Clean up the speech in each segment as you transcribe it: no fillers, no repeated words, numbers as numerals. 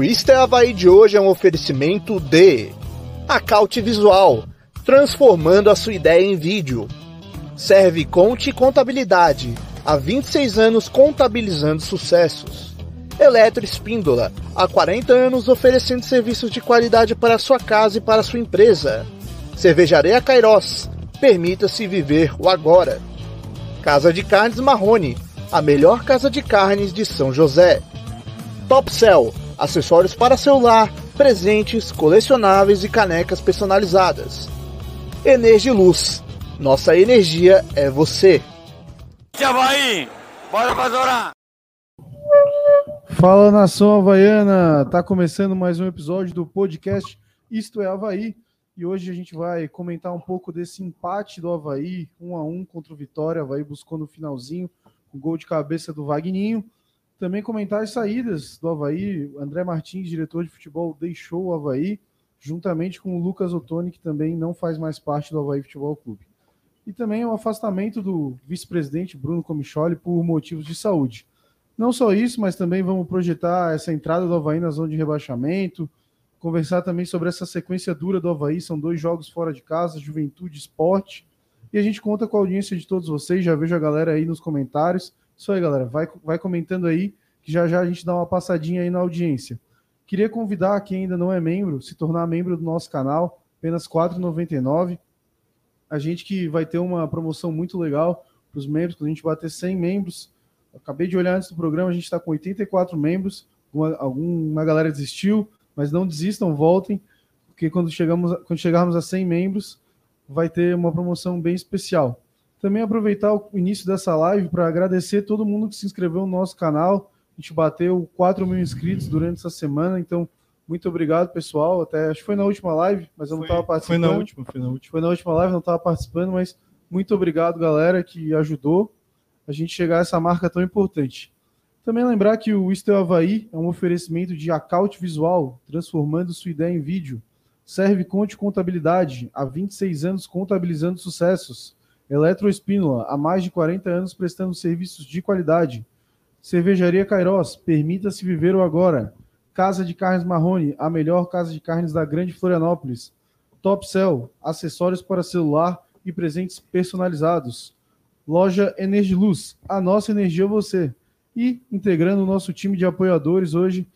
O Ister Havaí de hoje é um oferecimento de Accout Visual, transformando a sua ideia em vídeo. Serve Conte Contabilidade, há 26 anos contabilizando sucessos. Eletro Espíndola, há 40 anos oferecendo serviços de qualidade para sua casa e para sua empresa. Cervejaria Cairós, permita-se viver o agora. Casa de Carnes Marrone, a melhor casa de carnes de São José. Topcel, acessórios para celular, presentes, colecionáveis e canecas personalizadas. Energiluz, nossa energia é você. Havaí, bora pra orar! Fala, nação havaiana! Tá começando mais um episódio do podcast Isto é Havaí. E hoje a gente vai comentar um pouco desse empate do Havaí, 1-1 contra o Vitória. O Havaí buscou no finalzinho um gol de cabeça do Vagninho. Também comentar as saídas do Havaí. André Martins, diretor de futebol, deixou o Havaí, juntamente com o Lucas Ottoni, que também não faz mais parte do Havaí Futebol Clube. E também o afastamento do vice-presidente Bruno Comicholi por motivos de saúde. Não só isso, mas também vamos projetar essa entrada do Havaí na zona de rebaixamento, conversar também sobre essa sequência dura do Havaí, são 2 jogos fora de casa, Juventude, Sport, e a gente conta com a audiência de todos vocês, já vejo a galera aí nos comentários. Isso aí, galera, vai comentando aí, que já já a gente dá uma passadinha aí na audiência. Queria convidar quem ainda não é membro, se tornar membro do nosso canal, apenas R$ 4,99. A gente que vai ter uma promoção muito legal para os membros, quando a gente bater 100 membros. Eu acabei de olhar antes do programa, a gente está com 84 membros, uma galera desistiu, mas não desistam, voltem, porque quando chegarmos a 100 membros, vai ter uma promoção bem especial. Também aproveitar o início dessa live para agradecer todo mundo que se inscreveu no nosso canal. A gente bateu 4 mil inscritos durante essa semana, então muito obrigado, pessoal. Até, acho que foi na última live, mas eu não estava participando. Foi na última live, não estava participando, mas muito obrigado, galera, que ajudou a gente chegar a essa marca tão importante. Também lembrar que o Isto é Havaí é um oferecimento de Accout Visual, transformando sua ideia em vídeo. Serve Conte Contabilidade, há 26 anos contabilizando sucessos. Eletro Espíndola, há mais de 40 anos prestando serviços de qualidade. Cervejaria Cairós, permita-se viver o agora. Casa de Carnes Marrone, a melhor casa de carnes da Grande Florianópolis. Topcel, acessórios para celular e presentes personalizados. Loja Energiluz, a nossa energia é você. E, integrando o nosso time de apoiadores hoje,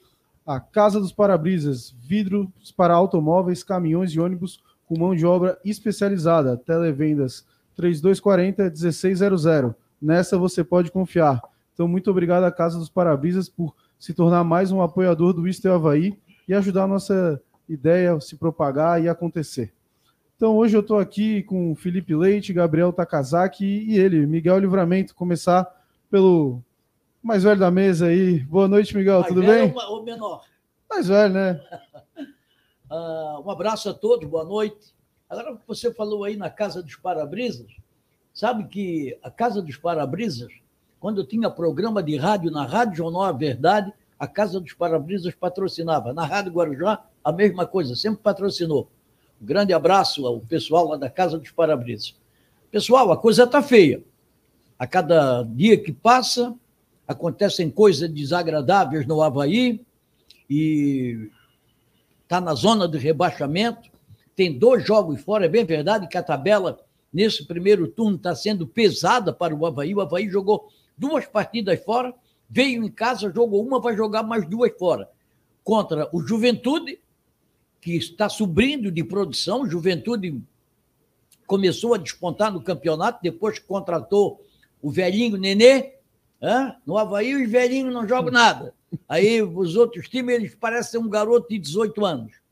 a Casa dos Parabrisas, vidros para automóveis, caminhões e ônibus com mão de obra especializada. Televendas 3240-1600. Nessa você pode confiar. Então, muito obrigado à Casa dos Parabrisas por se tornar mais um apoiador do Isto é Havaí e ajudar a nossa ideia a se propagar e acontecer. Então, hoje eu estou aqui com Felipe Leite, Gabriel Takazaki e ele, Miguel Livramento. Começar pelo mais velho da mesa aí. Boa noite, Miguel. Mais tudo bem? Ou menor? Mais velho, né? Um abraço a todos. Boa noite. Agora, você falou aí na Casa dos Parabrisas, sabe que a Casa dos Parabrisas, quando eu tinha programa de rádio na Rádio Jornal A Verdade, a Casa dos Parabrisas patrocinava. Na Rádio Guarujá, a mesma coisa, sempre patrocinou. Um grande abraço ao pessoal lá da Casa dos Parabrisas. Pessoal, a coisa está feia. A cada dia que passa, acontecem coisas desagradáveis no Havaí e está na zona de rebaixamento. Tem 2 jogos fora, é bem verdade que a tabela, nesse primeiro turno, está sendo pesada para o Havaí. O Havaí jogou 2 partidas fora, veio em casa, jogou uma, vai jogar mais 2 fora. Contra o Juventude, que está subindo de produção. O Juventude começou a despontar no campeonato, depois que contratou o velhinho Nenê. No Havaí, os velhinhos não jogam nada. Aí, os outros times, eles parecem um garoto de 18 anos.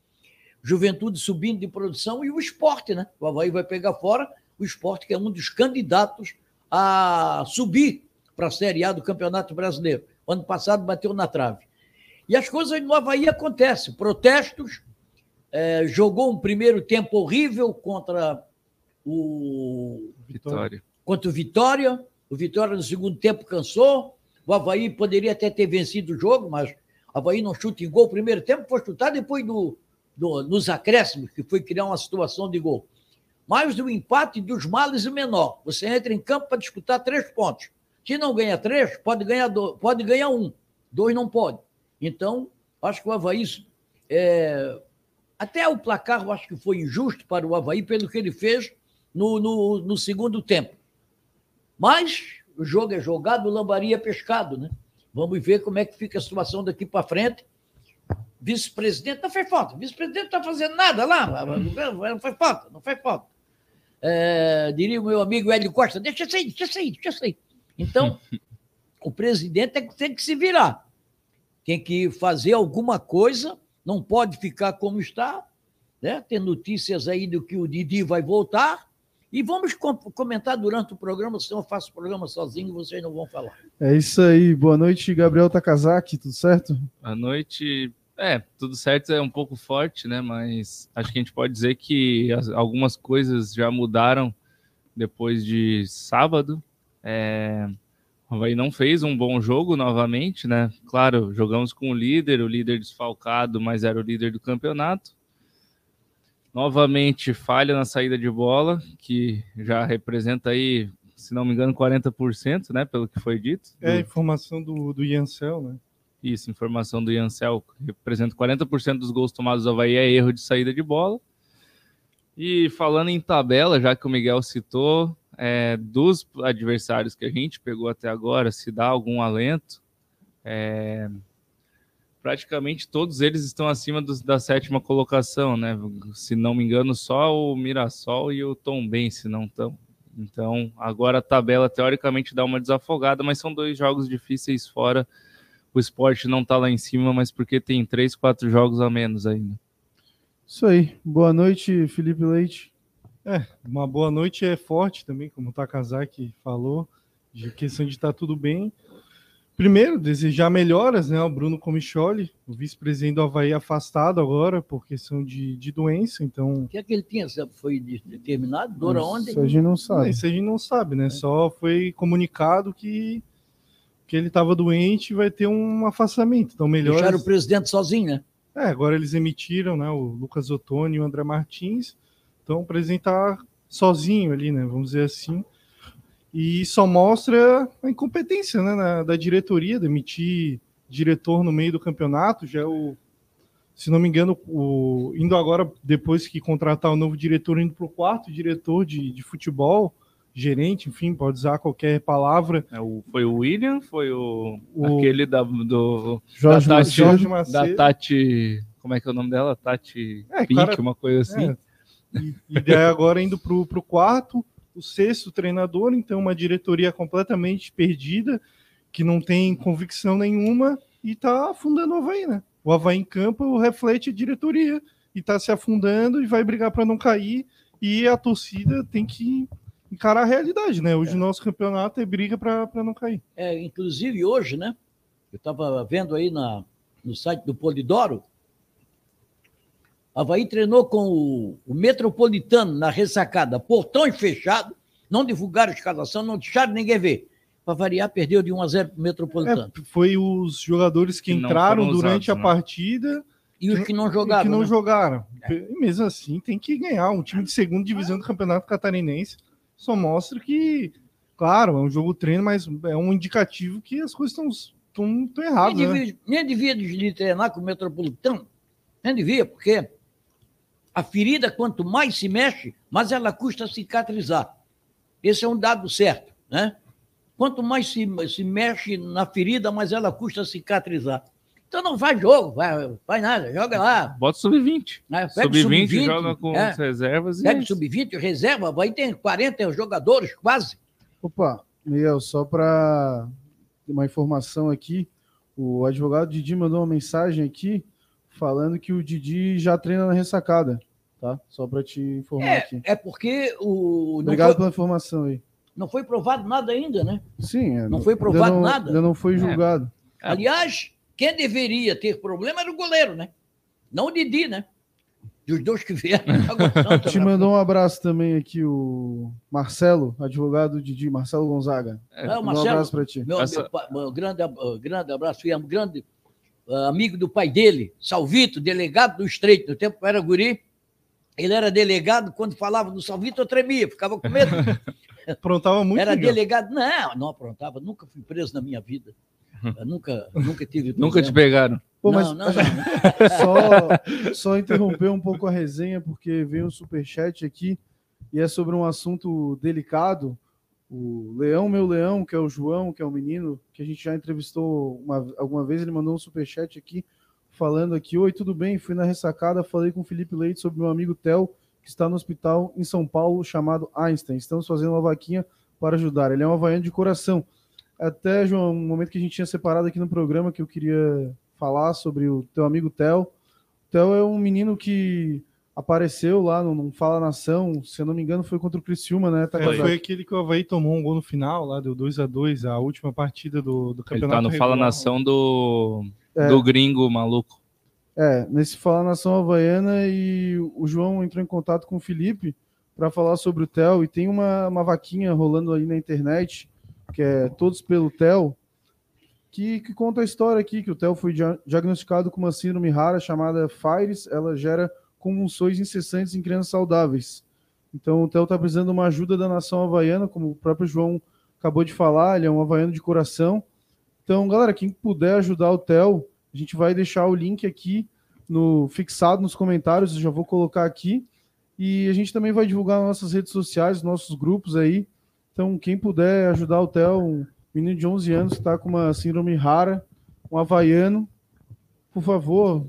Juventude subindo de produção e o Sport, né? O Havaí vai pegar fora o Sport, que é um dos candidatos a subir para a Série A do Campeonato Brasileiro. Ano passado bateu na trave. E as coisas no Havaí acontecem. Protestos, jogou um primeiro tempo horrível contra o Vitória. O Vitória no segundo tempo cansou. O Havaí poderia até ter vencido o jogo, mas o Havaí não chuta em gol. O primeiro tempo foi chutar depois nos acréscimos, que foi criar uma situação de gol. Mas o empate dos males é menor. Você entra em campo para disputar 3 pontos. Se não ganha 3, pode ganhar 2. Pode ganhar 1. 2 não pode. Então, Acho que o Avaí... até o placar, eu acho que foi injusto para o Avaí pelo que ele fez no segundo tempo. Mas o jogo é jogado, o lambari é pescado, né? Vamos ver como é que fica a situação daqui para frente. Vice-presidente não faz falta. Vice-presidente não está fazendo nada lá. Não faz falta, não faz falta. Diria o meu amigo Hélio Costa, deixa sair, deixa sair, deixa sair. Então, o presidente tem que se virar. Tem que fazer alguma coisa. Não pode ficar como está, né? Tem notícias aí do que o Didi vai voltar. E vamos comentar durante o programa, senão eu faço o programa sozinho e vocês não vão falar. É isso aí. Boa noite, Gabriel Takazaki. Tudo certo? Boa noite. Tudo certo é um pouco forte, né? Mas acho que a gente pode dizer que algumas coisas já mudaram depois de sábado. O Avaí não fez um bom jogo novamente, né? Claro, jogamos com o líder desfalcado, mas era o líder do campeonato. Novamente, falha na saída de bola, que já representa aí, se não me engano, 40%, né? Pelo que foi dito. É, informação do Iancel, né? Isso, informação do Iancel, representa 40% dos gols tomados do Avaí é erro de saída de bola. E falando em tabela, já que o Miguel citou... dos adversários que a gente pegou até agora, se dá algum alento, praticamente todos eles estão acima da sétima colocação, né? Se não me engano, só o Mirassol e o Tombense não estão. Então, agora a tabela teoricamente dá uma desafogada, mas são dois jogos difíceis fora. O Sport não está lá em cima, mas porque tem 3-4 jogos a menos ainda. Isso aí. Boa noite, Felipe Leite. Uma boa noite é forte também, como o Takazaki falou, de questão de estar tudo bem. Primeiro, desejar melhoras, né, ao Bruno Comicholi, o vice-presidente do Avaí afastado agora por questão de doença, então... O que é que ele tinha? Foi determinado? Dor aonde? Isso a gente não sabe. Isso a gente não sabe, né? Só foi comunicado que ele estava doente e vai ter um afastamento. Então, melhores... Deixaram o presidente sozinho, né? Agora eles emitiram, né, o Lucas Ottoni e o André Martins. Então, o presidente tá sozinho ali, né? Vamos dizer assim. E só mostra a incompetência, né, da diretoria, de emitir diretor no meio do campeonato. Já se não me engano, indo agora, depois que contratar o novo diretor, indo para o quarto diretor de futebol, gerente, enfim, pode usar qualquer palavra. Foi o William, foi aquele do Jorge Macedo. Da Tati, como é que é o nome dela? Tati Pink, cara, uma coisa assim. E daí agora indo para o quarto, o sexto treinador, então uma diretoria completamente perdida, que não tem convicção nenhuma e está afundando o Avaí, né? O Avaí em campo reflete a diretoria e está se afundando e vai brigar para não cair, e a torcida tem que encarar a realidade, né? Hoje o nosso campeonato é briga para não cair. Inclusive hoje, né? Eu estava vendo aí no site do Polidoro, Avaí treinou com o Metropolitano na ressacada, portões fechados, não divulgaram a escalação, não deixaram ninguém ver. Para variar, perdeu de 1-0 para o Metropolitano. Foi os jogadores que entraram durante a partida... E os que não jogaram. E mesmo assim, tem que ganhar. Um time de segunda divisão do Campeonato Catarinense só mostra que, claro, é um jogo-treino, mas é um indicativo que as coisas estão erradas. Nem devia de treinar com o Metropolitano. Nem devia, porque... A ferida, quanto mais se mexe, mais ela custa cicatrizar. Esse é um dado certo, né? Quanto mais se mexe na ferida, mais ela custa cicatrizar. Então não faz jogo, faz nada, joga lá. Bota sub-20. Sub-20 joga com as reservas. Pega o sub-20, reserva, vai ter 40 jogadores quase. Opa, Miguel, só para uma informação aqui, o advogado Didi mandou uma mensagem aqui, falando que o Didi já treina na ressacada, tá? Só para te informar aqui. Porque o... Obrigado pela informação aí. Não foi provado nada ainda, né? Sim. Não foi provado nada. Ainda não foi julgado. Aliás, quem deveria ter problema era o goleiro, né? Não o Didi, né? Dos dois que vieram. Te mandou um abraço também aqui o Marcelo, advogado do Didi, Marcelo Gonzaga. Marcelo, um abraço para ti. Meu grande abraço. Fui grande... amigo do pai dele, Salvito, delegado do Estreito, no tempo que eu era guri, ele era delegado, quando falava do Salvito eu tremia, ficava com medo. Aprontava muito. Era legal. Delegado, não aprontava, nunca fui preso na minha vida. Eu nunca tive. Nunca te pegaram. Pô, não, mas, só interromper um pouco a resenha, porque veio um superchat aqui e é sobre um assunto delicado. O Leão, meu Leão, que é o João, que é o menino, que a gente já entrevistou alguma vez, ele mandou um superchat aqui, falando aqui: oi, tudo bem? Fui na ressacada, falei com o Felipe Leite sobre meu amigo Theo, que está no hospital em São Paulo, chamado Einstein. Estamos fazendo uma vaquinha para ajudar. Ele é um havaiano de coração. Até, João, um momento que a gente tinha separado aqui no programa, que eu queria falar sobre o teu amigo Theo. Theo é um menino que apareceu lá no Fala Nação, se eu não me engano, foi contra o Criciúma, né? Foi aquele que o Avaí tomou um gol no final, lá deu 2-2, a última partida do campeonato. Ele tá no Fala Nação do gringo maluco. É, nesse Fala Nação Havaiana, e o João entrou em contato com o Felipe para falar sobre o Theo, e tem uma vaquinha rolando aí na internet, que é Todos pelo Theo, que conta a história aqui, que o Theo foi diagnosticado com uma síndrome rara chamada Fires, ela gera convulsões incessantes em crianças saudáveis. Então o Theo está precisando de uma ajuda da nação havaiana, como o próprio João acabou de falar, ele é um havaiano de coração. Então, galera, quem puder ajudar o Theo, a gente vai deixar o link aqui fixado nos comentários, eu já vou colocar aqui. E a gente também vai divulgar nas nossas redes sociais, nossos grupos aí. Então, quem puder ajudar o Theo, um menino de 11 anos que está com uma síndrome rara, um havaiano, por favor,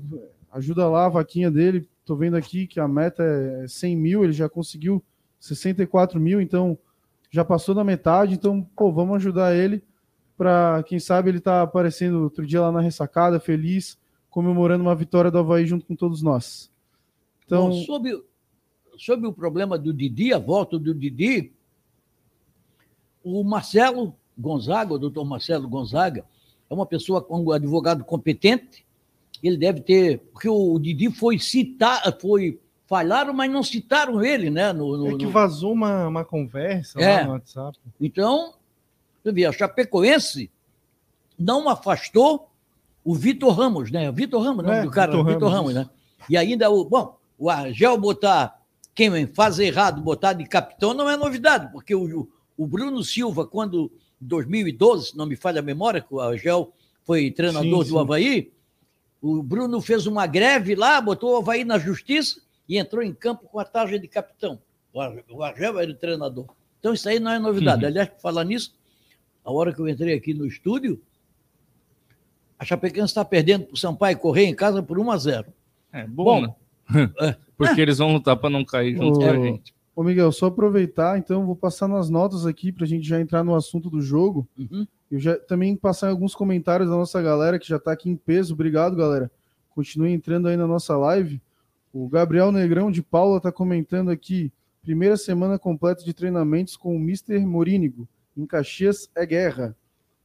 ajuda lá a vaquinha dele. Estou vendo aqui que a meta é 100 mil, ele já conseguiu 64 mil, então já passou da metade. Então, pô, vamos ajudar ele para, quem sabe, ele tá aparecendo outro dia lá na ressacada, feliz, comemorando uma vitória do Avaí junto com todos nós. Então, bom, sobre o problema do Didi, a volta do Didi, o Marcelo Gonzaga, o doutor Marcelo Gonzaga, é uma pessoa, um advogado competente. Ele deve ter, porque o Didi falaram, mas não citaram ele, né? Que vazou uma conversa lá no WhatsApp. Então, você vê, a Chapecoense não afastou o Vitor Ramos, né? Vitor Ramos, nome do cara, Vitor Ramos, né? E ainda o Argel botar, quem faz errado, botar de capitão não é novidade, porque o Bruno Silva, quando, em 2012, não me falha a memória, que o Argel foi treinador do Avaí, o Bruno fez uma greve lá, botou o Avaí na justiça e entrou em campo com a tarja de capitão. O Argel era o treinador. Então, isso aí não é novidade. Aliás, falar nisso, a hora que eu entrei aqui no estúdio, a Chapecoense está perdendo para o Sampaio Corrêa em casa por 1-0. É bom, né? Porque eles vão lutar para não cair junto com a gente. Ô, Miguel, só aproveitar, então, vou passar nas notas aqui para a gente já entrar no assunto do jogo. Eu já também passar alguns comentários da nossa galera que já está aqui em peso. Obrigado, galera. Continue entrando aí na nossa live. O Gabriel Negrão de Paula está comentando aqui: primeira semana completa de treinamentos com o Mr. Morínigo. Em Caxias é guerra.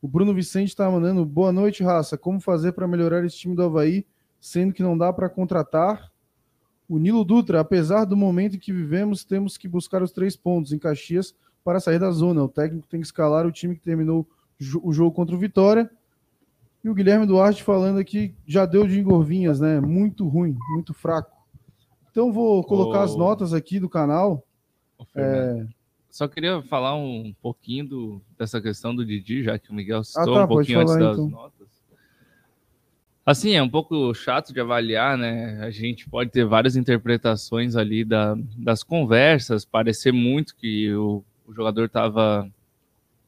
O Bruno Vicente está mandando: boa noite, raça. Como fazer para melhorar esse time do Avaí, sendo que não dá para contratar? O Nilo Dutra: apesar do momento que vivemos, temos que buscar os 3 pontos em Caxias para sair da zona. O técnico tem que escalar o time que terminou o jogo contra o Vitória. E o Guilherme Duarte falando aqui: já deu de engorvinhas, né? Muito ruim, muito fraco. Então vou colocar as notas aqui do canal. Só queria falar um pouquinho dessa questão do Didi, já que o Miguel citou um pouquinho antes das notas. Assim, é um pouco chato de avaliar, né? A gente pode ter várias interpretações ali das conversas, parecer muito que o jogador estava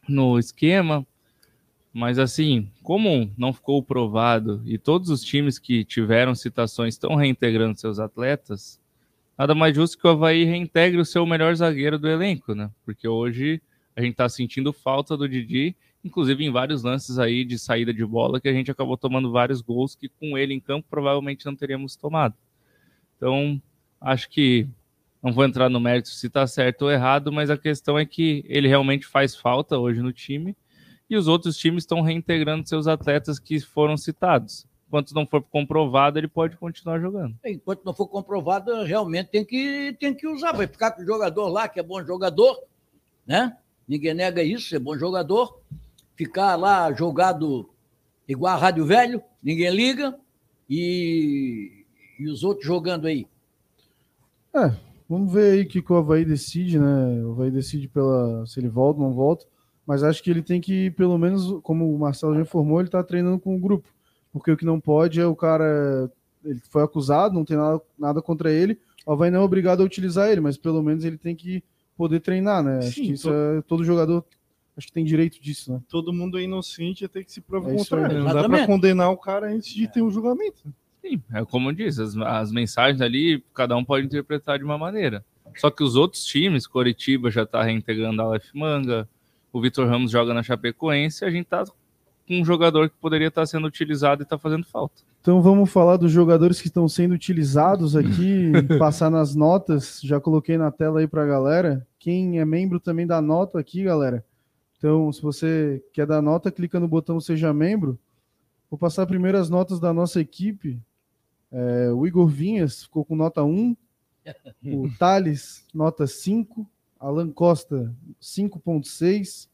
no esquema, mas assim, como não ficou provado e todos os times que tiveram citações estão reintegrando seus atletas, nada mais justo que o Avaí reintegre o seu melhor zagueiro do elenco, né? Porque hoje a gente está sentindo falta do Didi, inclusive em vários lances aí de saída de bola, que a gente acabou tomando vários gols que com ele em campo provavelmente não teríamos tomado. Então, acho que não vou entrar no mérito se está certo ou errado, mas a questão é que ele realmente faz falta hoje no time e os outros times estão reintegrando seus atletas que foram citados. Enquanto não for comprovado, ele pode continuar jogando. Enquanto não for comprovado, realmente tem que usar. Vai ficar com o jogador lá, que é bom jogador, né? Ninguém nega isso, é bom jogador. Ficar lá jogado igual a rádio velho, ninguém liga, e os outros jogando aí. Vamos ver aí o que o Avaí decide, né? O Avaí decide se ele volta ou não volta. mas acho que ele tem que, pelo menos, como o Marcelo já informou, ele está treinando com o grupo, porque o que não pode é o cara, ele foi acusado, não tem nada contra ele, o Avaí não é obrigado a utilizar ele, mas pelo menos ele tem que poder treinar, né? Sim, acho que isso é, todo jogador acho que tem direito disso, né? Todo mundo é inocente até que se prova o contrário. Não dá para condenar o cara antes de ter um julgamento. Sim, é como diz, as mensagens ali, cada um pode interpretar de uma maneira. Só que os outros times, Coritiba já está reintegrando a UF Manga, o Vitor Ramos joga na Chapecoense, a gente está com um jogador que poderia estar sendo utilizado e está fazendo falta. Então vamos falar dos jogadores que estão sendo utilizados aqui, passar nas notas, já coloquei na tela aí para a galera. Quem é membro também dá nota aqui, galera. Então, se você quer dar nota, clica no botão Seja Membro. Vou passar primeiro as notas da nossa equipe. O Igor Vinhas ficou com nota 1, o Thales, nota 5, Alan Costa, 5.6,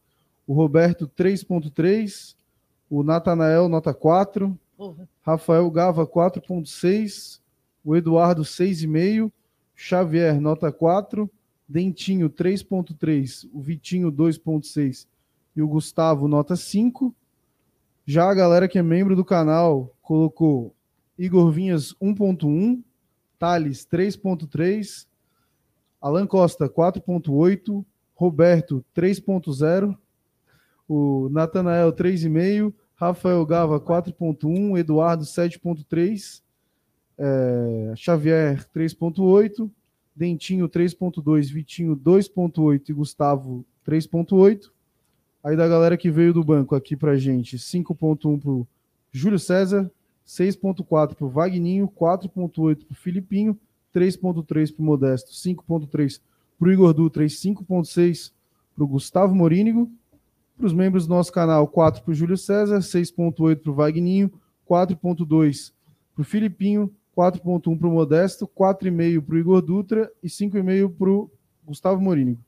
o Roberto, 3.3, o Natanael, nota 4, Rafael Gava, 4.6, o Eduardo, 6,5, Xavier, nota 4, Dentinho, 3.3, o Vitinho, 2.6 e o Gustavo, nota 5. Já a galera que é membro do canal colocou Igor Vinhas 1.1, Thales 3.3, Alan Costa 4.8, Roberto 3.0, o Natanael 3.5, Rafael Gava 4.1, Eduardo 7.3, Xavier 3.8, Dentinho 3.2, Vitinho 2.8 e Gustavo 3.8. Aí da galera que veio do banco aqui pra gente, 5.1 pro Júlio César, 6.4 para o Vagninho, 4.8 para o Filipinho, 3.3 para o Modesto, 5.3 para o Igor Dutra e 5.6 para o Gustavo Morínigo. Para os membros do nosso canal, 4 para o Júlio César, 6.8 para o Vagninho, 4.2 para o Filipinho, 4.1 para o Modesto, 4,5 para o Igor Dutra e 5,5 para o Gustavo Morínigo.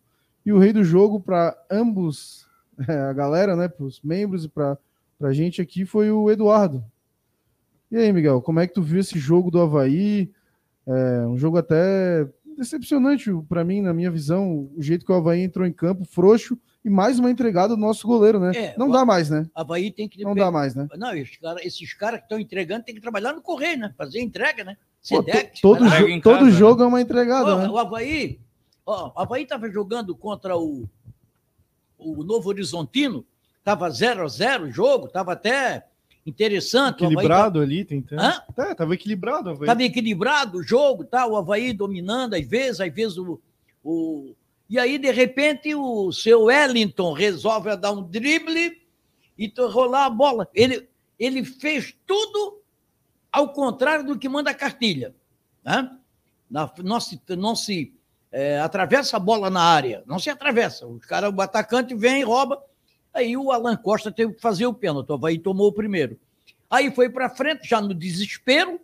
E o rei do jogo para ambos, a galera, né, para os membros e para a gente aqui, foi o Eduardo. E aí, Miguel, como é que tu viu esse jogo do Avaí? Um jogo até decepcionante para mim, na minha visão, o jeito que o Avaí entrou em campo, frouxo, e mais uma entregada do nosso goleiro, né? Não dá mais, né? Avaí tem que... Não dá mais, né? Não, esses caras que estão entregando tem que trabalhar no correio, né? Fazer entrega, né? Sedex, todo jogo é uma entregada, né? O Avaí estava jogando contra o Novo Horizontino, estava 0-0 o jogo, estava até... interessante. Equilibrado o Avaí, tava equilibrado o Avaí. Tava equilibrado o jogo, tá? O Avaí dominando às vezes o... E aí, de repente, o seu Wellington resolve dar um drible e rolar a bola. Ele fez tudo ao contrário do que manda a cartilha. Né? Não se atravessa a bola na área, não se atravessa. O atacante vem e rouba. Aí o Alan Costa teve que fazer o pênalti, o Avaí tomou o primeiro. Aí foi para frente, já no desespero,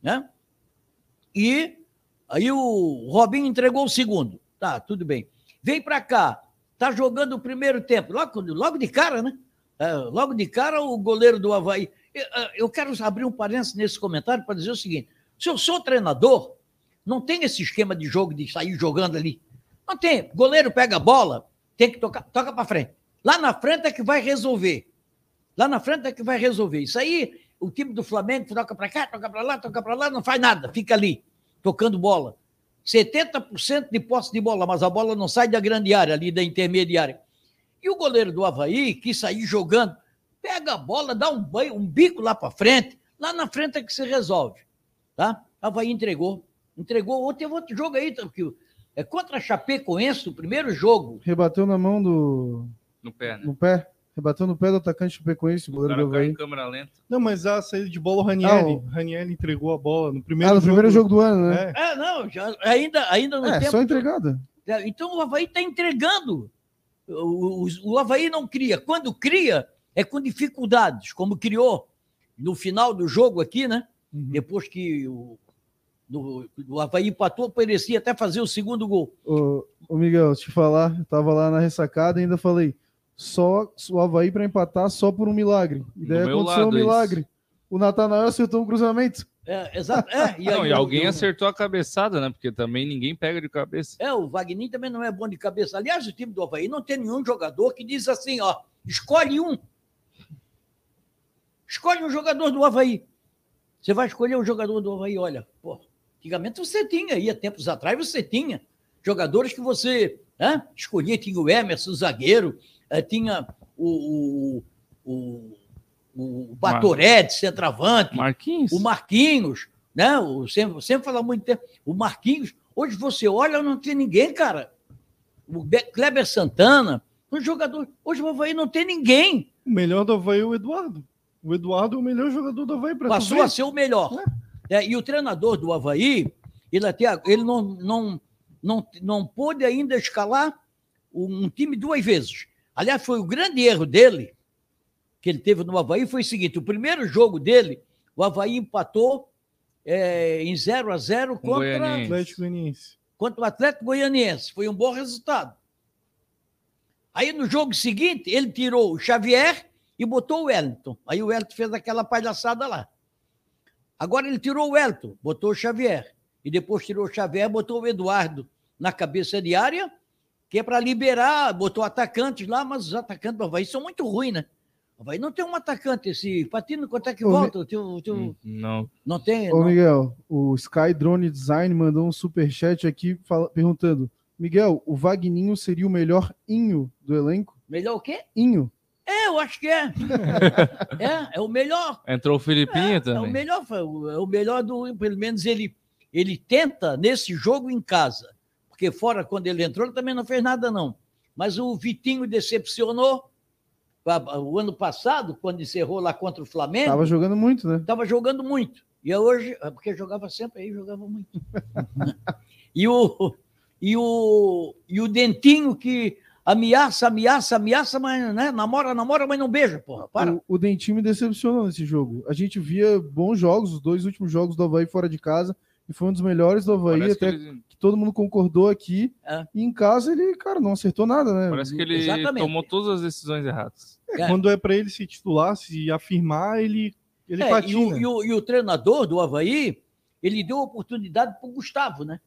né? E aí o Robinho entregou o segundo. Tá, tudo bem. Vem para cá, tá jogando o primeiro tempo. Logo de cara, né? Logo de cara o goleiro do Avaí. Eu quero abrir um parênteses nesse comentário para dizer o seguinte, se eu sou treinador, não tem esse esquema de jogo de sair jogando ali. Não tem. Goleiro pega a bola, tem que toca para frente. Lá na frente é que vai resolver. Isso aí, o time do Flamengo toca para cá, toca para lá, não faz nada, fica ali, tocando bola. 70% de posse de bola, mas a bola não sai da grande área, ali da intermediária. E o goleiro do Avaí, que sair jogando, pega a bola, dá um banho, um bico lá para frente, lá na frente é que se resolve. Tá? Avaí entregou. Ontem teve outro jogo aí, tranquilo. É contra a Chapecoense, o primeiro jogo. Rebateu na mão do... No pé, né? No pé. Rebateu no pé do atacante Chapecoense. O cara caiu em câmera lenta. Não, mas a saída de bola, o Ranieri. Ranieri entregou a bola no primeiro jogo. Primeiro jogo do ano, né? Ainda no tempo. É, só entregada. Então o Avaí está entregando. O Avaí não cria. Quando cria, é com dificuldades, como criou no final do jogo aqui, né? Uhum. Depois que o Avaí empatou, parecia até fazer o segundo gol. Ô Miguel, deixa eu te falar, eu tava lá na ressacada e ainda falei, só o Avaí para empatar só por um milagre. E daí aconteceu um milagre. Isso. O Natanael acertou um cruzamento. Exato. E alguém acertou a cabeçada, né? Porque também ninguém pega de cabeça. O Wagninho também não é bom de cabeça. Aliás, o time do Avaí não tem nenhum jogador que diz assim, ó, escolhe um. Escolhe um jogador do Avaí. Você vai escolher um jogador do Avaí, olha, pô, antigamente você tinha, aí há tempos atrás você tinha jogadores que você escolhia, tinha o Emerson, o zagueiro, tinha o Batoré de centroavante, Marquinhos. O Marquinhos, né? Sempre falava muito tempo, o Marquinhos. Hoje você olha, não tem ninguém, cara. O Kleber Santana, um jogador. Hoje o Avaí não tem ninguém. O melhor do Avaí é o Eduardo. O Eduardo é o melhor jogador do Avaí. Passou a ser o melhor. E o treinador do Avaí, ele não pôde ainda escalar um time duas vezes. Aliás, foi o grande erro dele, que ele teve no Avaí, foi o seguinte: o primeiro jogo dele, o Avaí empatou em 0-0 contra o Atlético Goianiense. Foi um bom resultado. Aí, no jogo seguinte, ele tirou o Xavier e botou o Wellington. Aí o Wellington fez aquela palhaçada lá. Agora ele tirou o Wellington, botou o Xavier. E depois tirou o Xavier, botou o Eduardo na cabeça de área, que é para liberar, botou atacantes lá, mas os atacantes do Avaí são muito ruins, né? O Avaí não tem um atacante. Esse Patino, quanto é que volta? Não. Não tem? Ô, não. Miguel, o Sky Drone Design mandou um superchat aqui perguntando, Miguel, o Wagninho seria o melhor Inho do elenco? Melhor o quê? Inho. Eu acho que é. É o melhor. Entrou o Felipinho também. É o melhor do... Pelo menos ele tenta nesse jogo em casa. Porque fora, quando ele entrou, ele também não fez nada, não. Mas o Vitinho decepcionou. O ano passado, quando encerrou lá contra o Flamengo... Estava jogando muito, né? Estava jogando muito. E hoje... Porque jogava sempre aí, jogava muito. E o Dentinho que... Ameaça, mas né? namora, mas não beija, porra, para. O Dentinho me decepcionou nesse jogo. A gente via bons jogos, os dois últimos jogos do Avaí fora de casa, e foi um dos melhores do Avaí, até que todo mundo concordou aqui, e em casa ele, cara, não acertou nada, né? Parece que ele tomou todas as decisões erradas. Quando é para ele se titular, se afirmar, ele patina. E o treinador do Avaí, ele deu oportunidade pro Gustavo, né?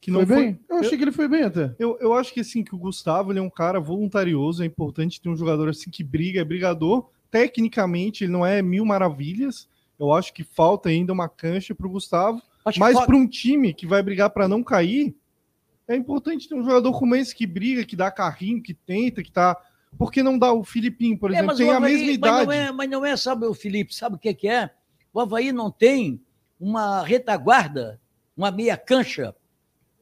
Que não foi bem? Eu achei que ele foi bem até. Eu acho que assim, que o Gustavo, ele é um cara voluntarioso, é importante ter um jogador assim que briga, é brigador. Tecnicamente, ele não é mil maravilhas. Eu acho que falta ainda uma cancha pro Gustavo. Mas para um time que vai brigar para não cair, é importante ter um jogador como esse que briga, que dá carrinho, que tenta, que tá... Por que não dá o Filipinho, por exemplo? Tem a mesma idade. Mas não é, sabe, o Felipe, sabe o que é? O Avaí não tem uma retaguarda, uma meia cancha,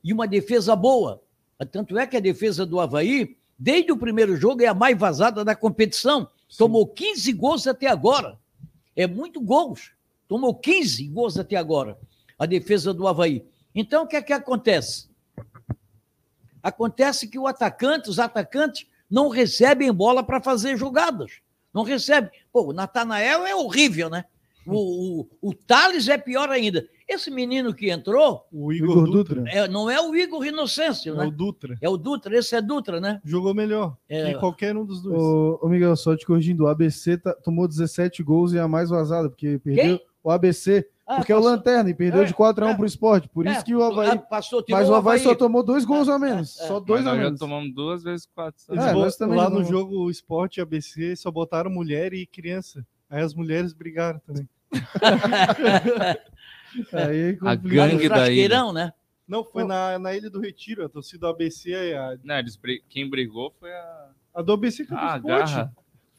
e uma defesa boa. Tanto é que a defesa do Avaí, desde o primeiro jogo, é a mais vazada da competição. Sim. Tomou 15 gols até agora. É muito gols. Tomou 15 gols até agora, a defesa do Avaí. Então, o que é que acontece? Acontece que os atacantes não recebem bola para fazer jogadas. Não recebem. Pô, o Nathanael é horrível, né? O Thales é pior ainda. Esse menino que entrou... O Igor Dutra. Não é o Igor Inocêncio, né? É o Dutra. Esse é Dutra, né? Jogou melhor que qualquer um dos dois. Ô Miguel, só te corrigindo, o ABC tomou 17 gols e é a mais vazada, porque perdeu... Quem? O ABC, porque passou. É o Lanterna, e perdeu de 4-1 pro Sport. Por isso que o Avaí... Mas o Avaí só tomou 2 gols a menos. Só 2 a menos. Já tomamos 2 vezes 4. Lá no jogo, o Sport e ABC só botaram mulher e criança. Aí as mulheres brigaram também. Aí, a gangue da ilha, né? Não, foi na Ilha do Retiro, a torcida do ABC. Quem brigou foi a do ABC com o Sport.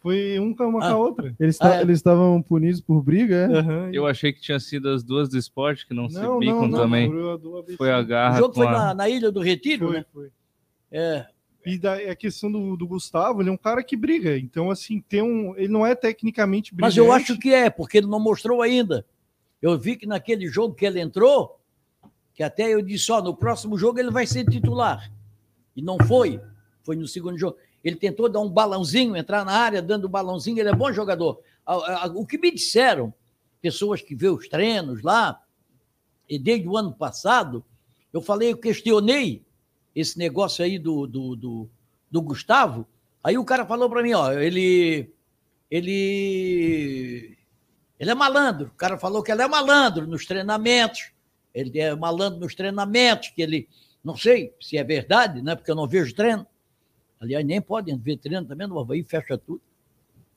Foi um com a outra. Eles estavam punidos por briga, Eu achei que tinha sido as duas do Sport que não se bicam também. Foi a garra. O jogo foi na Ilha do Retiro, né? Foi. E a questão do Gustavo, ele é um cara que briga. Então, assim, ele não é tecnicamente brilhante. Mas eu acho que porque ele não mostrou ainda. Eu vi que naquele jogo que ele entrou, que até eu disse, no próximo jogo ele vai ser titular. E não foi. Foi no segundo jogo. Ele tentou dar um balãozinho, entrar na área, dando um balãozinho. Ele é bom jogador. O que me disseram, pessoas que vê os treinos lá, e desde o ano passado, eu questionei esse negócio aí do Gustavo. Aí o cara falou para mim, ele Ele é malandro. O cara falou que ele é malandro nos treinamentos. Ele é malandro nos treinamentos, que ele... Não sei se é verdade, né? Porque eu não vejo treino. Aliás, nem podem ver treino também. O Avaí fecha tudo.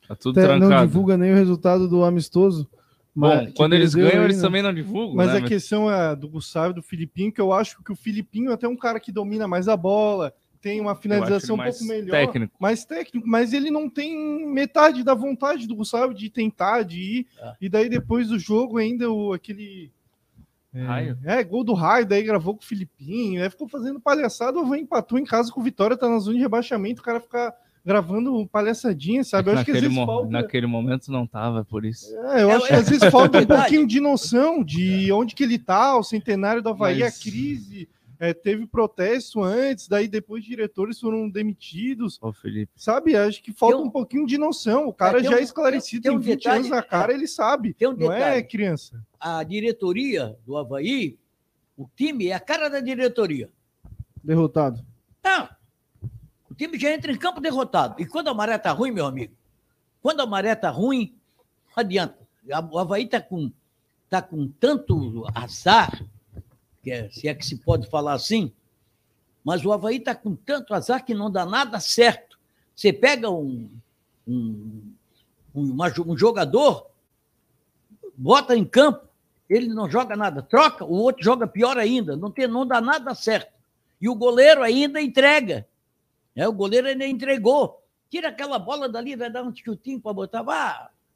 Tá tudo trancado. Não divulga nem o resultado do amistoso. Mas bom, quando eles ganham, eles também não divulgam. Mas a questão é do Gustavo, do Filipinho, que eu acho que o Filipinho é até um cara que domina mais a bola, tem uma finalização um pouco melhor, técnico. Mais técnico, mas ele não tem metade da vontade do Gustavo de tentar, de ir, e daí depois do jogo ainda aquele... Raio. Gol do Raio, daí gravou com o Filipinho, aí ficou fazendo palhaçada, o Avaí empatou em casa com o Vitória, tá na zona de rebaixamento, o cara fica... gravando palhaçadinha, sabe? Eu acho que às vezes falta... Naquele momento não tava, por isso. Eu acho que às vezes falta um pouquinho de noção de onde que ele tá, o centenário do Avaí, a crise, teve protesto antes, daí depois diretores foram demitidos. Ô, Felipe. Sabe? Acho que falta um pouquinho de noção. O cara já é esclarecido, tem 20 anos na cara, ele sabe. Tem um detalhe. Não é criança. A diretoria do Avaí, o time é a cara da diretoria. Derrotado. Não. O time já entra em campo derrotado. E quando a maré tá ruim, meu amigo, quando a maré tá ruim, não adianta. O Avaí tá com tanto azar, se é que se pode falar assim, mas o Avaí tá com tanto azar que não dá nada certo. Você pega um jogador, bota em campo, ele não joga nada, troca, o outro joga pior ainda, não dá nada certo. E o goleiro ainda entrega. O goleiro ainda entregou. Tira aquela bola dali, vai dar um chutinho para botar.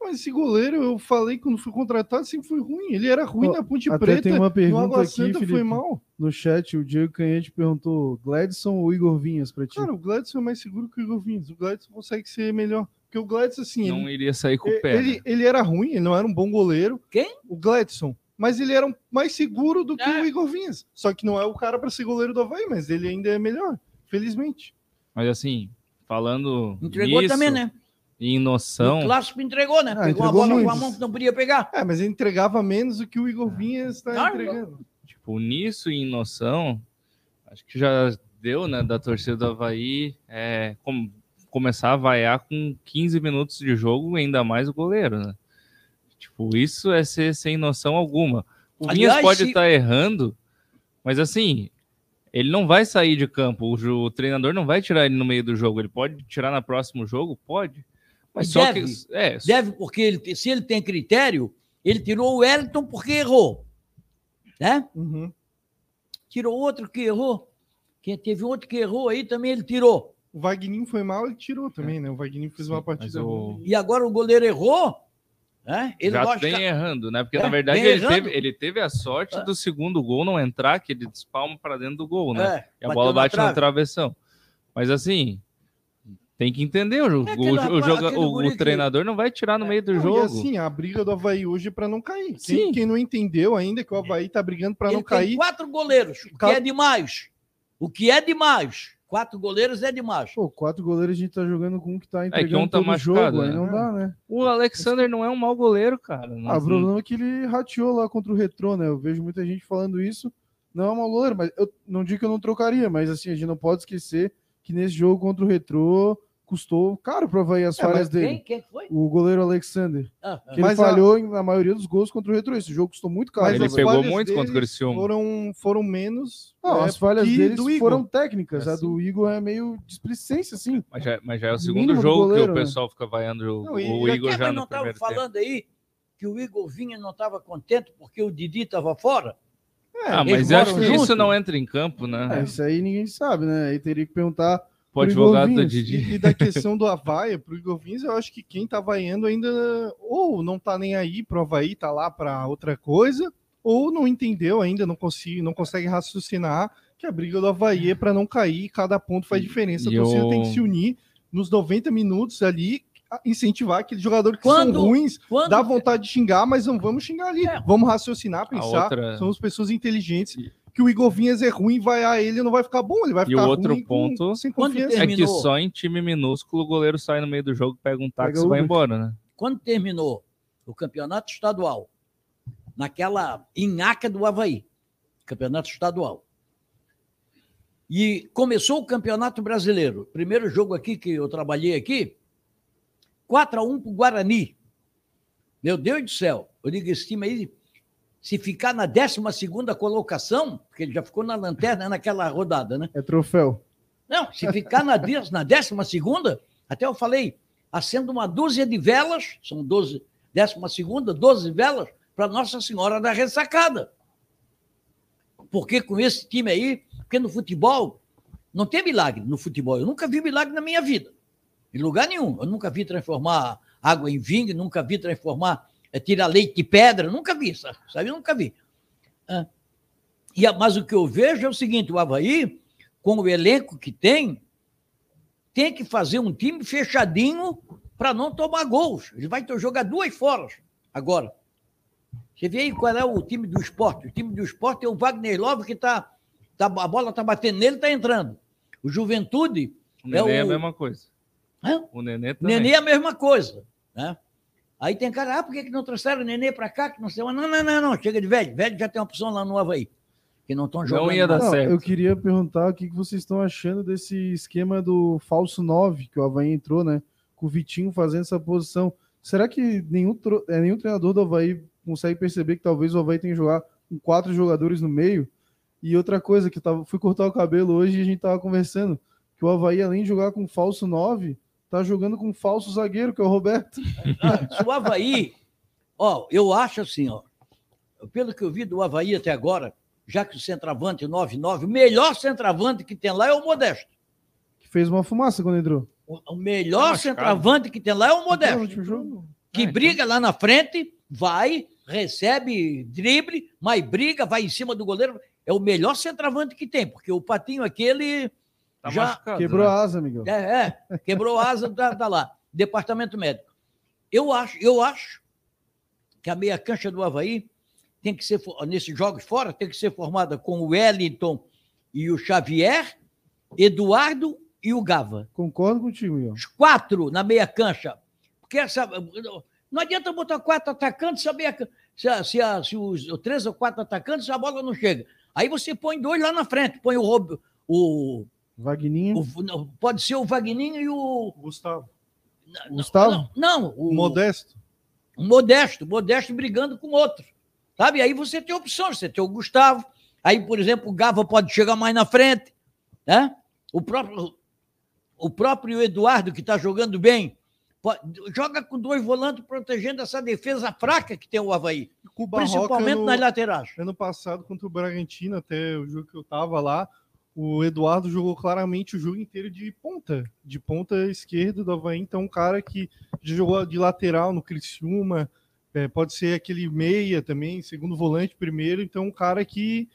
Mas esse goleiro, eu falei quando fui contratado, sempre foi ruim. Ele era ruim na Ponte Preta. Tem uma pergunta aqui, Felipe, foi mal. No chat, o Diego Canhete perguntou: Gladson ou Igor Vinhas para ti? Cara, o Gladson é mais seguro que o Igor Vinhas. O Gladson consegue ser melhor. Porque o Gladson, assim... Não iria sair com o pé. Ele era ruim, ele não era um bom goleiro. Quem? O Gladson. Mas ele era mais seguro do que o Igor Vinhas. Só que não é o cara para ser goleiro do Avaí, mas ele ainda é melhor, felizmente. Mas assim, falando entregou nisso, também, né? Em noção... O clássico entregou, né? Pegou a bola com a mão que não podia pegar. Mas ele entregava menos do que o Igor Vinhas está entregando. Tipo, nisso e em noção, acho que já deu, né? Da torcida do Avaí começar a vaiar com 15 minutos de jogo, ainda mais o goleiro, né? Tipo, isso é ser sem noção alguma. O Vinhas pode estar errando, mas assim... Ele não vai sair de campo, o treinador não vai tirar ele no meio do jogo, ele pode tirar no próximo jogo? Pode. Mas só deve, que... deve, porque se ele tem critério, ele tirou o Wellington porque errou. Né? Uhum. Tirou outro que errou. Teve outro que errou aí, também ele tirou. O Wagninho foi mal, ele tirou também, né? O Wagninho fez uma partida boa. E agora o goleiro errou? Ele já vem errando, né? Porque na verdade ele teve a sorte do segundo gol não entrar, que ele despalma para dentro do gol, né? E a bola bate na travessão. Mas assim, tem que entender o treinador não vai tirar no meio do jogo. E assim, a briga do Avaí hoje é para não cair. Sim. Quem não entendeu ainda que o Avaí tá brigando para não cair. Tem 4 goleiros, o que é demais. 4 goleiros é demais. Pô, 4 goleiros a gente tá jogando com um que tá entregando que um tá todo machucado, jogo, né? Aí não dá, né? O Alexander não é um mau goleiro, cara. O problema é que ele rateou lá contra o Retrô, né? Eu vejo muita gente falando isso. Não é um mau goleiro, mas eu não digo que eu não trocaria, mas assim, a gente não pode esquecer que nesse jogo contra o Retrô custou caro pra Avaí as falhas dele. Quem foi? O goleiro Alexander. Ele falhou na maioria dos gols contra o Retrô. Esse jogo custou muito caro. Ele pegou muito contra o Criciúma. Foram menos... as falhas deles foram técnicas. A do Igor é meio displicência, assim. Mas já é o segundo jogo goleiro, que o pessoal fica vaiando o Igor já no primeiro tempo. Falando aí que o Igor Vinha não estava contente porque o Didi estava fora? Mas eu acho que isso não entra em campo, né? Isso aí ninguém sabe, né? Aí teria que perguntar... O advogado da Didi. E da questão do Avaí pro Igor Vinhas, eu acho que quem tá vaiando ainda ou não tá nem aí pro Avaí, tá lá pra outra coisa, ou não entendeu ainda, não consegue raciocinar que a briga do Avaí é pra não cair, cada ponto faz diferença. A torcida tem que se unir nos 90 minutos ali, incentivar aquele jogador que são ruins, dá vontade de xingar, mas não vamos xingar ali. Vamos raciocinar, pensar, somos pessoas inteligentes. Que o Igor Vinhas é ruim, vaiar ele não vai ficar bom, ele vai ficar ruim. E o outro ponto é que só em time minúsculo o goleiro sai no meio do jogo, pega um táxi e vai embora, né? Quando terminou o campeonato estadual, naquela inhaca do Avaí, campeonato estadual, e começou o campeonato brasileiro, primeiro jogo aqui que eu trabalhei aqui, 4-1 para o Guarani. Meu Deus do céu, eu digo, esse time aí, se ficar na 12ª colocação, porque ele já ficou na lanterna naquela rodada, né? É troféu. Não, se ficar na 12ª, até eu falei, acendo uma dúzia de velas, são 12 velas, para Nossa Senhora da Ressacada. Porque com esse time aí, porque no futebol, não tem milagre no futebol. Eu nunca vi milagre na minha vida, em lugar nenhum. Eu nunca vi transformar água em vinho, nunca vi transformar... tirar leite de pedra, nunca vi, sabe? Nunca vi. Mas o que eu vejo é o seguinte, o Avaí, com o elenco que tem que fazer um time fechadinho para não tomar gols. Ele vai jogar 2 fora agora. Você vê aí qual é o time do Sport. O time do Sport é o Wagner Love, que a bola está batendo nele, está entrando. O Juventude... O Nenê é a mesma coisa. Hã? O Nenê também. O Nenê é a mesma coisa, né? Aí tem cara, por que não trouxeram o Nenê para cá? Que não, sei, não, chega de velho. Velho já tem uma opção lá no Avaí, que não estão jogando. Não ia dar certo. Eu queria perguntar o que vocês estão achando desse esquema do falso 9, que o Avaí entrou, né? Com o Vitinho fazendo essa posição. Será que nenhum treinador do Avaí consegue perceber que talvez o Avaí tenha que jogar com 4 jogadores no meio? E outra coisa, que eu fui cortar o cabelo hoje e a gente estava conversando, que o Avaí, além de jogar com falso 9... tá jogando com um falso zagueiro, que é o Roberto. O Avaí, ó, eu acho assim, ó, pelo que eu vi do Avaí até agora, já que o centroavante 9-9, o melhor centroavante que tem lá é o Modesto. Que fez uma fumaça quando entrou. O melhor centroavante que tem lá é o Modesto. Que briga lá na frente, vai, recebe, drible, mas briga, vai em cima do goleiro. É o melhor centroavante que tem, porque o Patinho aquele... Tá já machucado, quebrou, né? A asa, Miguel. Quebrou a asa, tá lá. Departamento médico. Eu acho que a meia cancha do Avaí tem que ser, nesses jogos fora, tem que ser formada com o Wellington e o Xavier, Eduardo e o Gava. Concordo contigo, Miguel. Os 4 na meia cancha. Porque não adianta botar 4 atacantes se os 3 ou 4 atacantes a bola não chega. Aí você põe 2 lá na frente. Põe o Vagninho. Pode ser o Vagninho e o... Gustavo. Gustavo? Não. O Modesto. Modesto brigando com outro. Sabe? Aí você tem opções. Você tem o Gustavo. Aí, por exemplo, o Gava pode chegar mais na frente. Né? O próprio Eduardo, que está jogando bem, joga com 2 volantes protegendo essa defesa fraca que tem o Avaí. O principalmente nas laterais. Ano passado, contra o Bragantino, até o jogo que eu estava lá, o Eduardo jogou claramente o jogo inteiro de ponta esquerda do Avaí. Então, um cara que já jogou de lateral no Criciúma, pode ser aquele meia também, segundo volante, primeiro. Então, um cara que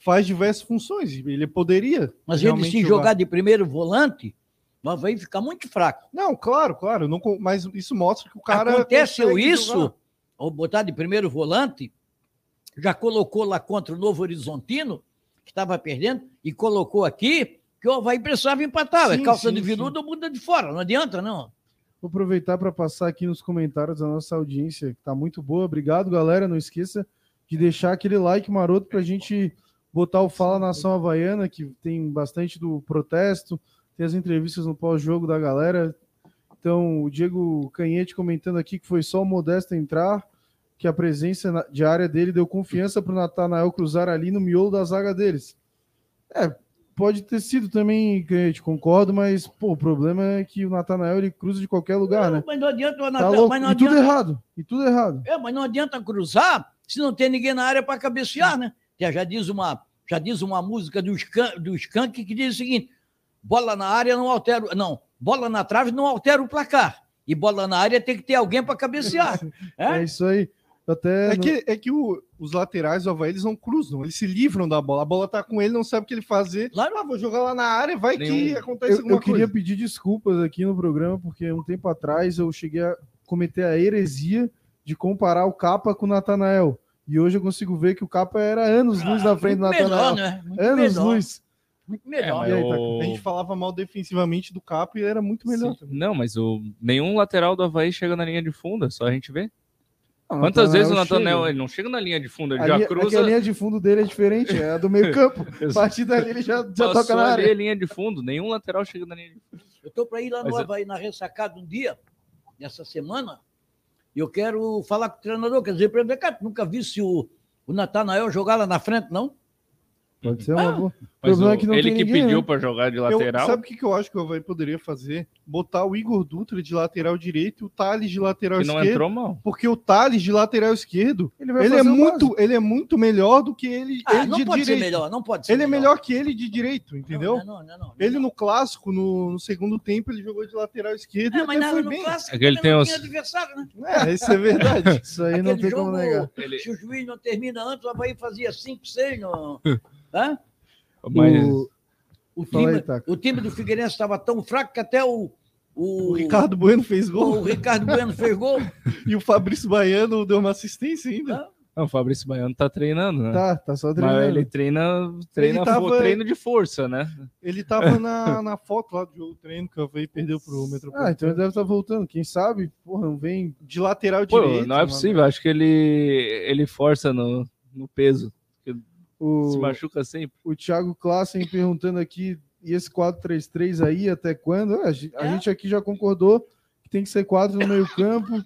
faz diversas funções. Ele poderia. Mas ele, se jogar de primeiro volante, o Avaí fica muito fraco. Não, claro. Não, mas isso mostra que o cara. Aconteceu isso, ao botar de primeiro volante, já colocou lá contra o Novo Horizontino, que estava perdendo, e colocou aqui que o Avaí precisava empatar. É calça de viludo, muda de fora. Não adianta, não. Vou aproveitar para passar aqui nos comentários da nossa audiência, que está muito boa. Obrigado, galera. Não esqueça de deixar aquele like maroto para a gente botar o Fala Nação Havaiana, que tem bastante do protesto, tem as entrevistas no pós-jogo da galera. Então, o Diego Canhete comentando aqui que foi só o Modesto entrar, que a presença de área dele deu confiança para o Nathanael cruzar ali no miolo da zaga deles. Pode ter sido também, Crente, concordo, mas o problema é que o Nathanael ele cruza de qualquer lugar, né? Mas não adianta o Nathanael. Tá e tudo errado, mas não adianta cruzar se não tem ninguém na área para cabecear, né? Já diz uma música do Skank que diz o seguinte, bola na trave não altera o placar. E bola na área tem que ter alguém para cabecear. É isso aí. Até os laterais do Avaí, eles não cruzam, eles se livram da bola. A bola tá com ele, não sabe o que ele fazer. Claro, vou jogar lá na área, vai que acontece alguma coisa. Eu queria pedir desculpas aqui no programa, porque um tempo atrás eu cheguei a cometer a heresia de comparar o Capa com o Nathanael. E hoje eu consigo ver que o Capa era anos-luz na frente do Nathanael. Né? Anos-luz. Muito melhor. A gente falava mal defensivamente do Capo e era muito melhor. Sim. Não, mas nenhum lateral do Avaí chega na linha de fundo, só a gente vê. Quantas vezes o Nathanael ele não chega na linha de fundo, ele já cruza. É que a linha de fundo dele é diferente, é a do meio campo. A partir dali ele já toca na área. Linha de fundo, nenhum lateral chega na linha de fundo. Eu tô para ir lá no Avaí, na Ressacada um dia, nessa semana, eu quero falar com o treinador, quer dizer, cara, nunca vi se o Natanael jogar lá na frente, não? Pode ser, amor. Mas o, é que não ele tem que ninguém, pediu, né, para jogar de lateral. Sabe o que eu acho que o Avaí poderia fazer? Botar o Igor Dutra de lateral direito e o Tales de lateral esquerdo. Não entrou, não. Porque o Tales de lateral esquerdo, ele é muito melhor do que ele, ele não de pode direito. Ser melhor, não pode ser. Ele melhor. É melhor que ele de direito, entendeu? Não. Ele no clássico, no segundo tempo, ele jogou de lateral esquerdo. Mas até foi no bem. Clássico, ele tem os adversário, né? Isso é verdade. Isso aí não tem como negar. Se o juiz não termina antes, o Avaí fazia 5-6 no... Hã? Mas... O time do Figueirense estava tão fraco que até o Ricardo Bueno fez gol. O Ricardo Bueno fez gol. E o Fabrício Baiano deu uma assistência ainda. Não, o Fabrício Baiano tá treinando, né? Tá só treinando. Mas ele treina ele tava... treino de força, né? Ele tava na foto lá do jogo treino que o Avaí perdeu pro Metropolitano. Então ele deve estar voltando. Quem sabe, porra, não vem de lateral direito. Não é possível. Mano. Acho que ele força no peso. Se machuca sempre. O Thiago Klassen perguntando aqui, e esse 4-3-3 aí, até quando? A gente aqui já concordou que tem que ser 4 no meio campo.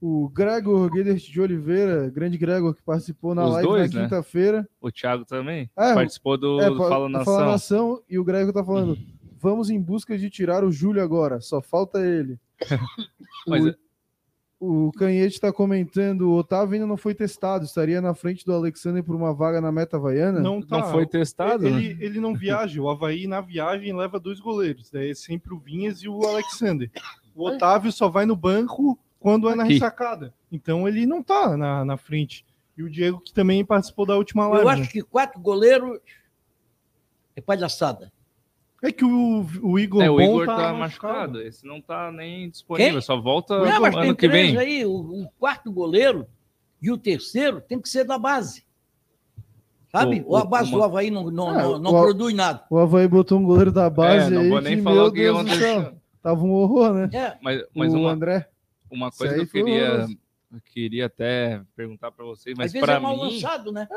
O Gregor Guedert de Oliveira, grande Gregor, que participou na live na quinta-feira. Né? O Thiago também participou do Fala Nação. Fala Nação, e o Gregor tá falando, vamos em busca de tirar o Júlio agora, só falta ele. O Canhete está comentando, o Otávio ainda não foi testado, estaria na frente do Alexander por uma vaga na meta havaiana? Não foi testado. Ele não viaja, o Avaí na viagem leva 2 goleiros, é sempre o Vinhas e o Alexander. O Otávio só vai no banco quando é na ressacada, então ele não está na frente. E o Diego, que também participou da última live. Eu acho que 4 goleiros é palhaçada. É que o Igor tá machucado. Esse não tá nem disponível. Quem? Só volta ano que vem. Aí, o quarto goleiro e o terceiro tem que ser da base. Sabe? O base do Avaí não produz nada. O Avaí botou um goleiro da base não vou nem falar o que aconteceu. Tava um horror, né? Mas o André. Uma coisa que eu queria até perguntar para vocês, mas para mim... Às vezes é mal lançado, né?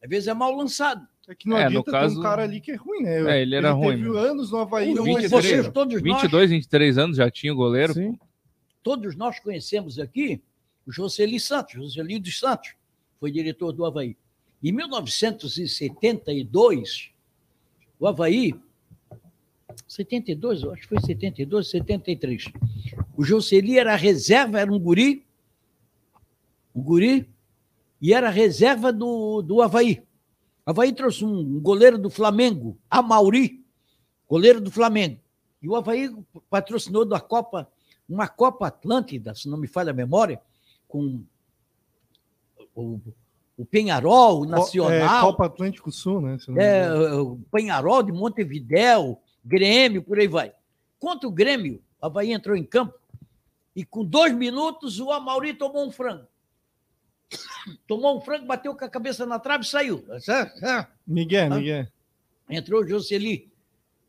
Às vezes é mal lançado. É que não adianta ter um cara ali que é ruim, né? Ele era ruim. Ele teve anos no Avaí. 23 anos já tinha o goleiro. Sim. Todos nós conhecemos aqui o Joseli dos Santos, foi diretor do Avaí. Em 1972, o Avaí... 72, eu acho que foi 72, 73. O Joseli era reserva, era um guri, e era reserva do Avaí. Avaí trouxe um goleiro do Flamengo, Amauri, goleiro do Flamengo. E o Avaí patrocinou da Copa, uma Copa Atlântida, se não me falha a memória, com o Penharol, o Nacional. Copa Atlântico Sul, né? O Penharol de Montevidéu, Grêmio, por aí vai. Contra o Grêmio, o Avaí entrou em campo e com 2 minutos o Amauri tomou um frango. Tomou um frango, bateu com a cabeça na trave e saiu. Miguel. Entrou o Joseli.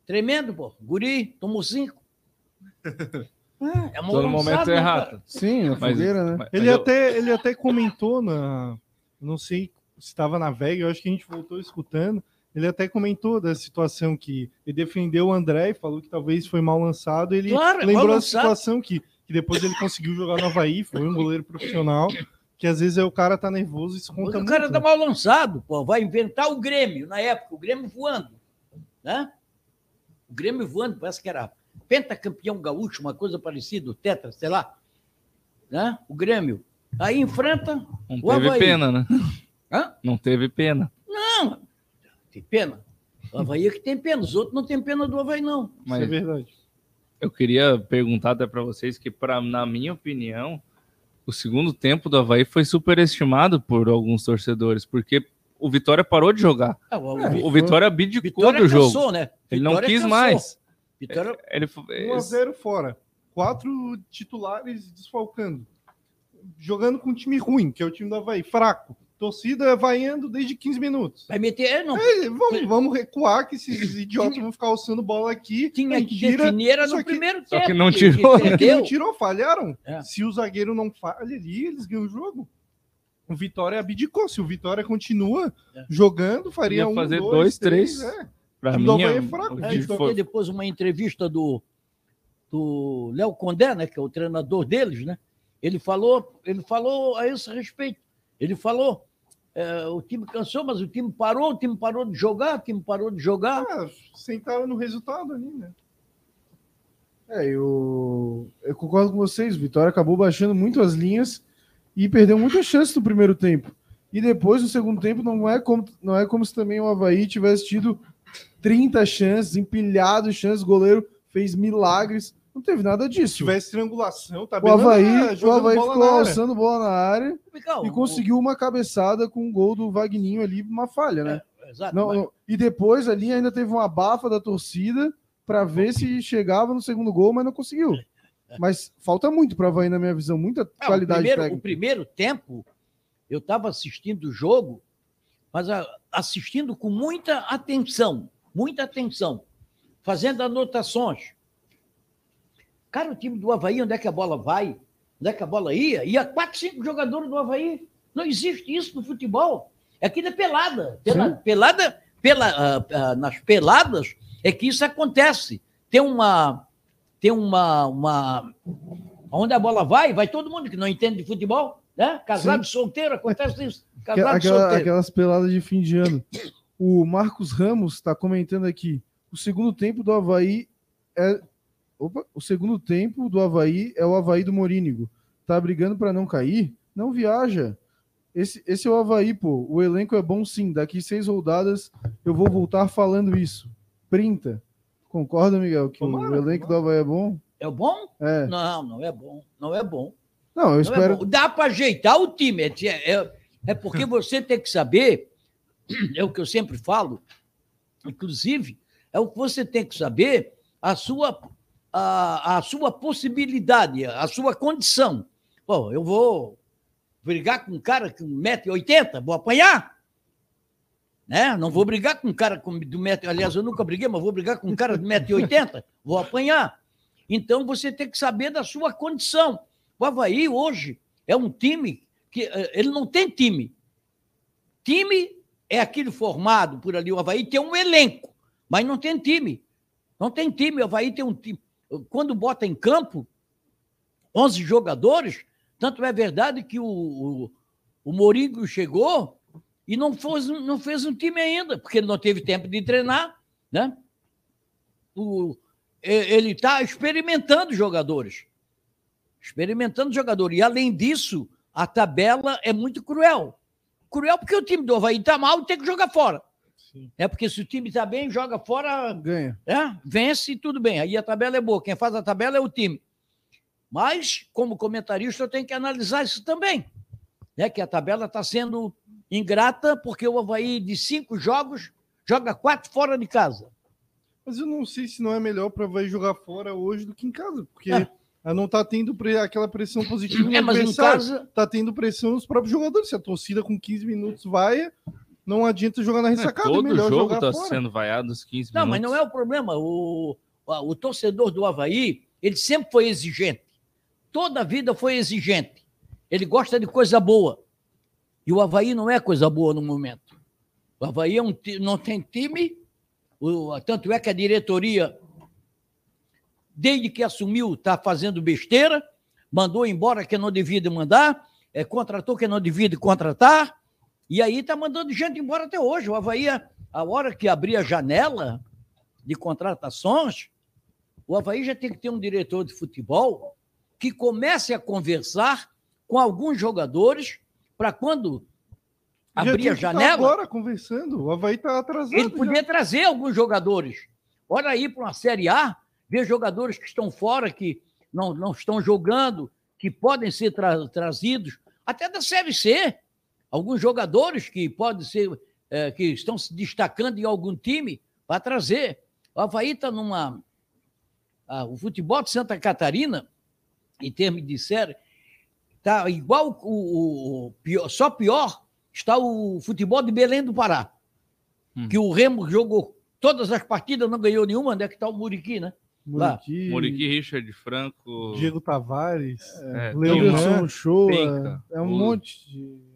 Tremendo, pô. Guri, tomou 5. É uma no momento errado. Cara. Sim, a fogueira, né? Ele até comentou na... Não sei se estava na VEG, eu acho que a gente voltou escutando. Ele até comentou da situação que... Ele defendeu o André e falou que talvez foi mal lançado. Ele lembrou da situação que depois ele conseguiu jogar no Avaí, foi um goleiro profissional... Que às vezes o cara tá nervoso e se conta muito. O cara tá mal lançado, pô. Vai inventar o Grêmio, na época, o Grêmio voando. Né? O Grêmio voando, parece que era pentacampeão gaúcho, uma coisa parecida, o tetra, sei lá. Né? O Grêmio. Aí enfrenta o Avaí. Não teve pena, né? Hã? Não teve pena. Não, tem pena. O Avaí é que tem pena, os outros não tem pena do Avaí, não. Mas isso é verdade. Eu queria perguntar até para vocês que, na minha opinião, o segundo tempo do Avaí foi superestimado por alguns torcedores, porque o Vitória parou de jogar. O Vitória abdicou do jogo. Cansou, né? Ele não quis mais. 1-0 fora. 4 titulares desfalcando. Jogando com um time ruim, que é o time do Avaí. Fraco. Torcida vaiando desde 15 minutos. Vai meter... Vamos recuar, que esses idiotas vão ficar alçando bola aqui. Tinha que definir no primeiro tempo. Só que não tirou. Falharam. Se o zagueiro não falha ali, eles ganham o jogo. O Vitória abdicou. Se o Vitória continua jogando, faria ia fazer 2, 3. Para mim, é fraco. Eu toquei depois uma entrevista do Léo Condé, né, que é o treinador deles, né? Ele falou a esse respeito. Ele falou, o time cansou, mas o time parou de jogar. Ah, sentaram no resultado ali, né? Eu concordo com vocês. O Vitória acabou baixando muito as linhas e perdeu muita chance no primeiro tempo. E depois, no segundo tempo, não é como se também o Avaí tivesse tido 30 chances, empilhado chances, o goleiro fez milagres. Não teve nada disso. Se tivesse triangulação, tá bem. O Avaí ficou alçando bola na área e conseguiu uma cabeçada com um gol do Vagninho ali, uma falha, né? Exato. Não. E depois ali ainda teve uma abafa da torcida para ver se chegava no segundo gol, mas não conseguiu. Mas falta muito para o Avaí, na minha visão, muita qualidade técnica. O primeiro tempo, eu estava assistindo o jogo, mas assistindo com muita atenção, fazendo anotações. Cara, o time do Avaí, onde é que a bola vai? Onde é que a bola ia? Ia 4, 5 jogadores do Avaí. Não existe isso no futebol. Aqui é pelada. Nas peladas é que isso acontece. Tem uma... Onde a bola vai todo mundo que não entende de futebol. Né? Casado, sim, solteiro, acontece isso. Casado, solteiro. Aquelas peladas de fim de ano. O Marcos Ramos está comentando aqui. O segundo tempo do Avaí é o Avaí do Morínigo. Tá brigando para não cair? Não viaja. Esse é o Avaí, pô. O elenco é bom, sim. Daqui 6 rodadas eu vou voltar falando isso. Printa. Concorda, Miguel, que o elenco do Avaí é bom? É bom? É. Não é bom. Não, eu espero... É bom. Dá para ajeitar o time. É porque você tem que saber, é o que eu sempre falo, inclusive, é o que você tem que saber, a sua possibilidade, a sua condição. Pô, eu vou brigar com um cara com 1,80m, vou apanhar. Né? Não vou brigar com um cara do 1,80m. Aliás, eu nunca briguei, mas vou brigar com um cara de 1,80m, vou apanhar. Então, você tem que saber da sua condição. O Avaí, hoje, é um time que... Ele não tem time. Time é aquele formado por ali. O Avaí tem um elenco, mas não tem time. Não tem time. O Avaí tem um time. Quando bota em campo 11 jogadores, tanto é verdade que o Morínigo chegou e não fez um time ainda, porque ele não teve tempo de treinar, né? Ele está experimentando jogadores. E, além disso, a tabela é muito cruel. Cruel porque o time do Avaí está mal e tem que jogar fora. Sim. É porque se o time está bem, joga fora, ganha. Né? Vence e tudo bem. Aí a tabela é boa. Quem faz a tabela é o time. Mas, como comentarista, eu tenho que analisar isso também. Né? Que a tabela está sendo ingrata, porque o Avaí, de 5 jogos, joga 4 fora de casa. Mas eu não sei se não é melhor para o Avaí jogar fora hoje do que em casa, porque ela não está tendo aquela pressão positiva. Mas em casa está tendo pressão nos próprios jogadores. Se a torcida com 15 minutos vai... Não adianta jogar na ressacada, é melhor jogo jogar fora. Sendo vaiado aos 15 minutos. Não, mas não é o problema. O torcedor do Avaí, ele sempre foi exigente. Toda a vida foi exigente. Ele gosta de coisa boa. E o Avaí não é coisa boa no momento. O Avaí não tem time, tanto é que a diretoria, desde que assumiu, está fazendo besteira, mandou embora quem não devia mandar, contratou quem não devia contratar. E aí está mandando gente embora até hoje. O Avaí, a hora que abrir a janela de contratações, o Avaí já tem que ter um diretor de futebol que comece a conversar com alguns jogadores para quando abrir a janela... Agora conversando, o Avaí está atrasado. Ele podia trazer alguns jogadores. Olha aí para uma Série A, ver jogadores que estão fora, que não estão jogando, que podem ser trazidos, até da Série C. Alguns jogadores que podem ser, que estão se destacando em algum time para trazer. O Avaí está numa... o futebol de Santa Catarina, em termos de série, está igual, só pior está o futebol de Belém do Pará, que o Remo jogou todas as partidas, não ganhou nenhuma. Onde é que está o Muriqui, né? Muriqui, Richard Franco... Diego Tavares, Leonardo Shoa, um monte de...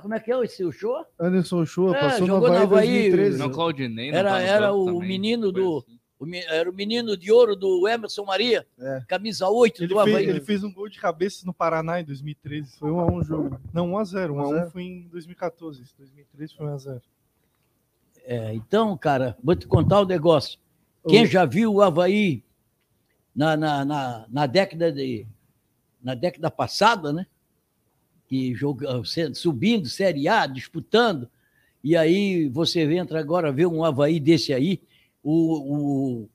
Como é que é esse Ochoa? Anderson Ochoa, passou no Avaí em 2013. Não, Claudinei. Era o menino do... Era o menino de ouro do Emerson Maria, camisa 8 do Avaí. Ele fez um gol de cabeça no Paraná em 2013, foi 1-1 o jogo. Não, 1-0, 1-1 foi em 2014, 2013 foi 1-0. É, então, cara, vou te contar um negócio. Quem já viu o Avaí na década passada, né? Que joga, subindo Série A, disputando, e aí você entra agora, vê um Avaí desse aí, o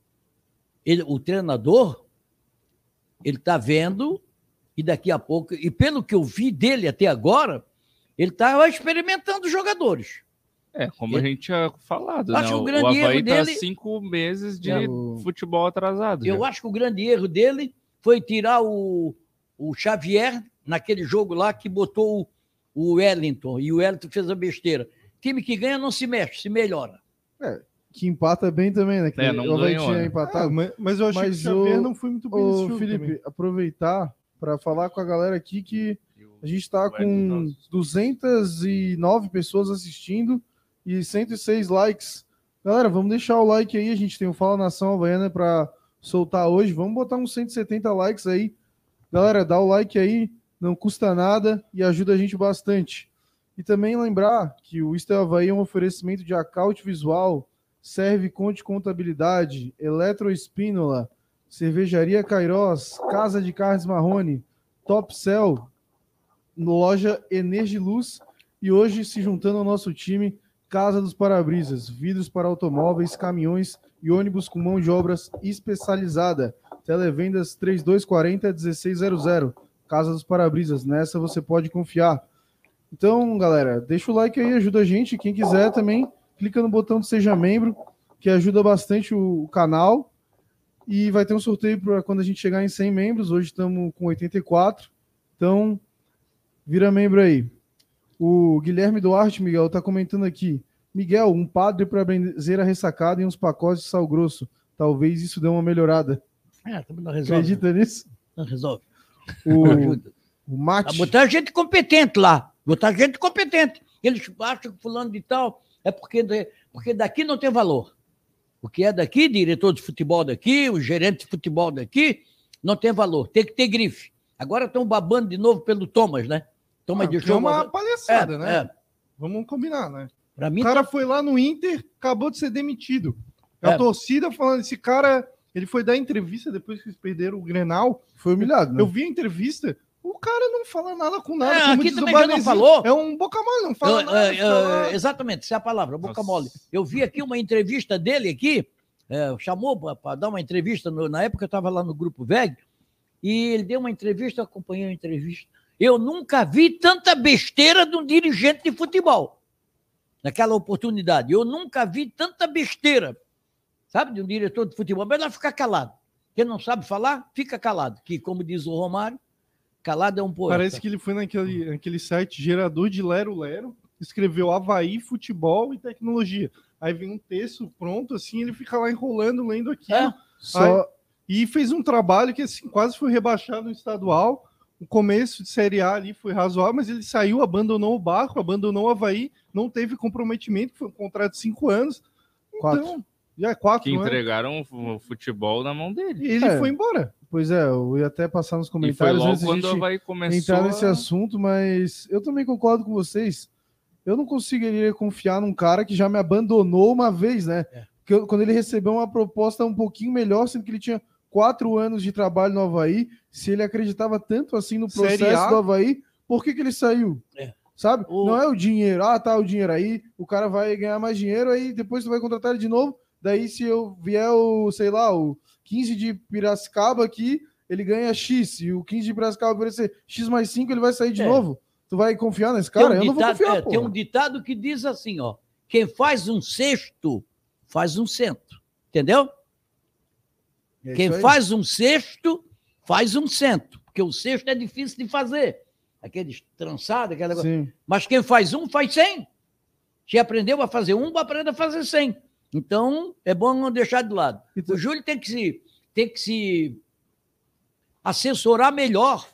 treinador, ele está vendo, e daqui a pouco, e pelo que eu vi dele até agora, ele está experimentando os jogadores. É, como a gente tinha falado, acho, né? O grande Avaí erro dele, 5 meses de futebol atrasado. Eu acho que o grande erro dele foi tirar o Xavier naquele jogo lá que botou o Wellington, e o Wellington fez a besteira. Time que ganha não se mexe, se melhora. É, que empata bem também, né? Que é, não ganhou, né? Empatado. É, mas eu achei que o Xavier não foi muito bem nesse jogo, Felipe, também. Aproveitar para falar com a galera aqui que a gente está com 209 pessoas assistindo e 106 likes. Galera, vamos deixar o like aí, a gente tem o Fala Nação Havaiana para soltar hoje, vamos botar uns 170 likes aí. Galera, dá o like aí, não custa nada e ajuda a gente bastante. E também lembrar que o Isto é Avaí é um oferecimento de Acaute Visual, Serviconte Contabilidade, Eletroespínola, Cervejaria Cairós, Casa de Carnes Marrone, Topcel, Loja Energiluz e hoje se juntando ao nosso time, Casa dos Parabrisas, vidros para automóveis, caminhões e ônibus com mão de obras especializada. Televendas 3240-1600, Casa dos Parabrisas, nessa você pode confiar. Então, galera, deixa o like aí, ajuda a gente, quem quiser também, clica no botão de Seja Membro, que ajuda bastante o canal, e vai ter um sorteio para quando a gente chegar em 100 membros, hoje estamos com 84, então vira membro aí. O Guilherme Duarte, Miguel, está comentando aqui, Miguel, um padre para benzeira ressacada e uns pacotes de sal grosso, talvez isso dê uma melhorada. É, também não resolve. Acredita nisso? Não resolve. O Mate... Botar gente competente lá. Botar gente competente. Eles acham que fulano de tal é porque daqui não tem valor. O que é daqui, diretor de futebol daqui, o gerente de futebol daqui, não tem valor. Tem que ter grife. Agora estão babando de novo pelo Thomas, né? Thomas de jogo. É uma palhaçada, né? É. Vamos combinar, né? Pra mim, o cara foi lá no Inter, acabou de ser demitido. A torcida falando, esse cara... Ele foi dar entrevista depois que eles perderam o Grenal. Foi humilhado, né? Eu vi a entrevista, o cara não fala nada com nada. É, aqui também já não falou. É um boca mole, não fala nada. Exatamente, essa é a palavra, boca mole. Eu vi aqui uma entrevista dele aqui, chamou para dar uma entrevista, na época eu estava lá no Grupo VEG, e ele deu uma entrevista, acompanhei a entrevista. Eu nunca vi tanta besteira de um dirigente de futebol, naquela oportunidade. Eu nunca vi tanta besteira. Sabe, de um diretor de futebol, melhor ficar calado. Quem não sabe falar, fica calado. Que, como diz o Romário, calado é um poeta. Parece que ele foi naquele site gerador de Lero Lero, escreveu Avaí, futebol e tecnologia. Aí vem um texto pronto, assim, ele fica lá enrolando, lendo aquilo. E fez um trabalho que assim, quase foi rebaixado no estadual. O começo de Série A ali foi razoável, mas ele saiu, abandonou o barco, abandonou o Avaí, não teve comprometimento, foi um contrato de 5 anos. Então, 4. Já é 4, que entregaram o futebol na mão dele. E ele foi embora. Pois é, eu ia até passar nos comentários antes de entrar nesse assunto, mas eu também concordo com vocês. Eu não conseguiria confiar num cara que já me abandonou uma vez, né? É. Quando ele recebeu uma proposta um pouquinho melhor, sendo que ele tinha 4 anos de trabalho no Avaí, se ele acreditava tanto assim no processo do Avaí, por que ele saiu? É. Sabe? Não é o dinheiro. Ah, tá, o dinheiro aí, o cara vai ganhar mais dinheiro, aí depois você vai contratar ele de novo. Daí, se eu vier o 15 de Piracicaba aqui, ele ganha X. E o 15 de Piracicaba vai ser X mais 5, ele vai sair de novo. Tu vai confiar nesse cara? Eu não vou confiar, tem um ditado que diz assim, ó. Quem faz um cesto, faz um cento. Entendeu? É quem faz um cesto, faz um cento. Porque o cesto é difícil de fazer. Aqueles trançados, aquela coisa. Mas quem faz um, faz 100. Se aprendeu a fazer um, aprenda a fazer 100. Então, é bom não deixar de lado. O Júlio tem que se assessorar melhor.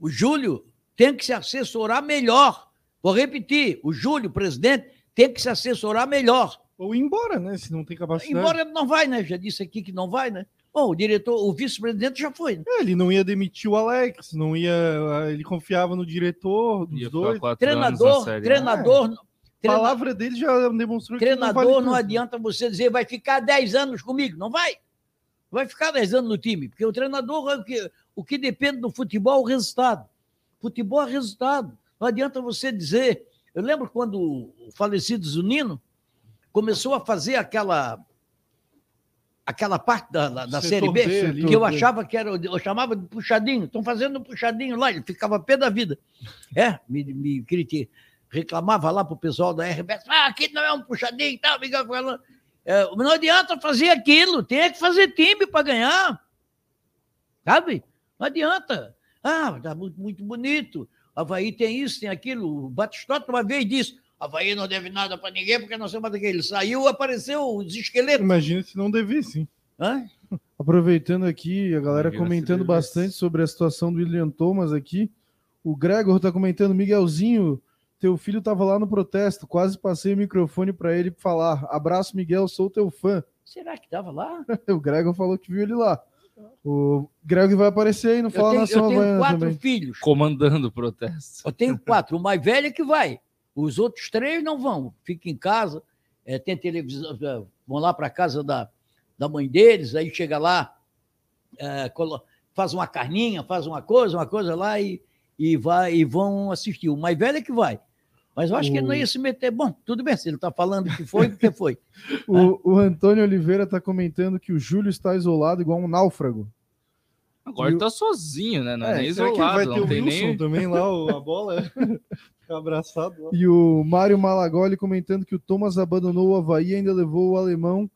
O Júlio tem que se assessorar melhor. Vou repetir, o Júlio, presidente, tem que se assessorar melhor. Ou ir embora, né? Se não tem capacidade. Embora não vai, né? Já disse aqui que não vai, né? Bom, o diretor, o vice-presidente já foi, né? É, ele não ia demitir o Alex, não ia. Ele confiava no diretor, dos dois. Treinador. A palavra dele já demonstrou que não vale. Treinador, não adianta você dizer, vai ficar 10 anos comigo. Não vai. Vai ficar 10 anos no time. Porque o treinador, o que depende do futebol é o resultado. Futebol é resultado. Não adianta você dizer. Eu lembro quando o falecido Zunino começou a fazer aquela parte da Série B, que eu achava que era, eu chamava de puxadinho. Estão fazendo um puxadinho lá, ele ficava pé da vida. É, me critica. Reclamava lá para o pessoal da RBS, aqui não é um puxadinho e tal, não adianta fazer aquilo, tem que fazer time para ganhar, sabe? Não adianta. Ah, tá muito, muito bonito, Avaí tem isso, tem aquilo, o Batistotti uma vez disse, Avaí não deve nada para ninguém, porque não sei mais daquele. Ele saiu, apareceu os esqueletos. Imagina se não devesse, hein? Hã? Aproveitando aqui, a galera comentando bastante sobre a situação do William Thomas aqui, o Gregor está comentando, Miguelzinho, teu filho estava lá no protesto, quase passei o microfone para ele falar. Abraço, Miguel, sou teu fã. Será que estava lá? O Gregor falou que viu ele lá. O Gregor vai aparecer aí, não fala na sua. Eu tenho 4 também. Filhos. Comandando o protesto. Eu tenho 4, o mais velho é que vai. Os outros 3 não vão. Fica em casa, tem televisão, vão lá para a casa da mãe deles, aí chega lá, faz uma carninha, faz uma coisa lá e vão assistir. O mais velho é que vai. Mas eu acho que ele não ia se meter. Bom, tudo bem, se ele está falando que foi, porque foi. O Antônio Oliveira está comentando que o Júlio está isolado igual um náufrago. Agora ele está sozinho, né? Não é isolado. Será que vai ter o Wilson nem... também lá, a bola? Fica abraçado lá. E o Mário Malagoli comentando que o Thomas abandonou o Avaí e ainda levou o alemão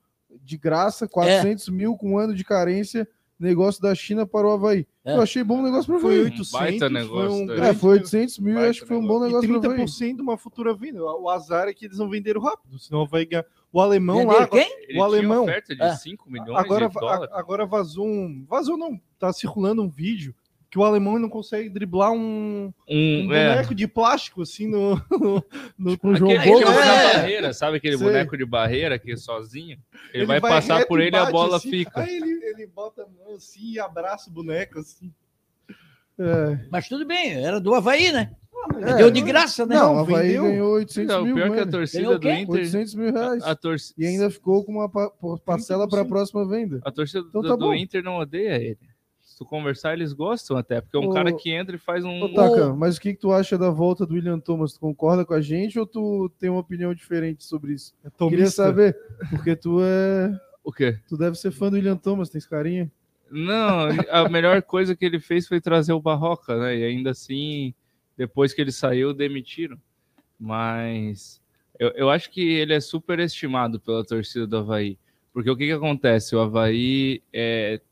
de graça, 400 mil com um ano de carência. Negócio da China para o Avaí. Eu achei bom negócio para o Avaí. Foi 800, baita negócio, foi 800 mil, acho que foi um bom negócio para o Avaí. 30% de uma futura venda. O azar é que eles não venderam rápido, senão o Avaí ganha. O alemão vender lá... Quem? Ele o alemão. Tinha oferta de 5 milhões agora, de dólares. Agora vazou Vazou não, tá circulando um vídeo que o alemão não consegue driblar um boneco de plástico, assim, no João Gomes. Barreira, sabe aquele boneco de barreira que é sozinho? Ele vai passar reto, por ele e a bola assim, fica. Aí ele bota a mão assim e abraça o boneco, assim. É. Mas tudo bem, era do Avaí, né? Deu de graça, né? Não, o Avaí ganhou 800 mil. O pior que a torcida do Inter... 800 mil reais. E ainda ficou com uma parcela para a próxima venda. A torcida do Inter não odeia ele. Se tu conversar, eles gostam até, porque é um cara que entra e faz um... Taka, mas o que tu acha da volta do William Thomas? Tu concorda com a gente ou tu tem uma opinião diferente sobre isso? Queria saber, porque tu é... O quê? Tu deve ser fã do William Thomas, tens carinha? Não, a melhor coisa que ele fez foi trazer o Barroca, né? E ainda assim, depois que ele saiu, demitiram. Mas eu acho que ele é superestimado pela torcida do Avaí. Porque o que acontece? O Avaí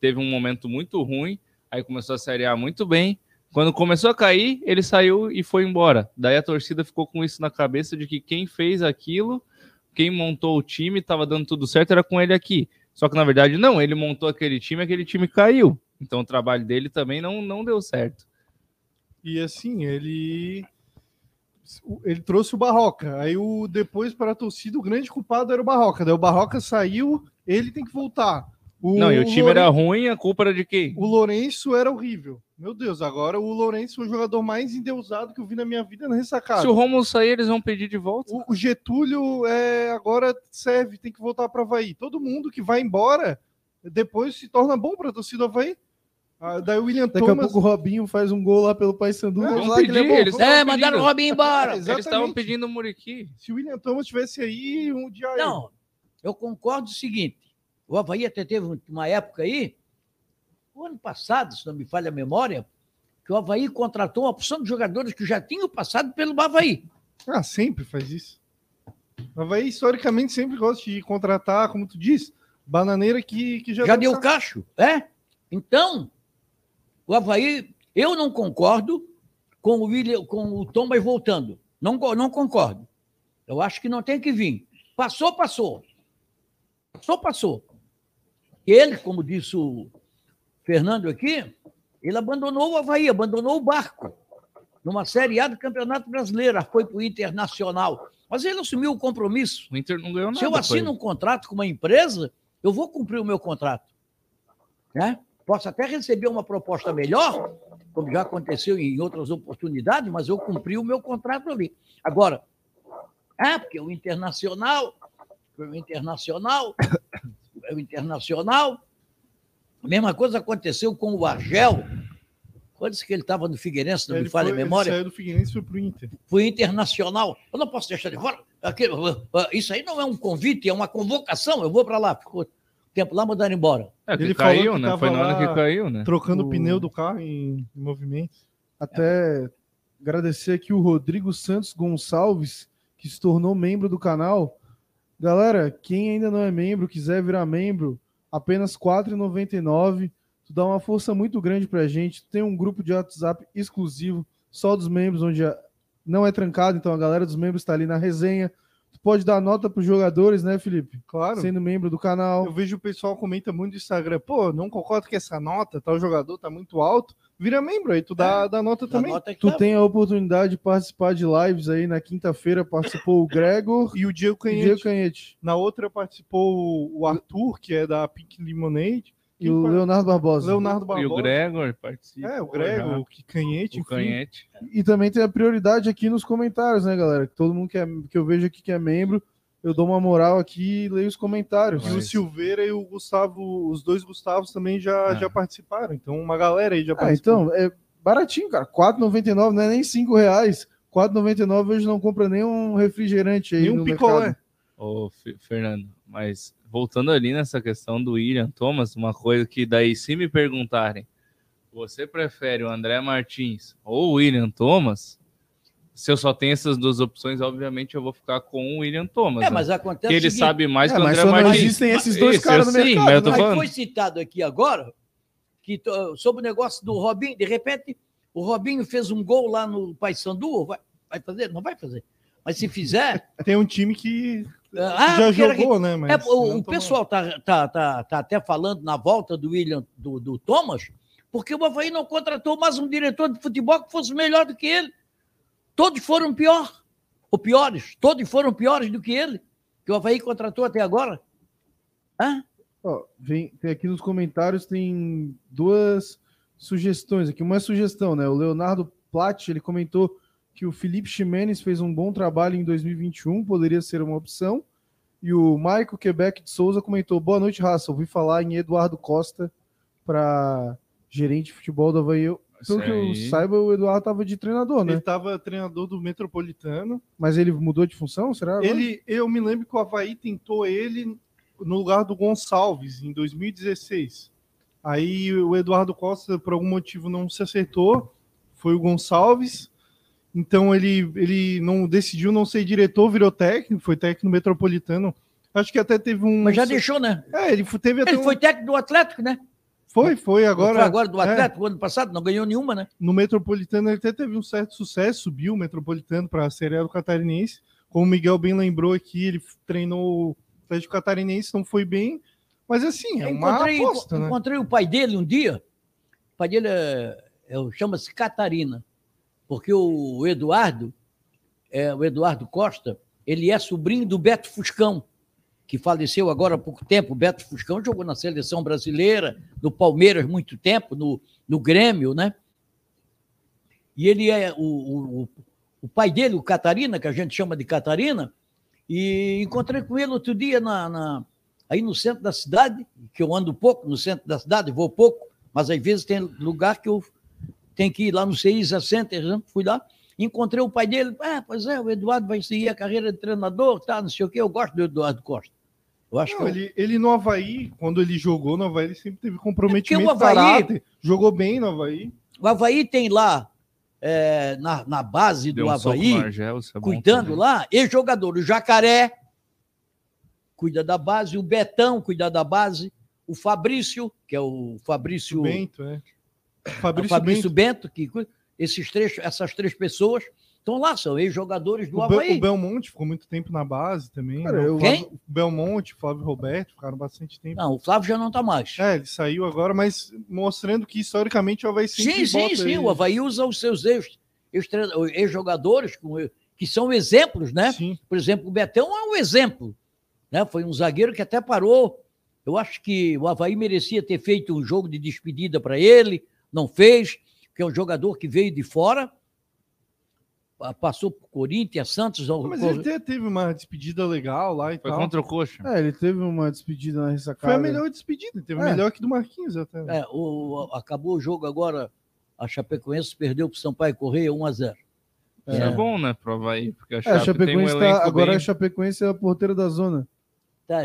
teve um momento muito ruim, aí começou a Série A muito bem. Quando começou a cair, ele saiu e foi embora. Daí a torcida ficou com isso na cabeça de que quem fez aquilo, quem montou o time, estava dando tudo certo, era com ele aqui. Só que, na verdade, não. Ele montou aquele time caiu. Então o trabalho dele também não deu certo. E assim, ele trouxe o Barroca, aí depois para a torcida o grande culpado era o Barroca, daí o Barroca saiu, ele tem que voltar. E o time era ruim, a culpa era de quem? O Lourenço era horrível. Meu Deus, agora o Lourenço é o jogador mais endeusado que eu vi na minha vida na Ressacada. Se o Romulo sair, eles vão pedir de volta? O Getúlio agora serve, tem que voltar para o Avaí. Todo mundo que vai embora, depois se torna bom para a torcida do Avaí. Daí o William Daqui Thomas... a pouco o Robinho faz um gol lá pelo Paysandu. Mandaram o Robinho embora. Eles estavam pedindo o Muriqui. Se o William Thomas estivesse aí, um dia... Não, eu concordo o seguinte. O Avaí até teve uma época aí, o ano passado, se não me falha a memória, que o Avaí contratou uma opção de jogadores que já tinham passado pelo Avaí. Ah, sempre faz isso. O Avaí, historicamente, sempre gosta de contratar, como tu diz, bananeira que já deu cacho, Então... O Avaí, eu não concordo com o Thomas voltando. Não concordo. Eu acho que não tem que vir. Passou. Ele, como disse o Fernando aqui, ele abandonou o Avaí, abandonou o barco. numa Série A do Campeonato Brasileiro, foi para o Internacional. Mas ele assumiu o compromisso. O Inter não ganhou nada. Se eu assino um contrato com uma empresa, eu vou cumprir o meu contrato. Né? Posso até receber uma proposta melhor, como já aconteceu em outras oportunidades, mas eu cumpri o meu contrato ali. Agora, porque o Internacional... A mesma coisa aconteceu com o Argel. Quando disse que ele estava no Figueirense, não me falha a memória. Ele saiu do Figueirense e foi para o Inter. Foi Internacional. Eu não posso deixar de fora. Isso aí não é um convite, é uma convocação. Eu vou para lá. Ficou tempo lá, mandaram embora. Ele caiu, né? Foi na hora que caiu, né? Trocando o pneu do carro em movimento. Até agradecer aqui o Rodrigo Santos Gonçalves, que se tornou membro do canal. Galera, quem ainda não é membro, quiser virar membro, apenas R$ 4,99. Tu dá uma força muito grande pra gente. Tem um grupo de WhatsApp exclusivo, só dos membros, onde não é trancado. Então a galera dos membros está ali na resenha. Tu pode dar nota pros jogadores, né, Felipe? Claro. Sendo membro do canal. Eu vejo o pessoal comenta muito no Instagram. Pô, não concordo que essa nota, tal jogador tá muito alto. Vira membro aí, tu dá nota também. Nota tu tem a oportunidade de participar de lives aí. Na quinta-feira participou o Gregor e o Diego Canhete. Na outra participou o Arthur, que é da Pink Lemonade. E o Leonardo Barbosa. E o Gregor participa. É, o Gregor, o Canhete. O Canhete. E também tem a prioridade aqui nos comentários, né, galera? Todo mundo que eu vejo aqui que é membro, eu dou uma moral aqui e leio os comentários. Mas... E o Silveira e o Gustavo, os dois Gustavos também já participaram. Então, uma galera aí já participou. Então, é baratinho, cara. R$ 4,99, não é nem R$ 5,00. R$ 4,99 hoje não compra nem um refrigerante aí. E um picolé. Ô, Fernando, mas... Voltando ali nessa questão do William Thomas, uma coisa que daí se me perguntarem, você prefere o André Martins ou o William Thomas? Se eu só tenho essas duas opções, obviamente eu vou ficar com o William Thomas. É, né? Mas acontece que ele sabe mais que o André Martins. Mas existem esses dois caras no mercado. Mas foi citado aqui agora, que sobre o negócio do Robinho, de repente o Robinho fez um gol lá no Paysandu, vai fazer? Não vai fazer. Mas se fizer... Tem um time que... já jogou, né? Mas o pessoal está até falando na volta do William, do Thomas, porque o Avaí não contratou mais um diretor de futebol que fosse melhor do que ele. Todos foram piores. Todos foram piores do que ele, que o Avaí contratou até agora. Ó, tem aqui nos comentários, tem duas sugestões aqui. Uma sugestão, né? O Leonardo Platt, ele comentou que o Felipe Ximenes fez um bom trabalho em 2021, poderia ser uma opção. E o Michael Quebec de Souza comentou, boa noite, raça, ouvi falar em Eduardo Costa para gerente de futebol do Avaí. Pelo que eu saiba, o Eduardo estava de treinador, né? Ele estava treinador do Metropolitano. Mas ele mudou de função, será? Eu me lembro que o Avaí tentou ele no lugar do Gonçalves, em 2016. Aí o Eduardo Costa, por algum motivo, não se acertou. Foi o Gonçalves... Então ele não decidiu não ser diretor, virou técnico, foi técnico metropolitano. Acho que até teve um... Mas já deixou, né? Ele foi técnico do Atlético, né? Foi agora. Foi agora do Atlético, ano passado, não ganhou nenhuma, né? No Metropolitano ele até teve um certo sucesso, subiu o Metropolitano para a Série A do Catarinense. Como o Miguel bem lembrou aqui, ele treinou o Atlético Catarinense, não foi bem. Mas assim, é uma aposta, né? Encontrei o pai dele um dia. O pai dele chama-se Catarina. Porque o Eduardo Costa, ele é sobrinho do Beto Fuscão, que faleceu agora há pouco tempo. O Beto Fuscão jogou na seleção brasileira, no Palmeiras muito tempo, no Grêmio, né? E ele é o pai dele, o Catarina, que a gente chama de Catarina, e encontrei com ele outro dia aí no centro da cidade, que eu ando pouco no centro da cidade, vou pouco, mas às vezes tem lugar que eu... Tem que ir lá no Ceiza Center, fui lá, encontrei o pai dele. Pois é, o Eduardo vai seguir a carreira de treinador, tá, não sei o quê. Eu gosto do Eduardo Costa. Eu acho ele no Avaí, quando ele jogou no Avaí, ele sempre teve comprometimento, caráter, jogou bem no Avaí. O Avaí tem lá, na base do Avaí, cuidando lá, ex-jogador, o Jacaré, cuida da base, o Betão cuida da base, o Fabrício, que é o Fabrício... Bento, é. Fabrício Bento, que essas três pessoas estão lá, são ex-jogadores do Avaí. O Belmonte ficou muito tempo na base também. Cara, o Belmonte, o Flávio Roberto ficaram bastante tempo. Não, o Flávio já não está mais. Ele saiu agora, mas mostrando que historicamente o Avaí sempre bota... Sim, o Avaí usa os seus ex-jogadores que são exemplos, né? Sim. Por exemplo, o Betão é um exemplo, né? Foi um zagueiro que até parou. Eu acho que o Avaí merecia ter feito um jogo de despedida para ele, não fez, porque é um jogador que veio de fora, passou por Corinthians, Santos... Mas ele teve uma despedida legal lá e foi tal. Foi contra o Coxa. É, ele teve uma despedida na Ressacada. Foi a melhor despedida, teve a melhor que do Marquinhos até. É, acabou o jogo agora, a Chapecoense perdeu para o Sampaio Correia 1-0. Isso é bom, né, pro Avaí, porque a Chapecoense tem um agora bem... A Chapecoense é a porteira da zona. Tá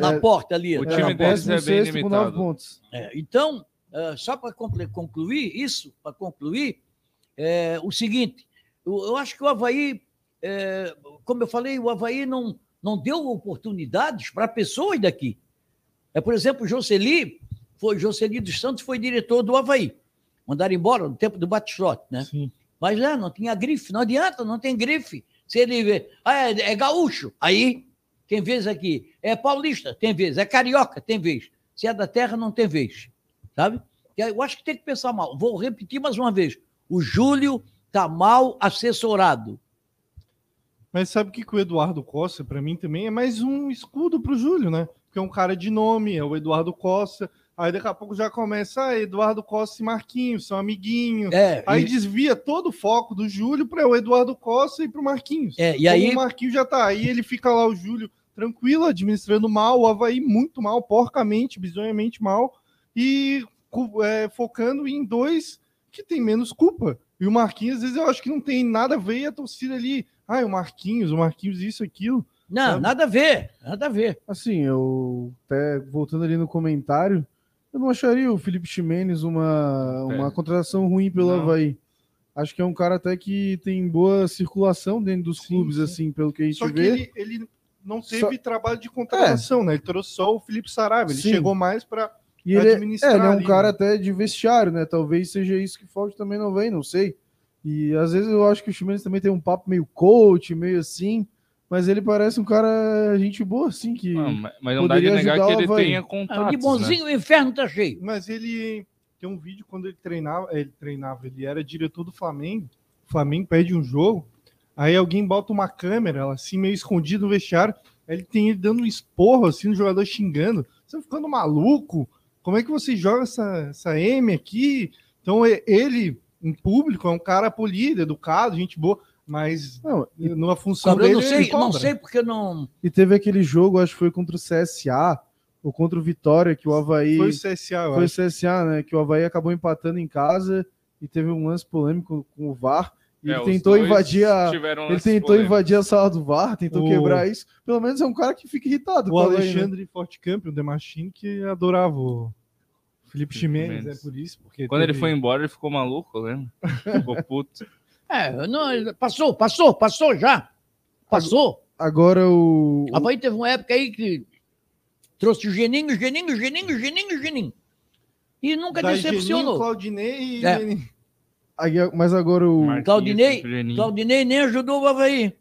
na porta ali. O time deles é bem limitado. Então, só para concluir isso, o seguinte, eu acho que o Avaí, como eu falei, o Avaí não deu oportunidades para pessoas daqui. Por exemplo, Jocely dos Santos foi diretor do Avaí. Mandaram embora no tempo do Batistote, né? Sim. Mas não tinha grife, não adianta, não tem grife. Se ele vê, é gaúcho, aí tem vez aqui. É paulista, tem vez. É carioca, tem vez. Se é da terra, não tem vez. Sabe? Eu acho que tem que pensar mal. Vou repetir mais uma vez. O Júlio está mal assessorado. Mas sabe que o Eduardo Costa, para mim, também é mais um escudo para o Júlio, né? Porque é um cara de nome, é o Eduardo Costa... Aí daqui a pouco já começa, Eduardo Costa e Marquinhos, são amiguinhos. Aí desvia todo o foco do Júlio para o Eduardo Costa e para o Marquinhos. E aí... O Marquinhos já tá aí, ele fica lá, o Júlio tranquilo, administrando mal, o Avaí muito mal, porcamente, bizonhamente mal, e focando em dois que tem menos culpa. E o Marquinhos, às vezes, eu acho que não tem nada a ver, e a torcida ali, o Marquinhos, isso, aquilo. Não, sabe? Nada a ver. Assim, eu até voltando ali no comentário, eu não acharia o Felipe Ximenes uma contratação ruim pelo Avaí. Acho que é um cara até que tem boa circulação dentro dos clubes, assim, pelo que a gente vê. Só que ele não teve trabalho de contratação, né? Ele trouxe só o Felipe Sarabia. Ele chegou mais para administrar. Ele é um cara até de vestiário, né? Talvez seja isso que falte também não vem, não sei. E às vezes eu acho que o Ximenes também tem um papo meio coach, meio assim... Mas ele parece um cara gente boa, assim, que mas não dá de negar que ele tenha contatos, de bonzinho, né? O inferno tá cheio. Mas ele tem um vídeo quando ele era diretor do Flamengo, o Flamengo perde um jogo, aí alguém bota uma câmera, ela assim, meio escondida no vestiário, aí ele tem ele dando um esporro, assim, no jogador xingando. Você tá ficando maluco? Como é que você joga essa M aqui? Então ele, em público, é um cara polido, educado, gente boa. Mas numa função dele, não sei porque não... E teve aquele jogo, acho que foi contra o CSA, ou contra o Vitória, que o Avaí... Foi o CSA, eu acho. Foi o CSA, né? Que o Avaí acabou empatando em casa e teve um lance polêmico com o VAR. E ele tentou invadir a sala do VAR, tentou quebrar isso. Pelo menos é um cara que fica irritado. O Alexandre Fortcamp, o Demachini, que adorava o Felipe Ximenes, é por isso. Porque quando ele foi embora, ele ficou maluco, lembra? Ficou puto. Não, passou já. Passou. Agora o... Avaí teve uma época aí que trouxe o Geninho. E nunca decepcionou. Geninho, Claudinei e... Mas agora o... Marquinhos, Claudinei nem ajudou o Avaí.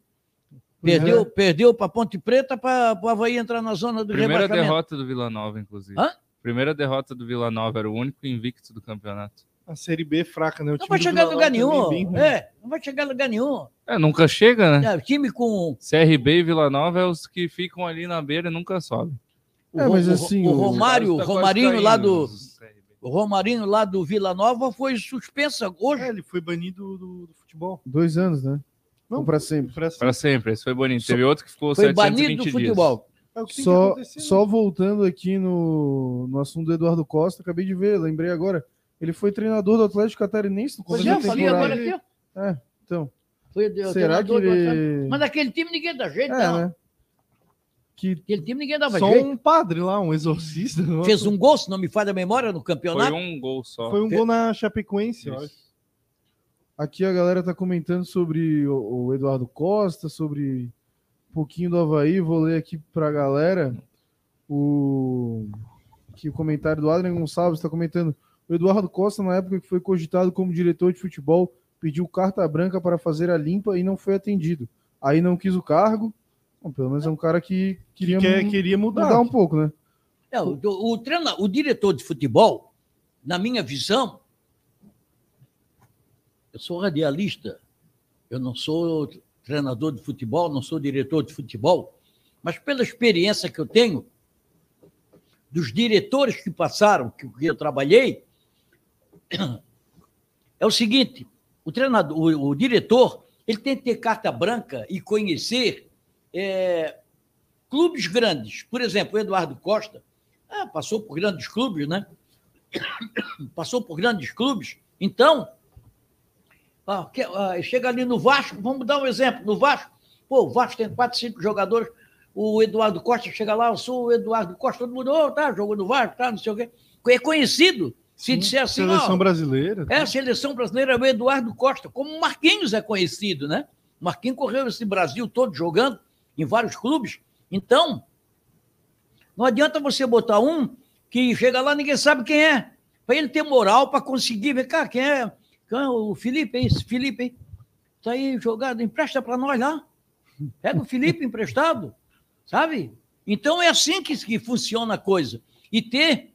Perdeu para Ponte Preta para o Avaí entrar na zona do rebaixamento. Primeira derrota do Vila Nova, inclusive. Hã? Primeira derrota do Vila Nova, era o único invicto do campeonato. A Série B é fraca, né? O não time vai chegar a lugar nenhum. Não vai chegar a lugar nenhum. Nunca chega, né? O time com... CRB e Vila Nova é os que ficam ali na beira e nunca sobem. Mas assim... O Romarinho lá do Vila Nova foi suspenso hoje. Ele foi banido do futebol. 2 anos, né? Não, para sempre. Para sempre, esse foi banido. Teve outro que ficou 720 dias. Foi banido do futebol. Só voltando aqui no assunto do Eduardo Costa, acabei de ver, lembrei agora. Ele foi treinador do Atlético Catarinense no começo da temporada. Então. Será que ele... Mas aquele time ninguém dá jeito, não. Né? Aquele time ninguém dava jeito. Só um padre lá, um exorcista. Fez um gol, se não me falha a memória, no campeonato. Foi um gol só. Foi um gol na Chapecoense, eu acho. Aqui a galera tá comentando sobre o Eduardo Costa, sobre um pouquinho do Avaí. Vou ler aqui pra galera o comentário do Adrian Gonçalves, tá comentando... O Eduardo Costa, na época que foi cogitado como diretor de futebol, pediu carta branca para fazer a limpa e não foi atendido. Aí não quis o cargo. Bom, pelo menos é um cara que queria mudar um pouco, né? O diretor de futebol, na minha visão, Eu sou radialista, eu não sou treinador de futebol, não sou diretor de futebol, mas pela experiência que eu tenho, dos diretores que passaram, que eu trabalhei, é o seguinte, o treinador, o diretor, ele tem que ter carta branca e conhecer clubes grandes. Por exemplo, o Eduardo Costa passou por grandes clubes, né? Passou por grandes clubes. Então, chega ali no Vasco, vamos dar um exemplo, no Vasco. Pô, o Vasco tem 4, 5 jogadores, o Eduardo Costa chega lá, eu sou o Eduardo Costa, todo mundo, jogou no Vasco, não sei o quê. É conhecido. Se disser assim, seleção brasileira. É, a seleção brasileira é o Eduardo Costa, como o Marquinhos é conhecido, né? O Marquinhos correu esse Brasil todo jogando em vários clubes. Então, não adianta você botar um que chega lá e ninguém sabe quem é. Para ele ter moral, para conseguir ver, cara, quem é o Felipe, hein? Esse Felipe, hein? Tá aí jogado, empresta para nós lá. Pega o Felipe emprestado, sabe? Então é assim que funciona a coisa. E ter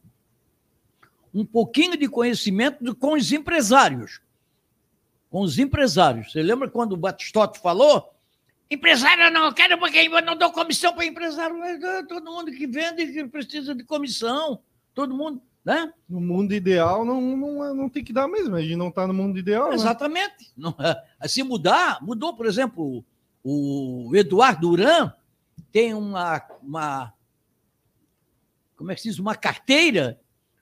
um pouquinho de conhecimento com os empresários. Com os empresários. Você lembra quando o Batistotti falou? Empresário eu não quero, porque eu não dou comissão para empresário. Todo mundo que vende que precisa de comissão. Todo mundo, né? No mundo ideal não tem que dar mesmo. A gente não está no mundo ideal. Exatamente. Né? Se mudou, por exemplo, o Eduardo Duran tem uma como é que se diz? Uma carteira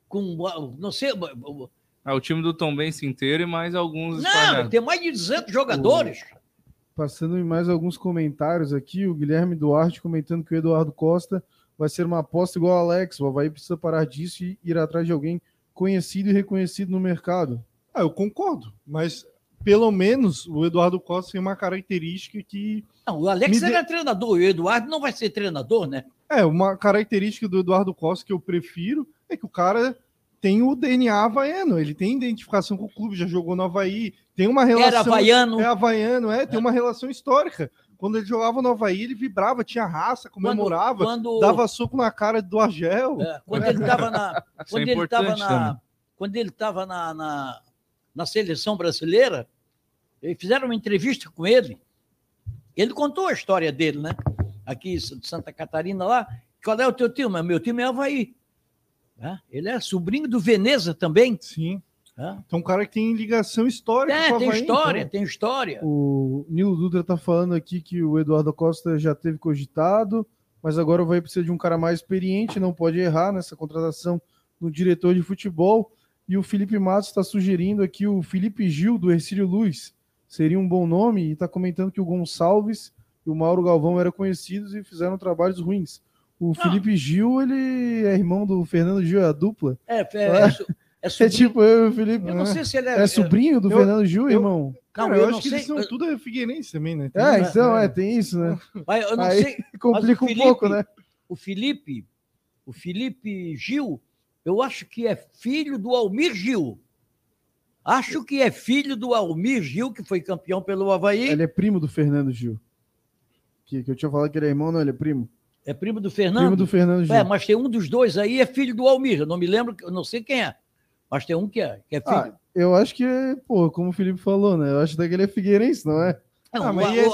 com, não sei... o time do Tombense inteiro e mais alguns... Não, espalhados. Tem mais de 200 jogadores. Passando em mais alguns comentários aqui, o Guilherme Duarte comentando que o Eduardo Costa vai ser uma aposta igual ao Alex, o Avaí precisa parar disso e ir atrás de alguém conhecido e reconhecido no mercado. Eu concordo, mas pelo menos o Eduardo Costa tem uma característica que... Não, o Alex era treinador, o Eduardo não vai ser treinador, né? Uma característica do Eduardo Costa que eu prefiro é que o cara tem o DNA havaiano, ele tem identificação com o clube, já jogou no Avaí, tem uma relação... Era havaiano. Tem uma relação histórica. Quando ele jogava no Avaí, ele vibrava, tinha raça, comemorava, dava soco na cara do Argel. Quando ele estava na seleção brasileira, fizeram uma entrevista com ele, ele contou a história dele, né? Aqui de Santa Catarina, lá. Qual é o teu time? Meu time é Avaí. Ele é sobrinho do Veneza também. Sim. Então, um cara que tem ligação histórica com o Avaí, tem história. O Nilo Dutra está falando aqui que o Eduardo Costa já teve cogitado, mas agora vai precisar de um cara mais experiente, não pode errar nessa contratação do diretor de futebol. E o Felipe Matos está sugerindo aqui o Felipe Gil, do Hercílio Luz. Seria um bom nome, e está comentando que o Gonçalves e o Mauro Galvão eram conhecidos e fizeram trabalhos ruins. O Felipe Gil, ele é irmão do Fernando Gil, é a dupla. É sobrinho. Tipo eu e o Felipe. Eu não sei se ele é sobrinho do Fernando Gil, irmão. Cara, eu acho que eles são tudo figueirense também, né? Tem isso, né? Mas eu não sei. Complica um pouco, né? O Felipe Gil, eu acho que é filho do Almir Gil. Acho que é filho do Almir Gil, que foi campeão pelo Avaí. Ele é primo do Fernando Gil. Que eu tinha falado que ele é irmão, não, ele é primo. É primo do Fernando? Primo do Fernando Gil. Mas tem um dos dois aí, é filho do Almir. Eu não me lembro, eu não sei quem é. Mas tem um que é filho. Eu acho que, como o Felipe falou, né? Eu acho que ele é figueirense, não é?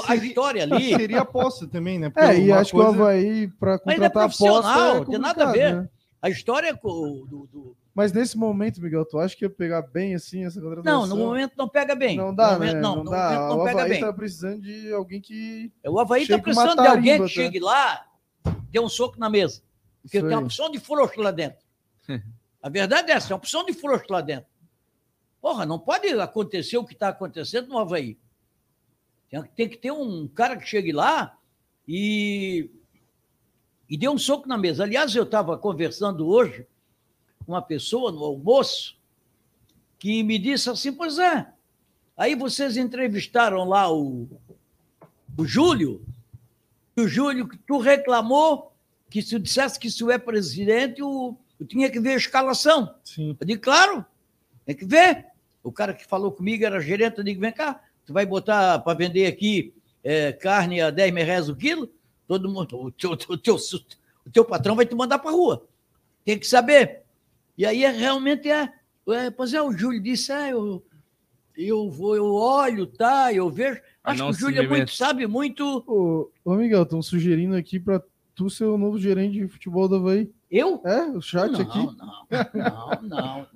A história ali... Seria aposta também, né? Porque acho que o Avaí, para contratar aposta... Mas não tem nada a ver. Né? A história do... Mas nesse momento, Miguel, tu acha que ia pegar bem assim essa contratação? Não, no momento não pega bem. Não dá, né? No momento não pega bem. O Avaí está precisando de alguém que... O Avaí está precisando de alguém que chegue lá... Deu um soco na mesa. Porque tem uma opção de frouxo lá dentro. A verdade é essa, é uma opção de frouxo lá dentro. Porra, não pode acontecer o que está acontecendo no Avaí. Tem que ter um cara que chegue lá e dê um soco na mesa. Aliás, eu estava conversando hoje com uma pessoa no almoço que me disse assim, pois é, aí vocês entrevistaram lá o Júlio... O Júlio, tu reclamou que se eu dissesse que se eu é presidente, eu tinha que ver a escalação. Sim. Eu digo, claro, tem que ver. O cara que falou comigo era gerente, eu digo, vem cá, tu vai botar para vender aqui carne a R$10 o quilo? Todo mundo, o teu patrão vai te mandar para a rua. Tem que saber. E aí realmente pois o Júlio disse, eu vou, eu olho, tá, eu vejo. Acho que o Júlio sabe muito. Ô, Miguel, estão sugerindo aqui para tu ser o novo gerente de futebol da Havaí. Eu? É, o chat não, aqui.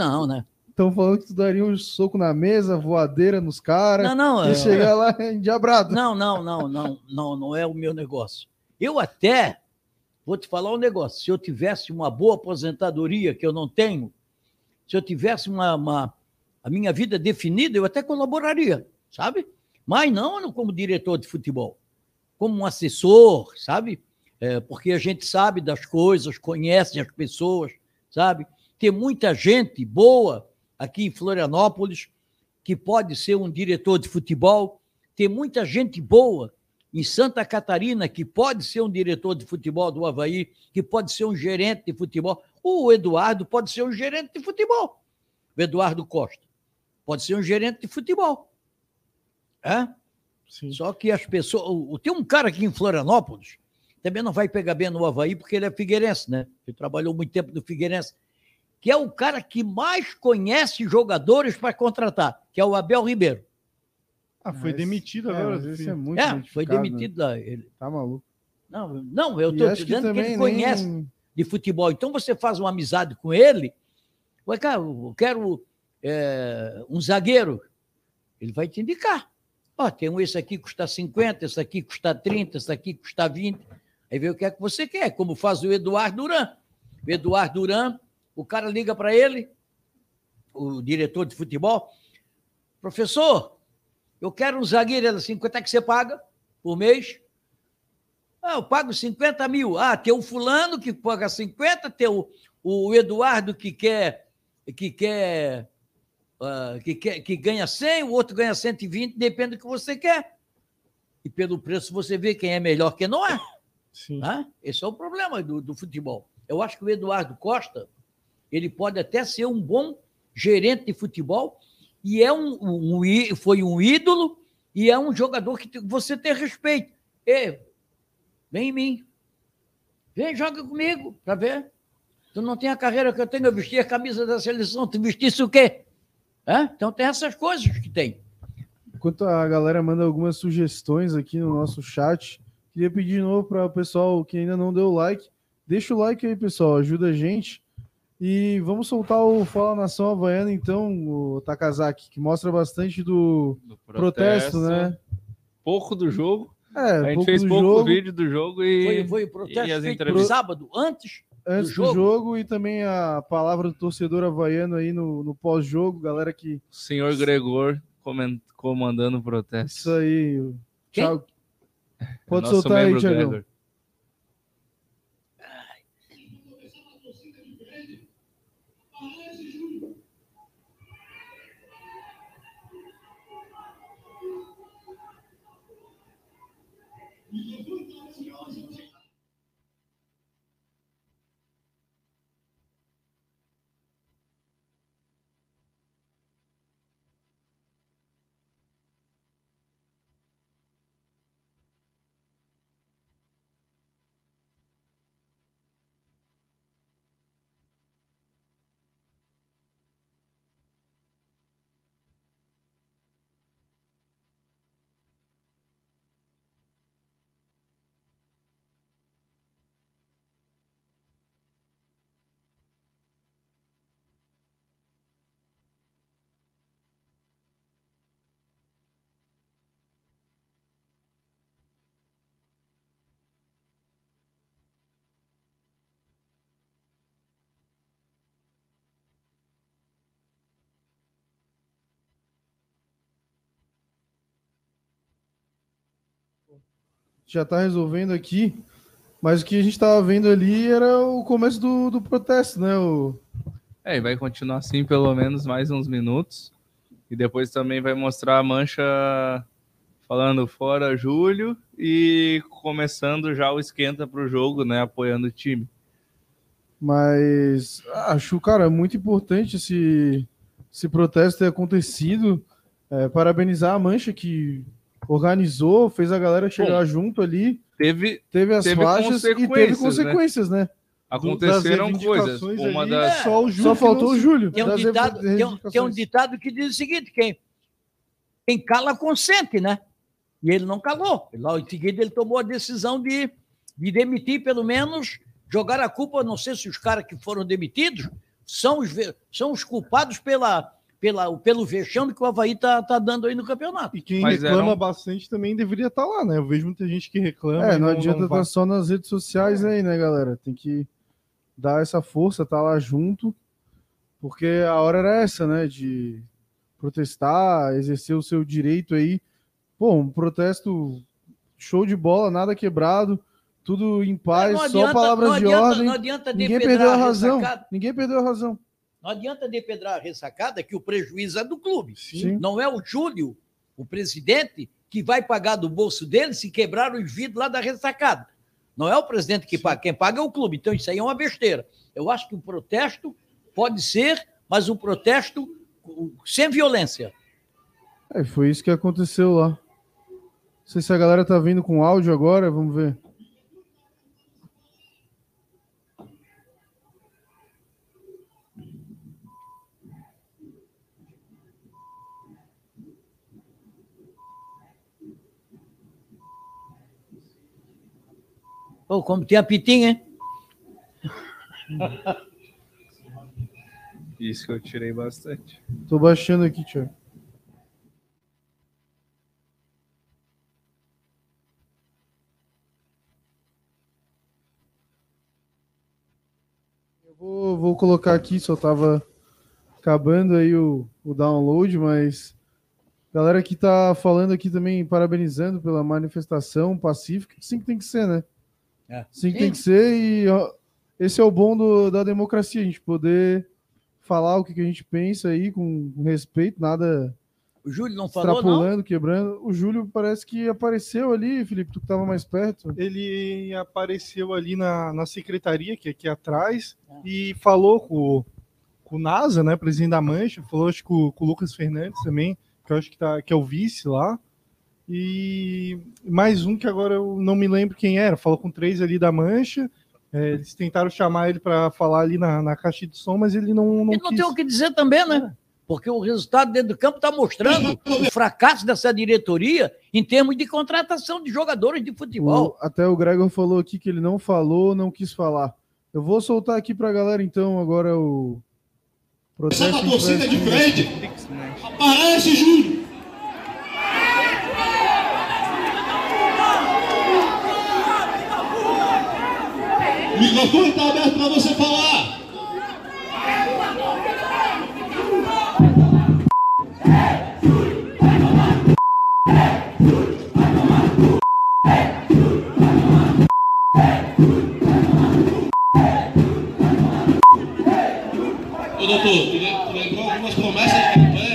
Não, né? Estão falando que tu daria um soco na mesa, voadeira nos caras. E chegar lá endiabrado. Não é o meu negócio. Eu até vou te falar um negócio. Se eu tivesse uma boa aposentadoria, que eu não tenho, se eu tivesse a minha vida definida, eu até colaboraria, sabe? Mas não como diretor de futebol, como um assessor, sabe? Porque a gente sabe das coisas, conhece as pessoas, sabe? Tem muita gente boa aqui em Florianópolis que pode ser um diretor de futebol, tem muita gente boa em Santa Catarina que pode ser um diretor de futebol do Havaí, que pode ser um gerente de futebol. O Eduardo pode ser um gerente de futebol. O Eduardo Costa pode ser um gerente de futebol. É? Sim. Só que as pessoas... Tem um cara aqui em Florianópolis, também não vai pegar bem no Havaí, porque ele é figueirense, né? Ele trabalhou muito tempo no Figueirense, que é o cara que mais conhece jogadores para contratar, que é o Abel Ribeiro. Foi demitido agora. Esse é muito foi demitido, né? Lá. Ele... Tá maluco. Não, eu estou dizendo que ele conhece de futebol. Então, você faz uma amizade com ele... Ué, cara, eu quero um zagueiro. Ele vai te indicar. Ó, tem um, esse aqui custa 50, esse aqui custa 30, esse aqui custa 20. Aí vê o que é que você quer, como faz o Eduardo Duran. O Eduardo Duran, o cara liga para ele, o diretor de futebol: professor, eu quero um zagueiro. Ele assim: quanto é que você paga por mês? Ah, eu pago 50 mil. Ah, tem o fulano que paga 50, tem o Eduardo que ganha 100, o outro ganha 120, depende do que você quer. E pelo preço você vê quem é melhor, quem não é. Sim. Né? Esse é o problema do futebol. Eu acho que o Eduardo Costa, ele pode até ser um bom gerente de futebol, e foi um ídolo, e é um jogador que você tem respeito. E, vem em mim. Vem, joga comigo, para ver. Tu não tem a carreira que eu tenho, eu vesti a camisa da seleção, tu vestisse o quê? Então tem essas coisas que tem. Enquanto a galera manda algumas sugestões aqui no nosso chat, queria pedir de novo para o pessoal que ainda não deu o like, deixa o like aí, pessoal, ajuda a gente. E vamos soltar o Fala Nação Havaiana, então, o Takazaki, que mostra bastante do protesto, né? Pouco do jogo. A gente fez pouco vídeo do jogo e... Foi o protesto e as entrevistas sábado, antes do jogo e também a palavra do torcedor havaiano aí no pós-jogo, galera que... O senhor Gregor comandando o protesto. Isso aí. Tchau. Pode soltar aí, Thiago. Já está resolvendo aqui, mas o que a gente estava vendo ali era o começo do protesto, né? E vai continuar assim pelo menos mais uns minutos, e depois também vai mostrar a mancha falando fora Júlio e começando já o esquenta para o jogo, né? Apoiando o time. Mas acho, cara, muito importante esse protesto ter acontecido. Parabenizar a mancha que organizou, fez a galera chegar junto ali, teve as faixas e teve consequências, né? aconteceram coisas. Uma das... só faltou o Júlio. Tem um ditado que diz o seguinte: quem cala, consente, né? E ele não calou. Lá em seguida ele tomou a decisão de demitir, pelo menos, jogar a culpa, não sei se os caras que foram demitidos são os culpados pelo vexame que o Avaí tá dando aí no campeonato. E quem bastante também deveria estar lá, né? Eu vejo muita gente que reclama. É, não adianta estar só nas redes sociais aí, né, galera? Tem que dar essa força, estar lá junto, porque a hora era essa, né? De protestar, exercer o seu direito aí. Pô, um protesto show de bola, nada quebrado, tudo em paz, só palavras de ordem. Não adianta ninguém perdeu a razão. Ninguém perdeu a razão. Não adianta depredar a ressacada, que o prejuízo é do clube. Sim. Não é o Júlio, o presidente, que vai pagar do bolso dele se quebrar os vidros lá da ressacada. Não é o presidente que paga. Quem paga é o clube. Então, isso aí é uma besteira. Eu acho que o protesto pode ser, mas um protesto sem violência. É, foi isso que aconteceu lá. Não sei se a galera tá vindo com áudio agora, vamos ver. Oh, como tem a pitinha, hein? Isso que eu tirei bastante. Tô baixando aqui, Thiago. Eu vou colocar aqui, só tava acabando aí o download, mas galera que tá falando aqui também, parabenizando pela manifestação pacífica, assim que tem que ser, né? É. Sim, tem que ser, e ó, esse é o bom da democracia, a gente poder falar o que a gente pensa aí com respeito, nada. O Júlio não falou, extrapolando, não? Quebrando. O Júlio parece que apareceu ali, Felipe, tu que estava mais perto. Ele apareceu ali na secretaria, que é aqui atrás, e falou com o Nasa, né, presidente da Mancha, falou acho, com o Lucas Fernandes também, que eu acho que é o vice lá. E mais um que agora eu não me lembro quem era, falou com três ali da Mancha, eles tentaram chamar ele para falar ali na caixa de som, mas ele não quis. Ele não tem o que dizer também, né? Porque o resultado dentro do campo está mostrando o fracasso dessa diretoria em termos de contratação de jogadores de futebol. Até o Gregor falou aqui que ele não falou, não quis falar. Eu vou soltar aqui para a galera então agora o protesto. Essa torcida de frente, aparece, Júlio! O microfone está aberto para você falar. Ô, doutor, tu lembrou algumas promessas de campanha?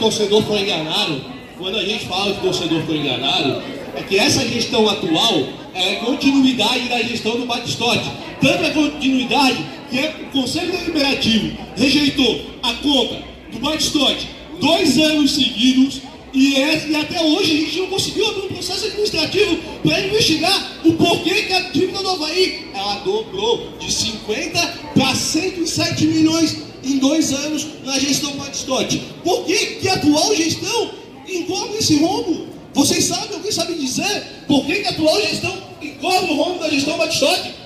Torcedor foi enganado, quando a gente fala que o torcedor foi enganado, é que essa gestão atual é a continuidade da gestão do Batistotti. Tanta continuidade que o Conselho Deliberativo rejeitou a compra do Mike Stott 2 anos seguidos e até hoje a gente não conseguiu abrir um processo administrativo para investigar o porquê que a dívida do Avaí ela dobrou de 50 para 107 milhões em 2 anos na gestão Mike Stott. Por que que a atual gestão encobre esse rombo? Vocês sabem, alguém sabe dizer por que que a atual gestão encobre o rombo da gestão Mike Stott?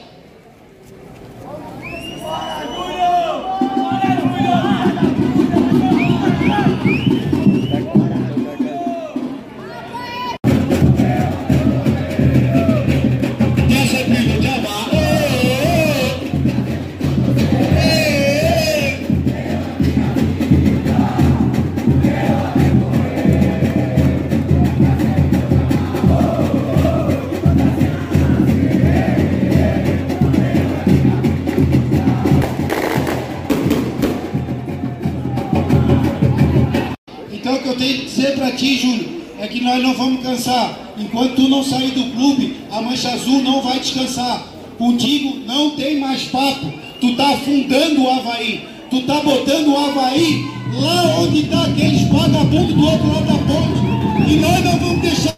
Júlio, é que nós não vamos cansar. Enquanto tu não sair do clube, a Mancha Azul não vai descansar. Contigo não tem mais papo. Tu tá afundando o Avaí. Tu tá botando o Avaí lá onde tá aqueles vagabundos do outro lado da ponte. E nós não vamos deixar.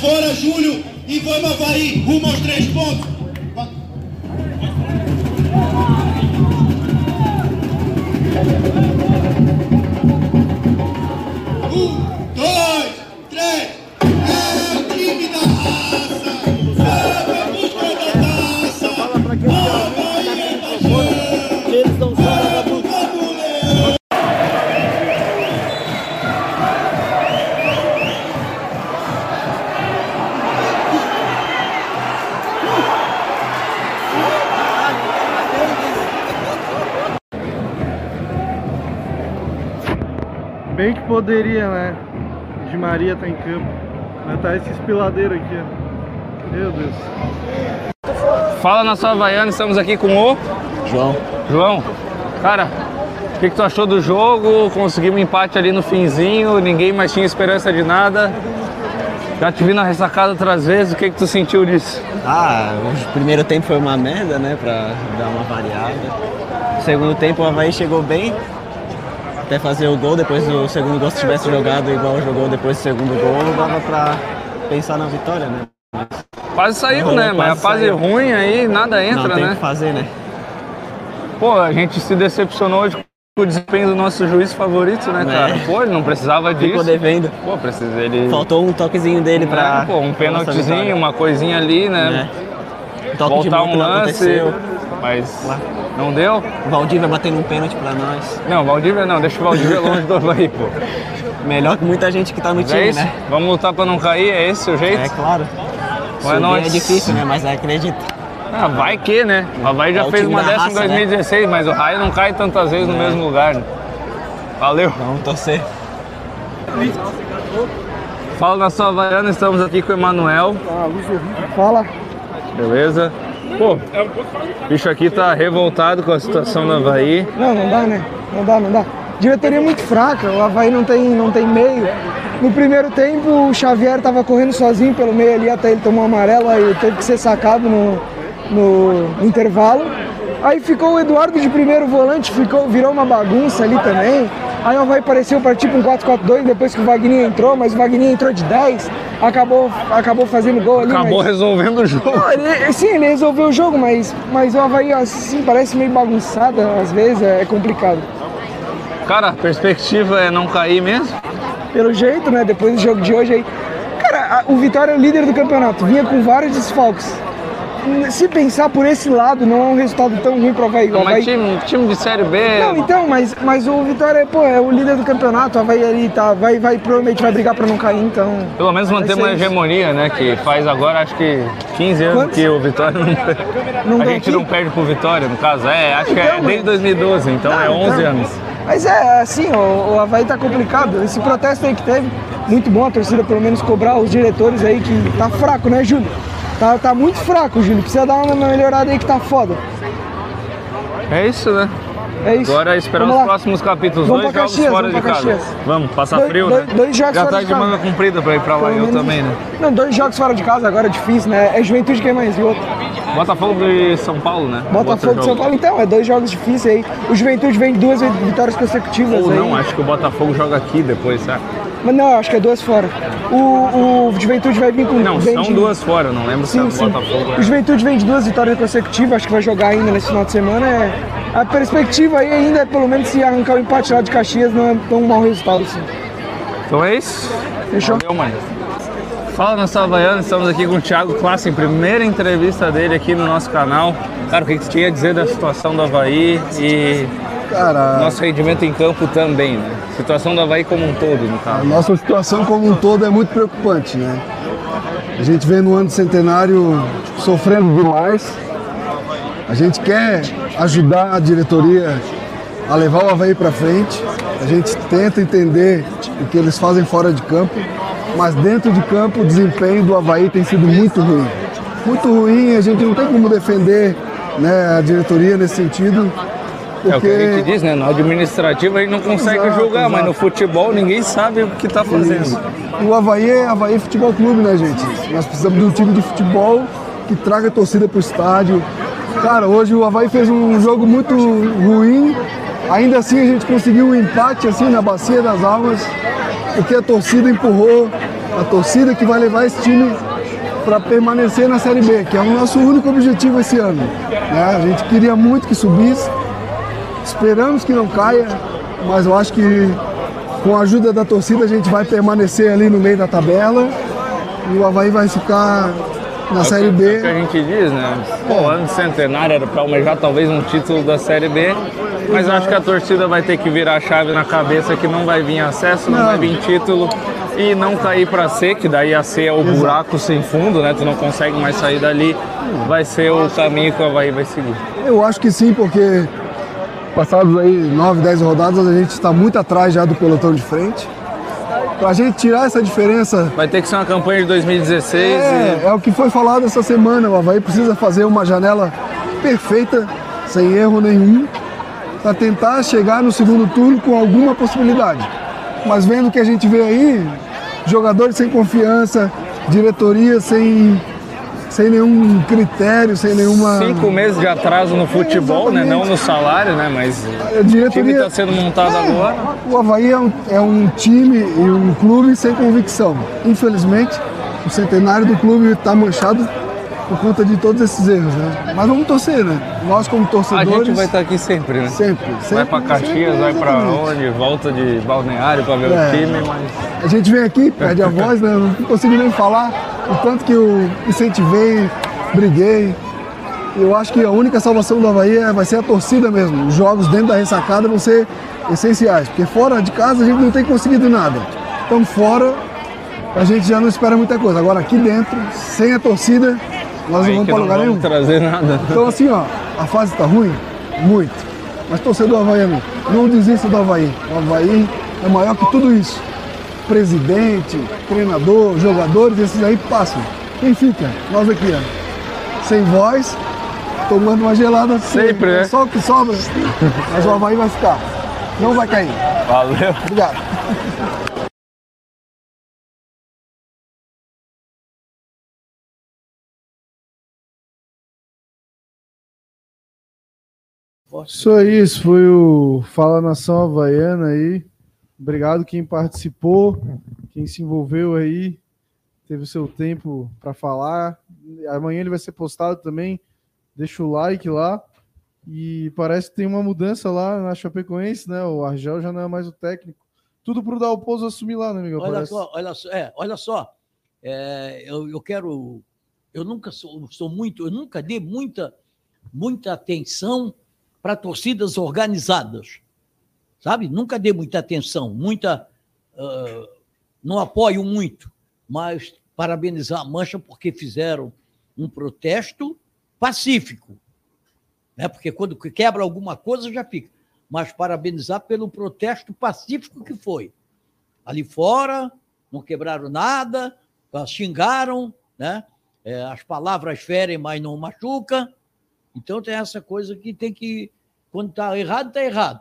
Fora, Júlio, e vamos Avaí, rumo aos 3 pontos. Bem que poderia, né? De Maria tá em campo. Mas tá esses piladeiros aqui, ó. Meu Deus. Fala, nação havaiana, estamos aqui com o... João. João, cara, o que tu achou do jogo? Conseguimos um empate ali no finzinho, ninguém mais tinha esperança de nada. Já te vi na ressacada outras vezes, o que tu sentiu disso? Ah, o primeiro tempo foi uma merda, né? Pra dar uma variada. O segundo tempo o Avaí chegou bem. Até fazer o gol, depois do segundo gol, se tivesse jogado igual jogou depois do segundo gol, dava pra pensar na vitória, né? Mas quase saiu, né? Mas a fase ruim aí, nada entra, né? Não tem o que fazer, né? Pô, a gente se decepcionou hoje com o desempenho do nosso juiz favorito, né, cara? Pô, ele não precisava disso. Ficou devendo. Pô, precisa ele... Faltou um toquezinho dele pra... É, pô, um pênaltizinho, uma coisinha ali, né? É. Voltar um lance, mas... Lá. Não deu? Valdívia batendo um pênalti pra nós. Não, Valdívia não, deixa o Valdívia longe do Avaí, pô. Melhor que muita gente que tá no mas time, é isso, né? Vamos lutar pra não cair, é esse o jeito? É claro. É difícil, né? Mas acredito. Ah, vai que, né? O Avaí já fez uma dessa em 2016, né? Mas o Raio não cai tantas vezes no mesmo lugar, né? Valeu. Vamos torcer. Fala, nação havaiana, estamos aqui com o Emanuel. Fala. Beleza. Pô, o bicho aqui tá revoltado com a situação do Avaí. Não dá, né? Não dá. Diretoria muito fraca, o Avaí não tem meio. No primeiro tempo, o Xavier tava correndo sozinho pelo meio ali, até ele tomou um amarelo e teve que ser sacado no intervalo. Aí ficou o Eduardo de primeiro volante, virou uma bagunça ali também. Aí o Avaí pareceu partir para um 4-4-2 depois que o Wagninho entrou, mas o Wagninho entrou de 10, acabou fazendo gol ali. Acabou resolvendo o jogo. Ele resolveu o jogo, mas o Avaí assim parece meio bagunçado às vezes, é complicado. Cara, a perspectiva é não cair mesmo? Pelo jeito, né? Depois do jogo de hoje aí. Cara, o Vitória é o líder do campeonato, vinha com vários desfalques. Se pensar por esse lado, não é um resultado tão ruim para o Avaí. Mas time de Série B... Não, então, mas o Vitória é o líder do campeonato, o Avaí ali tá, provavelmente vai brigar para não cair, então... Pelo menos manter uma hegemonia, né, que faz agora, acho que 15 anos que o Vitória não... A gente não perde pro Vitória, no caso, acho que é desde 2012, então é 11 anos. Mas assim, o Avaí tá complicado, esse protesto aí que teve, muito bom a torcida pelo menos cobrar os diretores aí, que tá fraco, né, Júlio? Tá muito fraco, Júlio. Precisa dar uma melhorada aí que tá foda. É isso, né? É isso. Agora esperar os próximos capítulos. Vamos 2 jogos fora de casa. Vamos, passar frio, né? 2 jogos fora de casa. Já tá de manga comprida pra ir pra lá, eu também, né? Não, 2 jogos fora de casa agora é difícil, né? É Juventude quem mais outro. Botafogo e São Paulo, né? Botafogo e São Paulo, então, é dois jogos difíceis aí. O Juventude vem duas vitórias consecutivas. Ou aí. Não, acho que o Botafogo joga aqui depois, sabe? Mas não, acho que é duas fora. O Juventude vai vir com... Não, são duas fora, não lembro se é do Botafogo. Né? O Juventude vem de duas vitórias consecutivas, acho que vai jogar ainda nesse final de semana. É... A perspectiva aí ainda é, pelo menos, se arrancar o empate lá de Caxias, não é tão mau resultado assim. Então é isso. Fechou? Valeu, mano. Fala, nossa Havaiana, estamos aqui com o Thiago Classen, primeira entrevista dele aqui no nosso canal. Cara, o que você tinha a dizer da situação do Avaí e nosso rendimento em campo também, né? Situação do Avaí como um todo, no caso. A nossa situação como um todo é muito preocupante, né? A gente vem no ano do centenário sofrendo demais. A gente quer ajudar a diretoria a levar o Avaí para frente. A gente tenta entender o que eles fazem fora de campo. Mas dentro de campo o desempenho do Avaí tem sido muito ruim. Muito ruim, a gente não tem como defender, né, a diretoria nesse sentido. Porque... É o que a gente diz, né? No administrativo a gente não consegue julgar, mas no futebol ninguém sabe o que está fazendo. Isso. O Avaí é Avaí Futebol Clube, né, gente? Nós precisamos de um time de futebol que traga a torcida para o estádio. Cara, hoje o Avaí fez um jogo muito ruim. Ainda assim a gente conseguiu um empate assim na Bacia das Almas. Porque a torcida empurrou, a torcida que vai levar esse time para permanecer na Série B, que é o nosso único objetivo esse ano. Né? A gente queria muito que subisse, esperamos que não caia, mas eu acho que com a ajuda da torcida a gente vai permanecer ali no meio da tabela e o Avaí vai ficar na Série B. É o que a gente diz, né? Pô, ano centenário era para almejar talvez um título da Série B, mas acho que a torcida vai ter que virar a chave na cabeça que não vai vir acesso, não vai vir título e não cair para C, que daí a C é o buraco sem fundo, né? Tu não consegue mais sair dali, vai ser o caminho que o Avaí vai seguir. Eu acho que sim, porque passados aí 9, 10 rodadas a gente está muito atrás já do pelotão de frente. Pra gente tirar essa diferença... Vai ter que ser uma campanha de 2016. É o que foi falado essa semana. O Avaí precisa fazer uma janela perfeita, sem erro nenhum, pra tentar chegar no segundo turno com alguma possibilidade. Mas vendo o que a gente vê aí, jogadores sem confiança, diretoria sem nenhum critério, sem nenhuma... 5 meses de atraso no futebol, né? Não no salário, né? Mas o time está sendo montado agora. O Avaí é um time e um clube sem convicção. Infelizmente, o centenário do clube está manchado por conta de todos esses erros, né? Mas vamos torcer, né? Nós como torcedores... A gente vai estar aqui sempre, né? Sempre. Vai para Caxias, vai para onde, volta de Balneário para ver o time, mas... A gente vem aqui, perde a voz, né? Não consigo nem falar. O tanto que eu incentivei, briguei, eu acho que a única salvação do Avaí vai ser a torcida mesmo. Os jogos dentro da ressacada vão ser essenciais, porque fora de casa a gente não tem conseguido nada. Então fora a gente já não espera muita coisa. Agora aqui dentro, sem a torcida, nós não vamos para lugar nenhum. Trazer nada. Então assim, ó, a fase está ruim? Muito. Mas torcedor havaiano, não desista do Avaí. O Avaí é maior que tudo isso. Presidente, treinador, jogadores, esses aí passam. Quem fica? Nós aqui, ó. Sem voz, tomando uma gelada sempre. É só o que sobra. Mas o Avaí vai ficar. Não vai cair. Valeu. Obrigado. Só isso, foi o Fala Nação Havaiana aí. Obrigado quem participou, quem se envolveu aí, teve o seu tempo para falar. Amanhã ele vai ser postado também, deixa o like lá. E parece que tem uma mudança lá na Chapecoense, né? O Argel já não é mais o técnico. Tudo para o Dalpozo assumir lá, né, Miguel? Olha só. Eu nunca dei muita atenção para torcidas organizadas. Sabe? Nunca dei muita atenção, não apoio muito, mas parabenizar a Mancha porque fizeram um protesto pacífico, né? Porque quando quebra alguma coisa já fica, mas parabenizar pelo protesto pacífico que foi. Ali fora, não quebraram nada, xingaram, né? As palavras ferem, mas não machuca. Então tem essa coisa que tem que, quando está errado, está errado.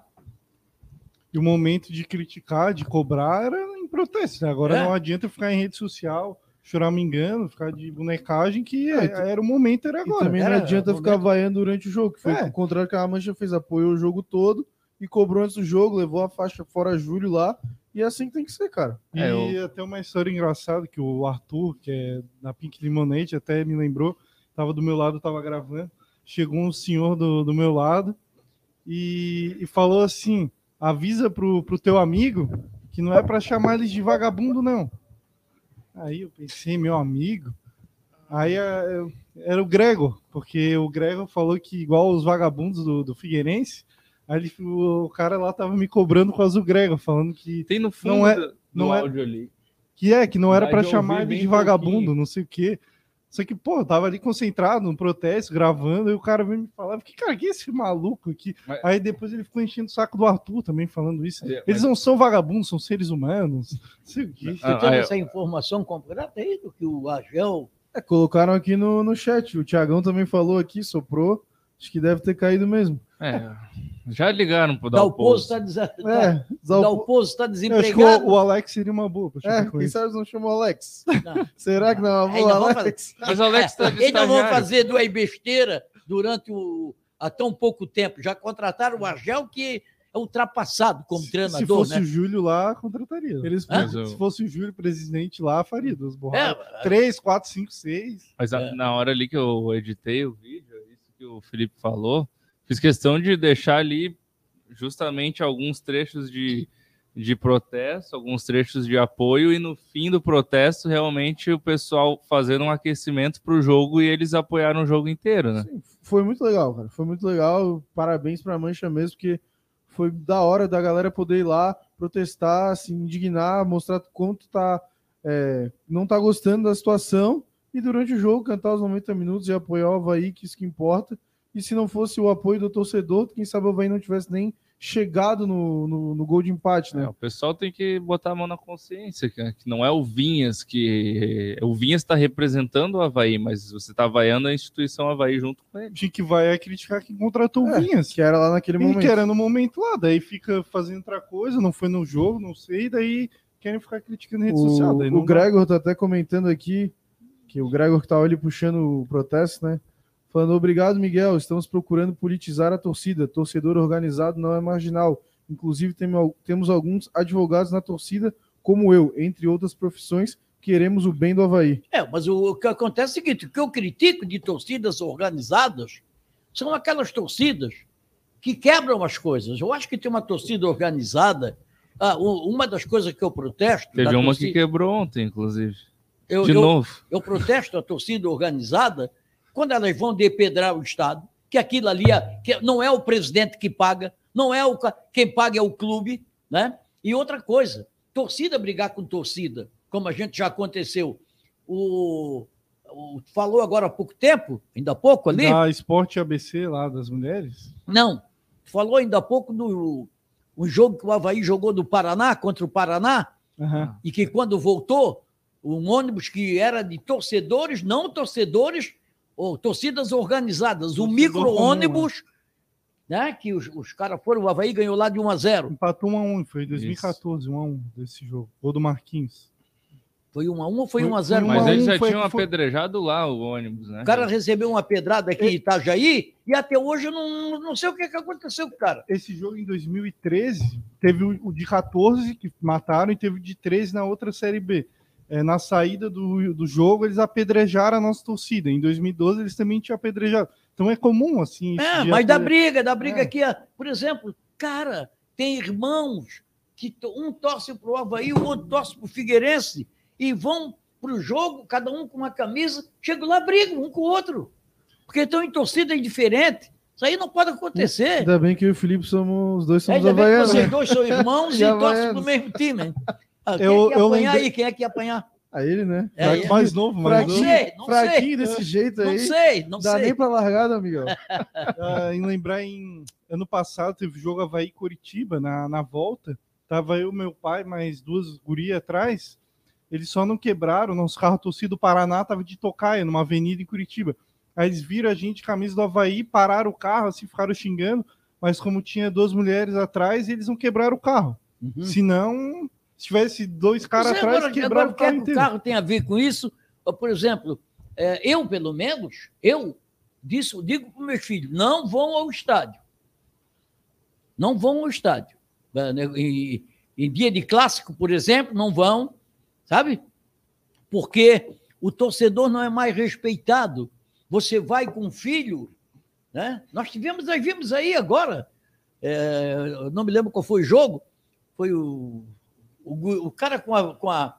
E o momento de criticar, de cobrar, era em protesto, né? Agora não adianta ficar em rede social, choramingando, ficar de bonecagem, que era o momento, era agora. E também não adianta ficar vaiando durante o jogo, que foi o contrário que a Mancha fez, apoiou o jogo todo e cobrou antes do jogo, levou a faixa fora Júlio lá, e é assim que tem que ser, cara. E até uma história engraçada, que o Arthur, que é da Pink Lemonade, até me lembrou, tava do meu lado, tava gravando, chegou um senhor do meu lado e falou assim, avisa pro teu amigo que não é pra chamar eles de vagabundo, não. Aí eu pensei, meu amigo, aí era o Gregor, porque o Gregor falou que igual os vagabundos do Figueirense, aí o cara lá tava me cobrando por causa do Gregor, falando que... Tem no fundo do áudio ali. Que não era pra chamar ele de vagabundo, pouquinho. Não sei o quê. Só que, pô, eu tava ali concentrado no protesto, gravando, e o cara veio me falar, que cara, que é esse maluco aqui? Mas... Aí depois ele ficou enchendo o saco do Arthur também, falando isso. Mas... Eles não são vagabundos, são seres humanos. Não sei o que. Você tem essa informação completa aí do que o Agel... Colocaram aqui no chat, o Thiagão também falou aqui, soprou, acho que deve ter caído mesmo. Já ligaram pro Dalpozo. Dalpozo tá desempregado. Eu acho que o Alex seria uma boa. Quem sabe não chamam o Alex. Não. Será que não é uma boa, Alex? Mas o Alex tá desempregado. Eles não vão fazer duas besteiras durante há tão pouco tempo. Já contrataram o Argel, que é ultrapassado como treinador. Se fosse o Júlio lá, contrataria. Se fosse o Júlio presidente lá, faria duas borradas. 3, 4, 5, 6. Mas na hora ali que eu editei o vídeo, isso que o Felipe falou... Fiz questão de deixar ali justamente alguns trechos de protesto, alguns trechos de apoio, e no fim do protesto, realmente, o pessoal fazendo um aquecimento para o jogo e eles apoiaram o jogo inteiro, né? Sim, foi muito legal, cara. Foi muito legal. Parabéns para a Mancha mesmo, porque foi da hora da galera poder ir lá protestar, se indignar, mostrar quanto não tá gostando da situação e durante o jogo cantar os 90 minutos e apoiar o Avaí, que isso que importa. E se não fosse o apoio do torcedor, quem sabe o Avaí não tivesse nem chegado no gol de empate, né? O pessoal tem que botar a mão na consciência, que não é o Vinhas que... O Vinhas está representando o Avaí, mas você está vaiando a instituição Avaí junto com ele. Tinha que vaiar e criticar quem contratou o Vinhas. Que era lá naquele momento. Que era no momento lá, daí fica fazendo outra coisa, não foi no jogo, não sei, daí querem ficar criticando a rede social. Daí o Gregor tá até comentando aqui, que o Gregor que estava ali puxando o protesto, né? Falando, obrigado, Miguel, estamos procurando politizar a torcida. Torcedor organizado não é marginal. Inclusive, temos alguns advogados na torcida, como eu, entre outras profissões, queremos o bem do Avaí. Mas o que acontece é o seguinte, o que eu critico de torcidas organizadas são aquelas torcidas que quebram as coisas. Eu acho que tem uma torcida organizada. Uma das coisas que eu protesto... Teve uma torcida... que quebrou ontem, inclusive. De novo. Eu protesto a torcida organizada... Quando elas vão depredar o Estado, que aquilo ali que não é o presidente que paga, não é quem paga é o clube, né? E outra coisa, torcida brigar com torcida, como a gente já aconteceu. Falou agora há pouco tempo, ainda há pouco ali. Da Esporte ABC lá das mulheres? Não, falou ainda há pouco no um jogo que o Avaí jogou do Paraná, contra o Paraná, e que quando voltou, um ônibus que era de torcedores, não torcedores, ou torcidas organizadas, o micro-ônibus, né, que os caras foram, o Avaí ganhou lá de 1-0. Empatou 1-1, foi em 2014, 1-1 desse jogo, ou do Marquinhos. Foi 1-1 ou foi 1-0? Mas eles já tinham apedrejado lá o ônibus, né? O cara recebeu uma pedrada aqui em Itajaí e até hoje eu não sei o que aconteceu com o cara. Esse jogo em 2013, teve o de 14 que mataram e teve o de 13 na outra Série B. Na saída do jogo, eles apedrejaram a nossa torcida. Em 2012, eles também tinham apedrejado. Então, é comum, assim... mas dá briga aqui. Por exemplo, cara, tem irmãos que um torce pro Avaí, o outro torce pro Figueirense, e vão pro jogo, cada um com uma camisa, chegam lá, brigam um com o outro. Porque estão em torcida indiferente. Isso aí não pode acontecer. Ainda bem que eu e o Felipe somos... Os dois somos havaianos. Vocês dois são irmãos e torcem pro mesmo time. Eu lembrei... aí? Quem é que ia apanhar? A ele, né? Mais novo, mais novo. Fraquinho desse jeito aí. Não sei. Dá nem pra largada, Miguel. Ano passado teve jogo Avaí Coritiba na volta. Tava eu, meu pai, mais duas gurias atrás. Eles só não quebraram. Nosso carro torcido do Paraná tava de tocaia, numa avenida em Curitiba. Aí eles viram a gente, camisa do Avaí, pararam o carro, assim, ficaram xingando. Mas como tinha duas mulheres atrás, eles não quebraram o carro. Senão... Se tivesse dois caras atrás, agora, quebraram o carro inteiro. O carro tem a ver com isso? Por exemplo, eu, pelo menos, digo para os meus filhos, não vão ao estádio. Não vão ao estádio. Em dia de clássico, por exemplo, não vão, sabe? Porque o torcedor não é mais respeitado. Você vai com o filho, né? Nós vimos aí agora, não me lembro qual foi o jogo, foi o cara com a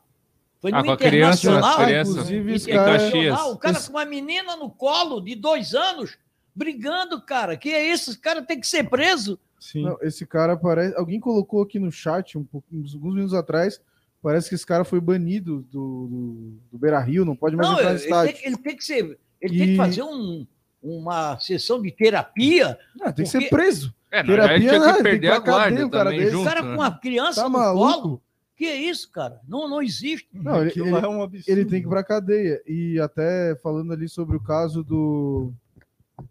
foi no Internacional, inclusive, Internacional, o cara com uma menina no colo de 2 anos brigando, cara. Que é isso? Esse cara tem que ser preso. Sim. Não, esse cara parece... Alguém colocou aqui no chat, alguns minutos atrás, parece que esse cara foi banido do Beira-Rio, não pode mais entrar no estádio. Ele tem que fazer uma sessão de terapia. Não, tem que ser preso. Terapia, não, tem que ir pra cadeia, o cara desse. O cara com uma criança no colo. Que é isso, cara? Não existe. Não, aquilo é um absurdo. Ele tem que ir pra cadeia. E até falando ali sobre o caso do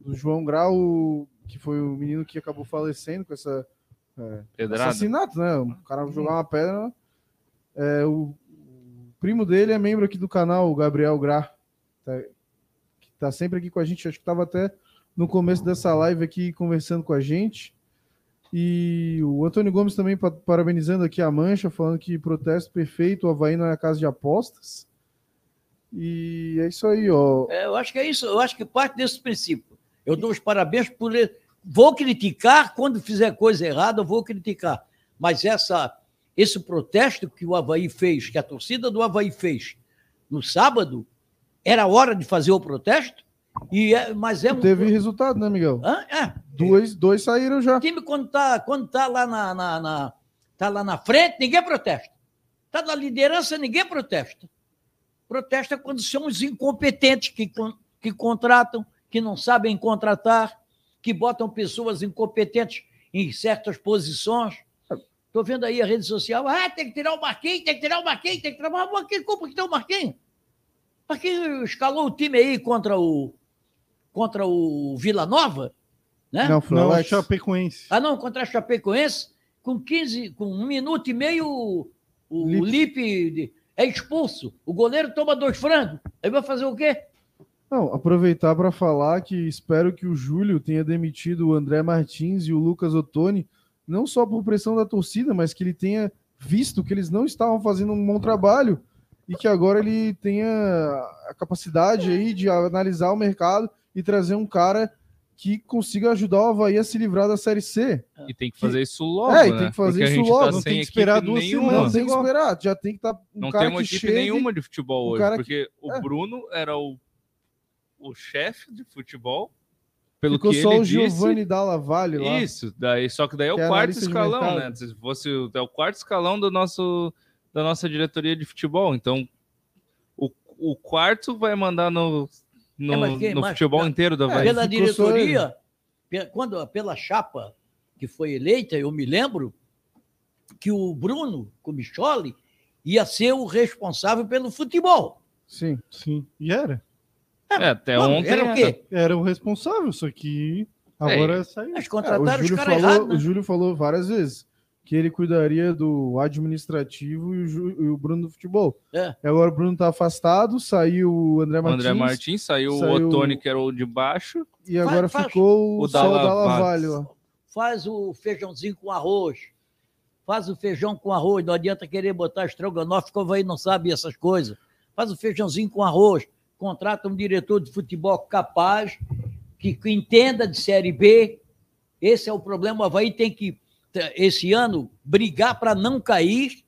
João Grau, que foi o menino que acabou falecendo com essa... assassinato, né? O cara jogar uma pedra... O primo dele é membro aqui do canal, o Gabriel Grá, que tá sempre aqui com a gente. Acho que tava até no começo dessa live aqui conversando com a gente. E o Antônio Gomes também parabenizando aqui a Mancha, falando que protesto perfeito, o Avaí não é a casa de apostas. E é isso aí, ó. Eu acho que é isso, eu acho que parte desse princípio. Eu dou os parabéns por ele. Vou criticar, quando fizer coisa errada, eu vou criticar. Mas esse protesto que o Avaí fez, que a torcida do Avaí fez no sábado, era hora de fazer o protesto? Teve resultado, né, Miguel? Dois saíram já. O time, quando tá lá na frente, ninguém protesta. Tá na liderança, ninguém protesta. Protesta quando são os incompetentes que contratam, que não sabem contratar, que botam pessoas incompetentes em certas posições. Estou vendo aí a rede social. Tem que tirar o Marquinhos, tem que tirar o Marquinhos, tem que tirar o Marquinhos. Como que tem o Marquinhos? Marquinhos escalou o time aí contra o Vila Nova, né? Não, a Chapecoense. Contra a Chapecoense, com 1 minuto e meio o Lipe é expulso, o goleiro toma 2 frangos, aí vai fazer o quê? Não, aproveitar para falar que espero que o Júlio tenha demitido o André Martins e o Lucas Ottoni, não só por pressão da torcida, mas que ele tenha visto que eles não estavam fazendo um bom trabalho, e que agora ele tenha a capacidade aí de analisar o mercado e trazer um cara que consiga ajudar o Avaí a se livrar da Série C. E tem que fazer isso logo, né? E tem que fazer isso logo. Não tem que esperar 2 semanas. Não tem que esperar. Já tem que estar um cara que chegue... Não tem uma equipe nenhuma de futebol hoje, porque o Bruno era o chefe de futebol. Ficou só o Giovanni Dalla Valle lá. Isso, só que daí é o quarto escalão, né? Se fosse o quarto escalão do nosso... da nossa diretoria de futebol. Então, o quarto vai mandar no futebol inteiro da Avaí. Pela diretoria, pela chapa que foi eleita, eu me lembro que o Bruno Comicholi ia ser o responsável pelo futebol. Sim, sim. E era. Até ontem era o quê? Era o responsável, só que agora saiu. Mas contrataram os caras errados, né? O Júlio falou várias vezes que ele cuidaria do administrativo e o Bruno do futebol. E agora o Bruno está afastado, saiu o André Martins. Saiu o Ottoni, que era o de baixo. E agora ficou o Dalla Valle. Faz o feijãozinho com arroz. Faz o feijão com arroz. Não adianta querer botar estrogonofe, porque o Avaí não sabe essas coisas. Faz o feijãozinho com arroz. Contrata um diretor de futebol capaz, que entenda de Série B. Esse é o problema. O Avaí tem que, esse ano, brigar para não cair,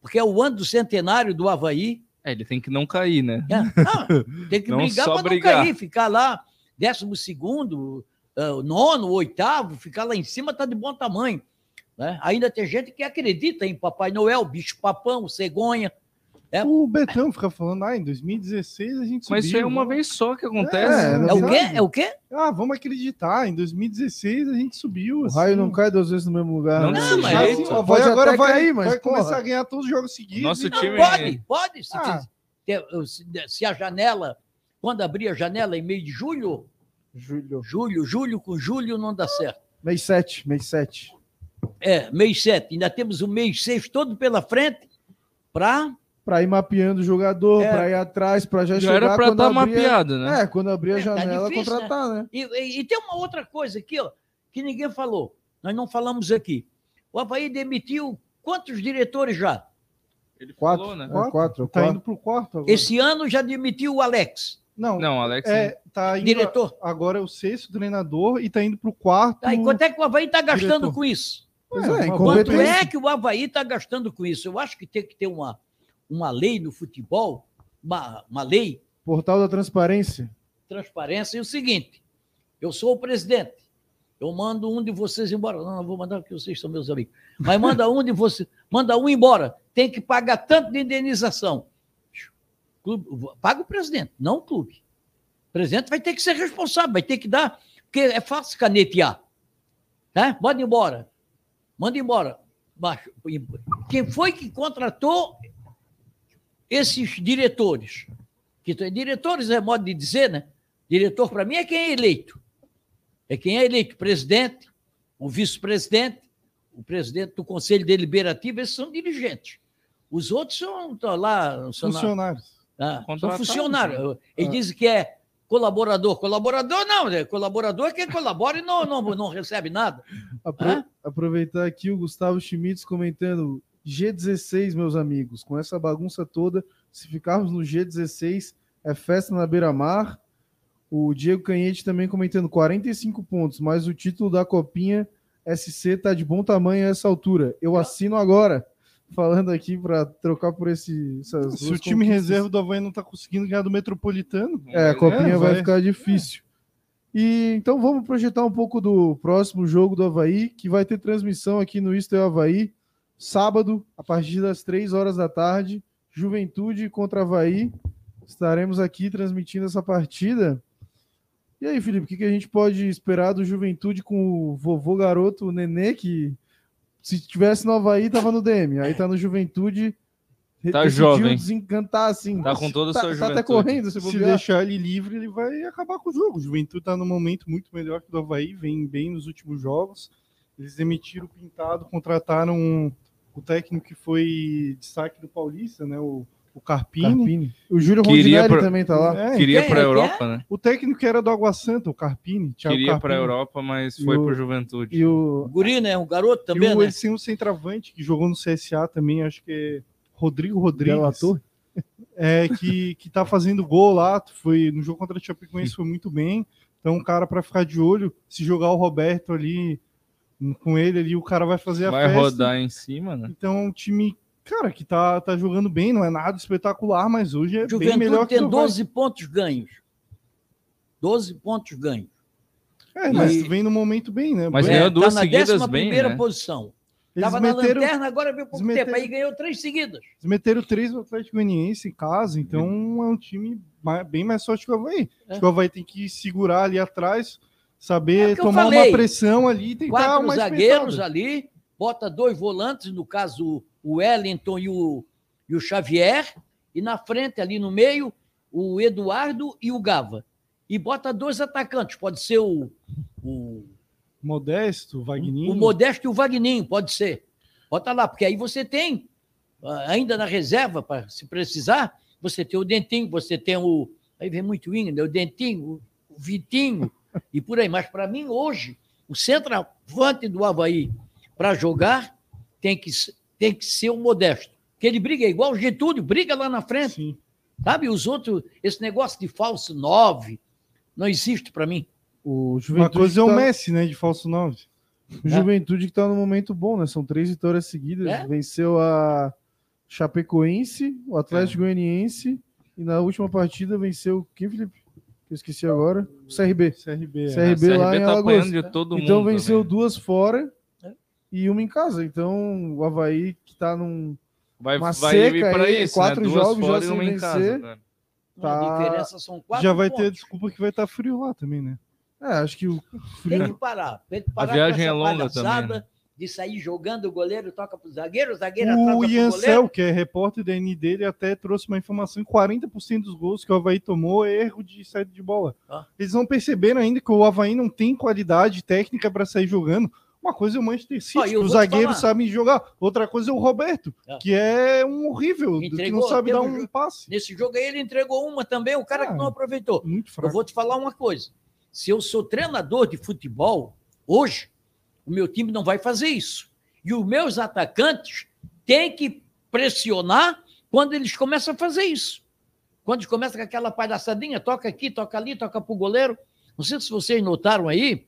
porque é o ano do centenário do Avaí. Ele tem que não cair, né? Tem que brigar para não cair, ficar lá 12º, 9º, 8º, ficar lá em cima está de bom tamanho, né? Ainda tem gente que acredita em Papai Noel, Bicho Papão, Cegonha. O Betão fica falando, em 2016 a gente subiu. Mas isso é uma vez só que acontece. É o quê? Vamos acreditar, em 2016 a gente subiu. O raio não cai 2 vezes no mesmo lugar. Agora vai começar a ganhar todos os jogos seguidos. Nosso time... Pode. Se a janela, quando abrir a janela em meio de julho... Julho com julho não dá certo. Mês 7. Ainda temos o mês 6 todo pela frente. Pra ir mapeando o jogador, pra ir atrás, pra já chegar... Já era pra estar mapeado, né? É, quando abrir a janela, tá difícil, contratar, né? E tem uma outra coisa aqui, ó, que ninguém falou. Nós não falamos aqui. O Avaí demitiu quantos diretores já? Ele quatro, falou, né? Quatro. Tá indo pro quarto agora. Esse ano já demitiu o Alex. Não, Alex tá indo diretor. Agora é o sexto treinador e tá indo pro quarto. Tá, e quanto é que o Avaí tá gastando diretor com isso? Quanto é que o Avaí tá gastando com isso? Eu acho que tem que ter uma lei no futebol, uma lei... Portal da Transparência. Transparência é o seguinte, eu sou o presidente, eu mando um de vocês embora. Não vou mandar porque vocês são meus amigos. Mas manda um de vocês, manda um embora. Tem que pagar tanto de indenização. Clube, paga o presidente, não o clube. O presidente vai ter que ser responsável, vai ter que dar, porque é fácil canetear. Né? Manda embora. Manda embora. Quem foi que contratou esses diretores? Que, diretores é modo de dizer, né? Diretor, para mim, é quem é eleito. É quem é eleito, o presidente, o vice-presidente, o presidente do Conselho Deliberativo, esses são dirigentes. Os outros são lá... São funcionários. São funcionários. Eles dizem que é colaborador. Colaborador não, né? Colaborador é quem colabora e não recebe nada. Aproveitar aqui o Gustavo Schmitz comentando G16, meus amigos, com essa bagunça toda, se ficarmos no G16, é festa na beira-mar. O Diego Canhete também comentando 45 pontos, mas o título da Copinha SC tá de bom tamanho a essa altura. Eu assino agora. Falando aqui para trocar por essas Se o time reserva do Avaí não está conseguindo ganhar do Metropolitano... a Copinha vai ficar difícil. E então vamos projetar um pouco do próximo jogo do Avaí, que vai ter transmissão aqui no Isto é Avaí, sábado, a partir das 3:00 da tarde, Juventude contra Avaí. Estaremos aqui transmitindo essa partida. E aí, Felipe, o que a gente pode esperar do Juventude com o vovô garoto, o Nenê, que... Se tivesse no Avaí, tava no DM. Aí tá no Juventude. Tá jovem. Desencantar, assim. Tá com toda a sua juventude. Tá até correndo. Se deixar ele livre, ele vai acabar com o jogo. O Juventude tá num momento muito melhor que o do Avaí. Vem bem nos últimos jogos. Eles demitiram o Pintado, contrataram o técnico que foi destaque do Paulista, né? O Carpini. O Júlio Rondinelli também tá lá. Queria pra Europa, né? O técnico que era do Água Santa, o Carpini. Queria pra Europa, mas foi pro Juventude. E o Guri, né? O garoto também, né? Ele tem um centroavante que jogou no CSA também, acho que é Rodrigo Rodrigues. Que tá fazendo gol lá. Foi no jogo contra a Chapecoense, foi muito bem. Então, um cara pra ficar de olho, se jogar o Roberto ali, com ele ali, o cara vai fazer a festa. Vai rodar em cima, né? Então, é um time... Cara, que tá jogando bem, não é nada espetacular, mas hoje é Juventude bem melhor que o Juventude tem 12 pontos ganhos. 12 pontos ganhos. Mas vem no momento bem, né? Mas ganhou duas seguidas bem, né? Tá na 11ª posição. Tava na lanterna, agora veio pouco tempo. Aí ganhou 3 seguidas. Eles meteram 3 no Atlético Goianiense em casa, então é um time bem mais forte que o Avaí. Acho que o Avaí tem que segurar ali atrás, saber tomar uma pressão ali e tentar mais 4 zagueiros ali, bota 2 volantes, no caso... o Wellington e o Xavier, e na frente, ali no meio, o Eduardo e o Gava. E bota 2 atacantes, pode ser o Modesto, o Vagninho. O Modesto e o Vagninho, pode ser. Bota lá, porque aí você tem, ainda na reserva, para se precisar, você tem o Dentinho, você tem o... Aí vem muito índio, o Dentinho, o Vitinho, e por aí. Mas, para mim, hoje, o centroavante do Avaí para jogar tem que ser o Modesto, porque ele briga igual o Getúlio, briga lá na frente. Sim. Sabe? Os outros, esse negócio de falso 9, não existe para mim. Uma coisa é o Messi, né, de falso 9. O Juventude que tá num momento bom, né? São 3 vitórias seguidas, venceu a Chapecoense, o Atlético Goianiense, e na última partida venceu quem, Felipe? Eu esqueci agora. O CRB. CRB lá em Alagoas. Então venceu 2 fora e uma em casa. Então o Avaí que tá numa seca para isso, 4 jogos já sem vencer. A diferença são 4 já vai pontos. Ter desculpa que vai estar frio lá também, né? Acho que o frio... Tem que parar a viagem é longa também, né? De sair jogando, o goleiro toca pro zagueiro, o zagueiro atrasa pro goleiro. O Ian Cel, que é repórter da N dele, até trouxe uma informação que 40% dos gols que o Avaí tomou é erro de saída de bola. Eles não perceberam ainda que o Avaí não tem qualidade técnica para sair jogando. Uma coisa é o Manchester City, que os zagueiros sabem jogar. Outra coisa é o Roberto, que é um horrível, que não sabe dar um passe. Nesse jogo aí ele entregou uma também, o cara que não aproveitou. Muito fraco. Eu vou te falar uma coisa. Se eu sou treinador de futebol, hoje, o meu time não vai fazer isso. E os meus atacantes têm que pressionar quando eles começam a fazer isso. Quando eles começam com aquela palhaçadinha, toca aqui, toca ali, toca pro goleiro. Não sei se vocês notaram aí,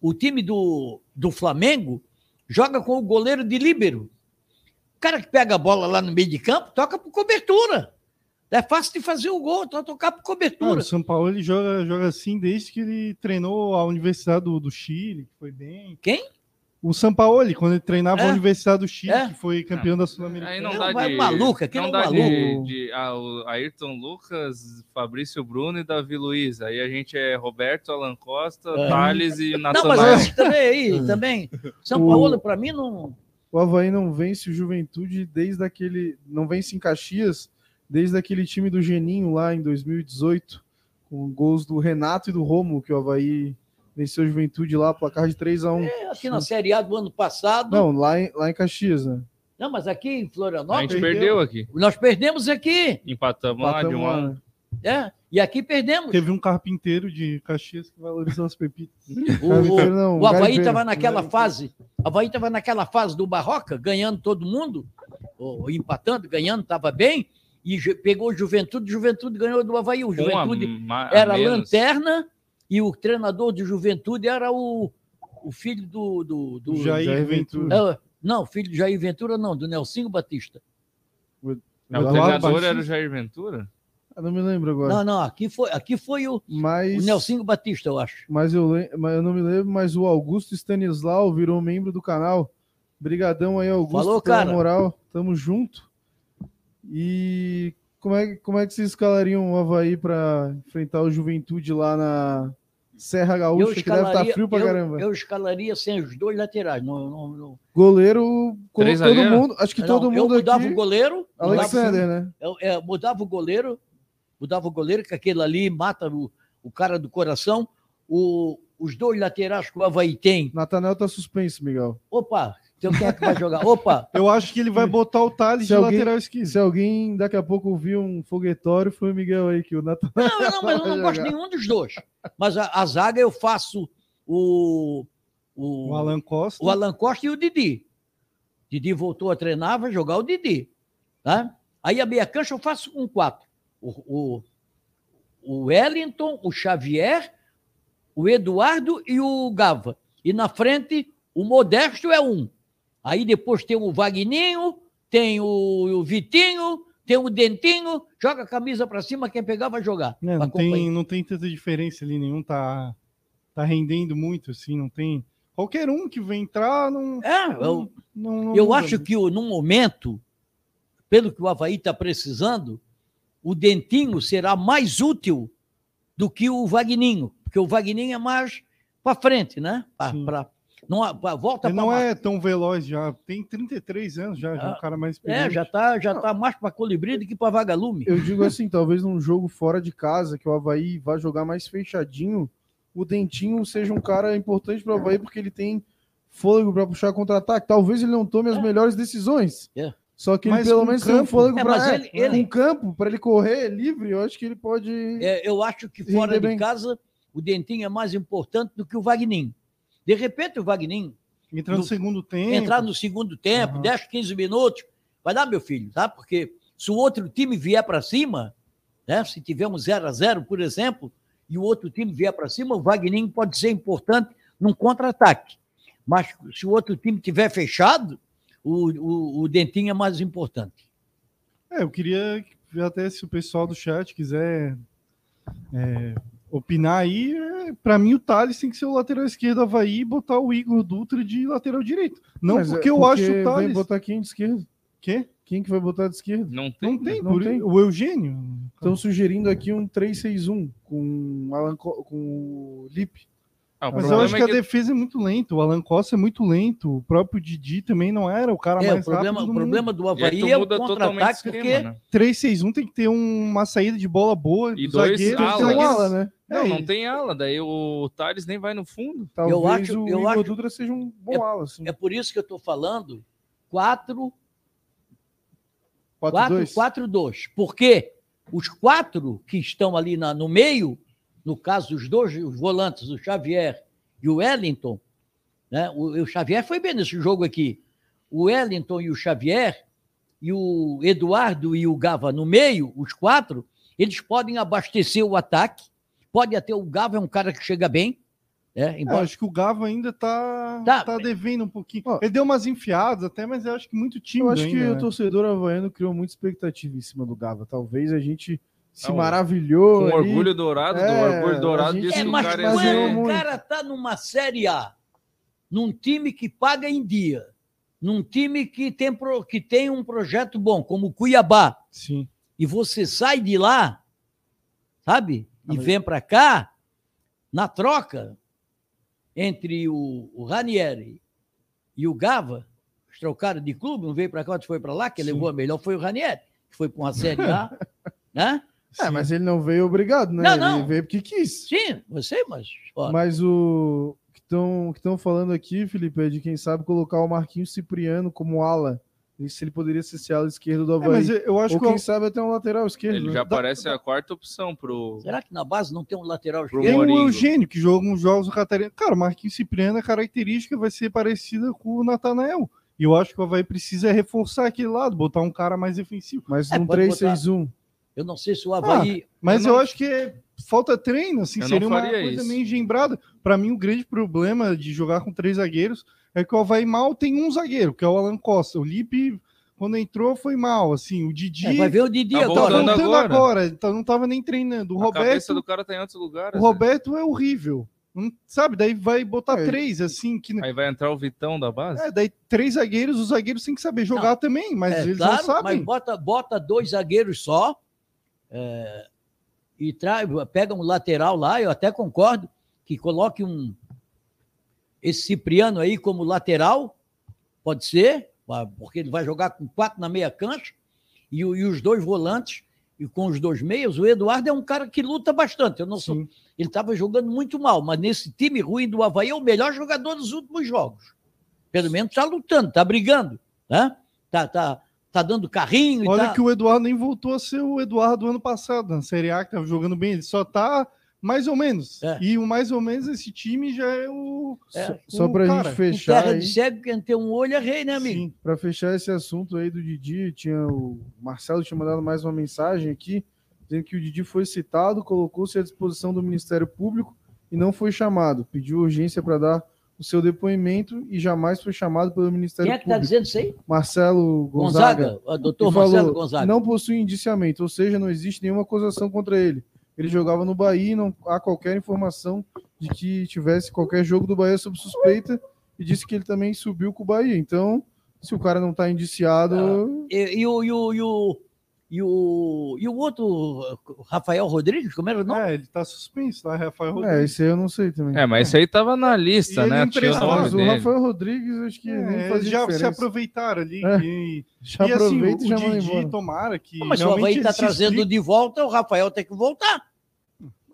o time do Flamengo joga com o goleiro de líbero. O cara que pega a bola lá no meio de campo, toca por cobertura. É fácil de fazer o gol, então tocar por cobertura. Ah, o São Paulo ele joga assim desde que ele treinou a Universidade do Chile, que foi bem... Quem? O Sampaoli, quando ele treinava a Universidade do Chile, que foi campeão da Sul-Americana. Aí não dá de... maluco, aquele não dá de Ayrton Lucas, Fabrício Bruno e Davi Luiz. Aí a gente é Roberto, Alan Costa, Thales e Nacional. Não, mas também aí, também. Sampaoli, para mim, não... O Avaí não vence o Juventude desde aquele... Não vence em Caxias desde aquele time do Geninho lá em 2018, com gols do Renato e do Rômulo, que o Avaí... venceu a Juventude lá, placar de 3-1. É, aqui na Série A do ano passado. Não, lá em Caxias, né? Não, mas aqui em Florianópolis... A gente perdeu aqui. Nós perdemos aqui. Empatamos lá de 1-1. É, e aqui perdemos. Teve um carpinteiro de Caxias que valorizou as pepitas. O Avaí estava naquela fase. O Avaí estava naquela fase do Barroca, ganhando todo mundo, ou empatando, ganhando, estava bem, e pegou o Juventude, ganhou do Avaí. O Juventude era lanterna. E o treinador de Juventude era o filho do Jair Ventura. Não, o filho de Jair Ventura não, do Nelsinho Batista. O treinador Batista era o Jair Ventura? Eu não me lembro agora. Não, aqui foi o Nelsinho Batista, eu acho. Mas eu não me lembro, mas o Augusto Stanislau virou membro do canal. Brigadão aí, Augusto. Falou, cara. Moral, tamo junto. E... Como é que vocês escalariam o Avaí para enfrentar o Juventude lá na Serra Gaúcha, que deve estar frio pra caramba? Eu escalaria sem os dois laterais. Não. Goleiro, todo zagueiro? Mundo. Acho que não, todo mundo eu mudava aqui, o goleiro. Alexander, né? Eu mudava o goleiro. Mudava o goleiro, que aquele ali mata o cara do coração. Os dois laterais que o Avaí tem. Nathanael tá suspenso, Miguel. Opa! Então quem é que vai jogar? Opa! Eu acho que ele vai botar o Thales de lateral esquerdo. Se alguém daqui a pouco ouvir um foguetório, foi o Miguel aí que o Nathanael... Não, mas eu não gosto de nenhum dos dois. Mas a zaga eu faço o Alan Costa. O Alan Costa e o Didi. Didi voltou a treinar, vai jogar o Didi. Tá? Aí a meia cancha eu faço com 4. O Wellington, o Xavier, o Eduardo e o Gava. E na frente, o Modesto é 1. Aí depois tem o Vagninho, tem o Vitinho, tem o Dentinho, joga a camisa para cima, quem pegar vai jogar. Não tem tanta diferença ali, nenhum tá rendendo muito, assim, não tem... Qualquer um que vem entrar, não... Eu acho que no momento, pelo que o Avaí está precisando, o Dentinho será mais útil do que o Vagninho, porque o Vagninho é mais para frente, né? Ele não é tão veloz já, tem 33 anos já, já é um cara mais experiente. Já tá mais para colibri do que para vagalume. Eu digo assim, talvez num jogo fora de casa, que o Avaí vai jogar mais fechadinho, o Dentinho seja um cara importante para o Avaí, porque ele tem fôlego para puxar contra-ataque. Talvez ele não tome as melhores decisões, só que ele pelo menos tem um fôlego para um campo, para ele correr livre, eu acho que ele pode... eu acho que fora de casa, o Dentinho é mais importante do que o Vagninho. De repente o Vagninho... Entrar no segundo tempo, 10, 15 minutos. Vai dar, meu filho, tá? Porque se o outro time vier para cima, né? Se tiver um 0-0, por exemplo, e o outro time vier para cima, o Vagninho pode ser importante num contra-ataque. Mas se o outro time tiver fechado, o Dentinho é mais importante. Eu queria ver até se o pessoal do chat quiser... opinar aí, para mim o Thales tem que ser o lateral esquerdo do Avaí e botar o Igor Dutra de lateral direito. Não, porque eu acho o Thales... Vai botar quem de esquerda? Quê? Quem que vai botar de esquerda? Não tem. O Eugênio. Estão sugerindo aqui um 3-6-1 com o Lipe. Mas eu acho que a defesa é muito lenta, o Alan Costa é muito lento, o próprio Didi também não era o cara mais rápido. O problema do Avaí é o contra-ataque, porque 3-6-1 tem que ter uma saída de bola boa, e dois ala, né? Não, não tem ala, daí o Thales nem vai no fundo. Talvez o Igor Dutra seja um bom ala. É por isso que eu tô falando 4-2. Porque os quatro que estão ali no meio, no caso, os dois os volantes, o Xavier e o Wellington, né? O Xavier foi bem nesse jogo aqui. O Wellington e o Xavier, e o Eduardo e o Gava no meio, os quatro, eles podem abastecer o ataque. Pode até o Gava, é um cara que chega bem. É, embora... acho que o Gava ainda tá devendo um pouquinho. Ele deu umas enfiadas até, mas eu acho que muito tímido. Eu acho ainda, que o torcedor havaiano criou muita expectativa em cima do Gava. Talvez a gente se maravilhou. Com orgulho dourado, disse que o cara é... Mas o cara tá numa Série A, num time que paga em dia, num time que tem um projeto bom, como o Cuiabá. Sim. E você sai de lá, sabe? E vem para cá, na troca... entre o Ranieri e o Gava, os trocaram de clube, um veio para cá, outro foi para lá, que levou a melhor foi o Ranieri, que foi para uma Série A, né? É, sim. Mas ele não veio obrigado, né? Não. Ele veio porque quis. Sim, eu sei, mas... Olha. Mas o que estão falando aqui, Felipe, é de quem sabe colocar o Marquinhos Cipriano como ala. Se ele poderia ser esse ala esquerdo do Avaí. Mas eu acho que quem sabe até um lateral esquerdo. Ele já parece a quarta opção pro... Será que na base não tem um lateral esquerdo? Tem o Eugênio, que joga uns jogos no Catarina. Cara, o Marquinhos Cipriano, a característica vai ser parecida com o Nathanael. E eu acho que o Avaí precisa reforçar aquele lado, botar um cara mais defensivo. Mas um 3-6-1. Eu não sei se o Avaí... mas eu acho que falta treino, assim, seria uma coisa meio engembrada. Para mim, o grande problema de jogar com três zagueiros... é que o Avaí mal tem um zagueiro, que é o Alan Costa. O Lipe, quando entrou, foi mal. Assim, o Didi... vai ver o Didi tá voltando agora. Não estava nem treinando. O Roberto, cabeça do cara tá em outros lugares. O Roberto é horrível. Não, sabe? Daí vai botar três, assim... Que... Aí vai entrar o Vitão da base? É, daí três zagueiros. Os zagueiros têm que saber jogar também, mas eles claro, não sabem. Mas bota dois zagueiros só e pega um lateral lá. Eu até concordo que coloque um... Esse Cipriano aí como lateral, pode ser, porque ele vai jogar com quatro na meia cancha, e os dois volantes, e com os dois meios, o Eduardo é um cara que luta bastante. Eu não sei. Ele estava jogando muito mal, mas nesse time ruim do Avaí é o melhor jogador dos últimos jogos. Pelo menos está lutando, está brigando, né? Tá dando carrinho. Olha que o Eduardo nem voltou a ser o Eduardo do ano passado, na Série A, que estava jogando bem, ele só está... mais ou menos. É. E o mais ou menos esse time já é o... Só para a gente fechar... Terra de cego, quem tem um olho é rei, né, amigo? Sim, para fechar esse assunto aí do Didi, o Marcelo tinha mandado mais uma mensagem aqui, dizendo que o Didi foi citado, colocou-se à disposição do Ministério Público e não foi chamado. Pediu urgência para dar o seu depoimento e jamais foi chamado pelo Ministério Público. Quem é que está dizendo isso aí? Marcelo Gonzaga. Doutor Marcelo Gonzaga. Não possui indiciamento, ou seja, não existe nenhuma acusação contra ele. Ele jogava no Bahia e não há qualquer informação de que tivesse qualquer jogo do Bahia sob suspeita e disse que ele também subiu com o Bahia. Então, se o cara não está indiciado... E o outro Rafael Rodrigues, como era o nome? Ele está suspenso, né? Rafael Rodrigues. Esse aí eu não sei também. Mas esse aí estava na lista, né? O Rafael Rodrigues, acho que nem fazia já diferença. Se aproveitaram ali. Já aproveita e já mandou embora. Tomara que... Mas o Avaí está trazendo de volta, o Rafael tem que voltar.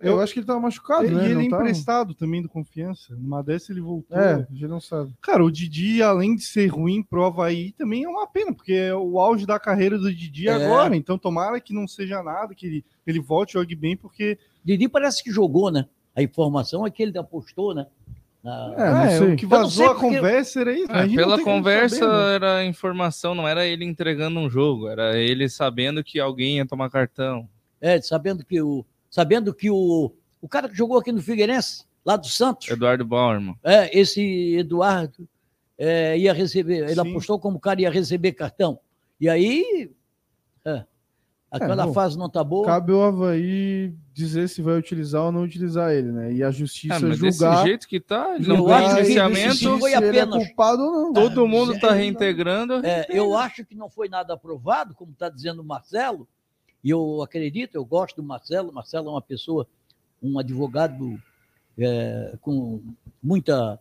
Eu acho que ele estava machucado, né? E ele é emprestado também do Confiança. Numa dessa ele voltou. A gente não sabe. Cara, o Didi, além de ser ruim pro Avaí, também é uma pena, porque é o auge da carreira do Didi agora. Então tomara que não seja nada, que ele volte, jogue bem, porque... Didi parece que jogou, né? A informação é que ele apostou, né? O que vazou a conversa era isso. Pela conversa saber, era informação, não era ele entregando um jogo, era ele sabendo que alguém ia tomar cartão. Sabendo que o cara que jogou aqui no Figueirense, lá do Santos... Eduardo Bauerman. Esse Eduardo ia receber... Ele apostou como o cara ia receber cartão. E aí, aquela fase não tá boa. Cabe ao Avaí dizer se vai utilizar ou não utilizar ele, né? E a justiça julgar... desse jeito que tá, não tem licenciamento, foi apenas... ele é culpado ou não. Todo mundo tá reintegrando. Eu acho que não foi nada aprovado, como tá dizendo o Marcelo. E eu acredito, eu gosto do Marcelo é uma pessoa, um advogado com muita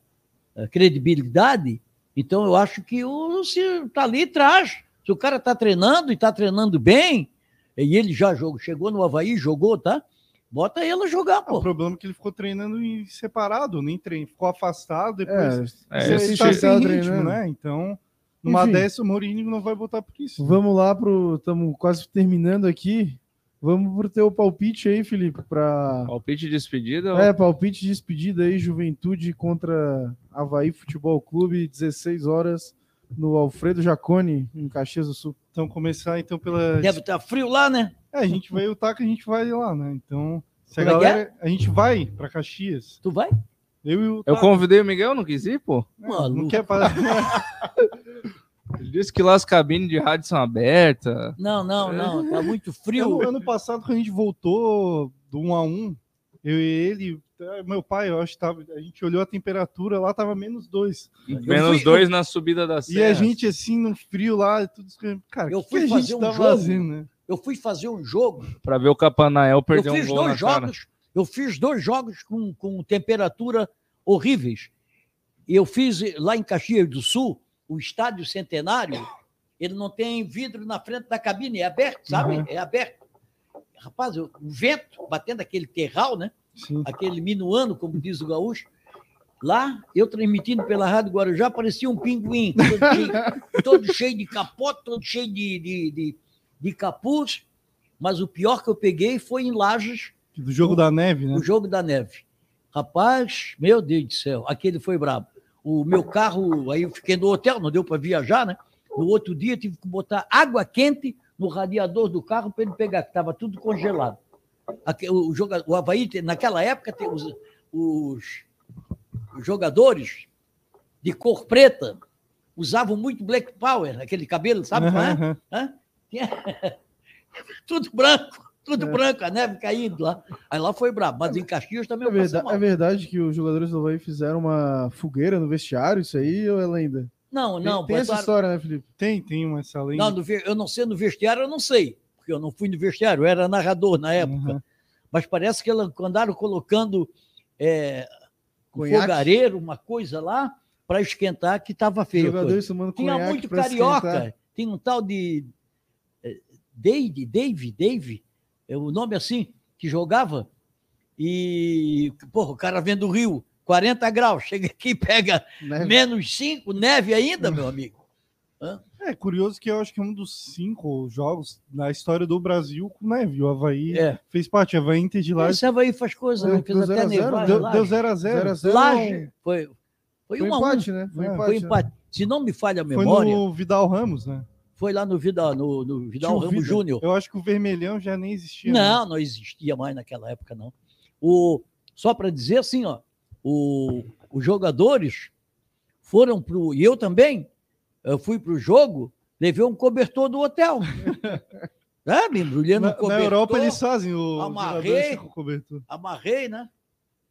credibilidade, então eu acho que se está ali, traz. Se o cara está treinando e está treinando bem, e ele já chegou no Avaí, jogou, tá? Bota ele a jogar, pô. O problema é que ele ficou treinando em separado, nem treinando, ficou afastado, depois ele está sem ritmo, né? Então, numa dessa, o Mourinho não vai botar por isso. Vamos lá pro... Estamos quase terminando aqui. Vamos pro teu palpite aí, Felipe, para palpite de despedida? É, palpite de despedida aí, Juventude contra Avaí Futebol Clube, 16 horas, no Alfredo Jaconi, em Caxias do Sul. Então, começar então pela... Deve estar frio lá, né? É, a gente vai, o TAC, a gente vai lá, né? Então, se a galera... A gente vai para Caxias. Tu vai? Eu e o TAC. Eu convidei o Miguel, não quis ir, pô? Maluco. Não quer parar. Ele disse que lá as cabines de rádio são abertas. Não, tá muito frio. No ano passado, quando a gente voltou do 1-1, eu e ele, meu pai, eu acho que tava, a gente olhou a temperatura, lá tava -2. -2 na subida da serra. E a gente assim, no frio lá, tudo... Cara, o que a gente tava fazendo, né? Eu fui fazer um jogo... Pra ver o Capanael perder um gol na cara. Eu fiz 2 jogos com temperatura horríveis. Eu fiz lá em Caxias do Sul, o Estádio Centenário, ele não tem vidro na frente da cabine, é aberto, sabe? Uhum. É aberto. Rapaz, o vento batendo aquele terral, né? Sim. Aquele minuano, como diz o gaúcho. Lá, eu transmitindo pela Rádio Guarujá, parecia um pinguim, todo cheio de capote, todo cheio de capuz. Mas o pior que eu peguei foi em Lages. Do jogo da neve, né? O jogo da neve. Rapaz, meu Deus do céu, aquele foi brabo. O meu carro, aí eu fiquei no hotel, não deu para viajar, né? No outro dia tive que botar água quente no radiador do carro para ele pegar, que estava tudo congelado. O Avaí, naquela época, tem os jogadores de cor preta usavam muito black power, aquele cabelo, sabe? Uhum. Hã? Tudo branco. Tudo branco, a neve caindo lá. Aí lá foi brabo, mas em Caxias também é verdade que os jogadores do Avaí fizeram uma fogueira no vestiário, isso aí ou é lenda? Não. Tem essa história, né, Felipe? Tem uma essa lenda. Não, eu não sei no vestiário, eu não sei, porque eu não fui no vestiário, eu era narrador na época. Uhum. Mas parece que andaram colocando um fogareiro, uma coisa lá, para esquentar, que estava feio. Tinha muito carioca, esquentar. Tem um tal de... Dave... O nome assim, que jogava, e porra, o cara vem do Rio, 40 graus, chega aqui e pega neve. -5, neve ainda, meu amigo. Hã? É curioso que eu acho que é um dos 5 jogos na história do Brasil com neve. O Avaí fez parte, o Avaí Inter de Laje. Esse Avaí faz coisa, né? Fez até nevar. Deu 0-0. Laje foi um empate, né? Foi empate. Se não me falha a memória. Foi no Vidal Ramos, né? Foi lá no Vidal Ramos Júnior. Eu acho que o vermelhão já nem existia. Não existia mais naquela época, não. Só para dizer assim, ó, os jogadores foram pro... E eu também, eu fui pro jogo, levei um cobertor do hotel. Me embrulhando no cobertor. Na Europa eles fazem amarrei, né?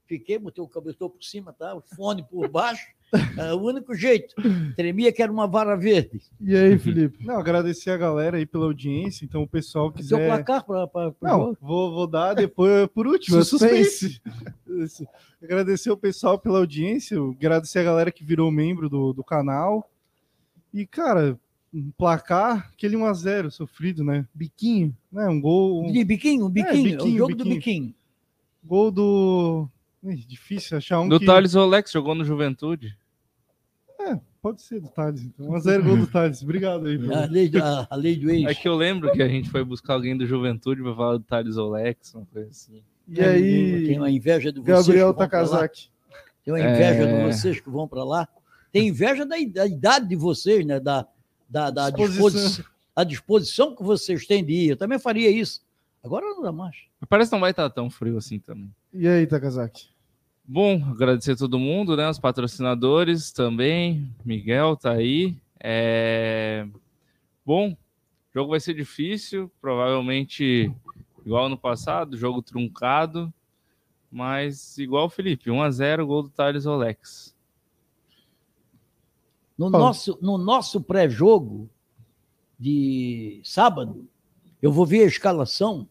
Fiquei, botei o cobertor por cima, tá? O fone por baixo. É o único jeito. Tremia que era uma vara verde. E aí, Felipe? Não, agradecer a galera aí pela audiência. Então, o pessoal quiser... Seu placar para... Não, vou dar depois, por último. Suspense. Agradecer o pessoal pela audiência. Agradecer a galera que virou membro do canal. E, cara, um placar, aquele 1-0 sofrido, né? Biquinho, né? Um gol... De biquinho, biquinho. O jogo do biquinho. Gol do... Difícil achar um do Thales Olex, jogou no Juventude. Pode ser do Thales, então. 1-0 gol do Thales. Obrigado aí. A lei do ex. É que eu lembro que a gente foi buscar alguém do Juventude para falar do Thales Olex, uma coisa assim. E aí, tem uma inveja do Gabriel Takazaki. Tem uma inveja de vocês que vão para lá. Tem inveja da idade de vocês, né? Da disposição que vocês têm de ir. Eu também faria isso. Agora não dá mais. Parece que não vai estar tão frio assim também. E aí, Takazaki? Bom, agradecer a todo mundo, né? Os patrocinadores também. Miguel tá aí. Bom, o jogo vai ser difícil. Provavelmente igual no passado, jogo truncado. Mas igual o Felipe, 1-0, gol do Thales Olex. No nosso pré-jogo de sábado, eu vou ver a escalação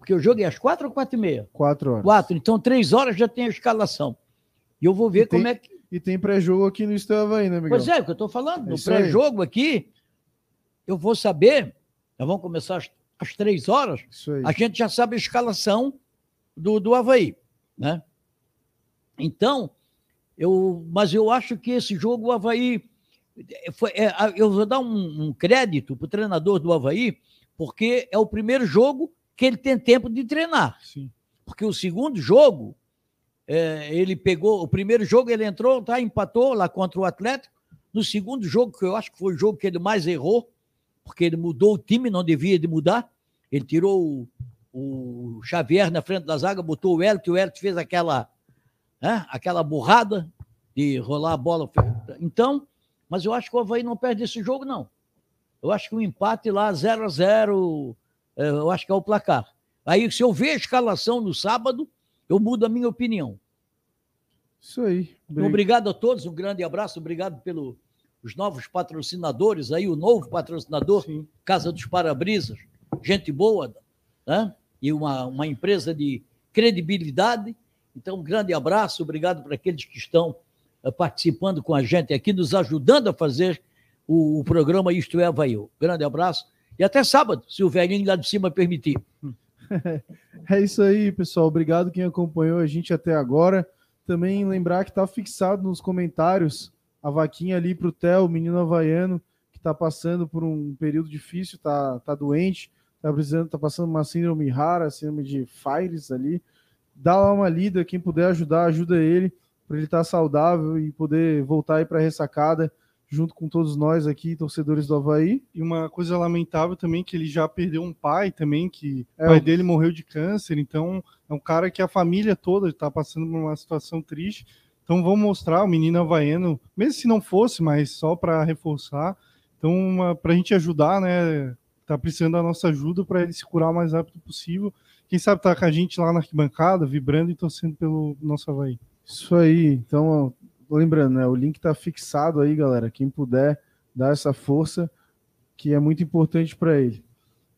Porque o jogo é às 4 ou 4h30? 4 horas. 4, então 3 horas já tem a escalação. E eu vou ver como é que... E tem pré-jogo aqui no Estava aí, né, Miguel? Pois é, o que eu estou falando. No pré-jogo aqui, eu vou saber, nós vamos começar às 3 horas, a gente já sabe a escalação do Avaí, né? Então, mas eu acho que esse jogo o Avaí... eu vou dar um crédito para o treinador do Avaí, porque é o primeiro jogo que ele tem tempo de treinar. Sim. Porque o segundo jogo, ele pegou... O primeiro jogo ele entrou, empatou lá contra o Atlético. No segundo jogo, que eu acho que foi o jogo que ele mais errou, porque ele mudou o time, não devia de mudar. Ele tirou o Xavier na frente da zaga, botou o Hélio, que o Hélio fez aquela burrada de rolar a bola. Então, mas eu acho que o Avaí não perde esse jogo, não. Eu acho que um empate lá, 0-0, eu acho que é o placar. Aí, se eu ver a escalação no sábado, eu mudo a minha opinião. Isso aí. Obrigado a todos, um grande abraço, obrigado pelos novos patrocinadores, aí o novo patrocinador, sim, Casa dos Parabrisas, gente boa, né? E uma empresa de credibilidade. Então, um grande abraço, obrigado para aqueles que estão participando com a gente aqui, nos ajudando a fazer o programa Isto é Avaí. Grande abraço e até sábado, se o velhinho lá de cima permitir. É isso aí, pessoal. Obrigado quem acompanhou a gente até agora. Também lembrar que está fixado nos comentários a vaquinha ali para o Theo, o menino havaiano, que está passando por um período difícil, está doente, está passando uma síndrome rara, síndrome de Fires ali. Dá lá uma lida, quem puder ajudar, ajuda ele, para ele estar saudável e poder voltar aí para a ressacada, junto com todos nós aqui, torcedores do Avaí. E uma coisa lamentável também, que ele já perdeu um pai também, que o pai dele morreu de câncer, então é um cara que a família toda está passando por uma situação triste. Então vamos mostrar o menino havaiano, mesmo se não fosse, mas só para reforçar. Então, para a gente ajudar, né? Está precisando da nossa ajuda para ele se curar o mais rápido possível. Quem sabe tá com a gente lá na arquibancada, vibrando e torcendo pelo nosso Avaí. Isso aí. Então, lembrando, né, o link tá fixado aí, galera. Quem puder dar essa força, que é muito importante para ele.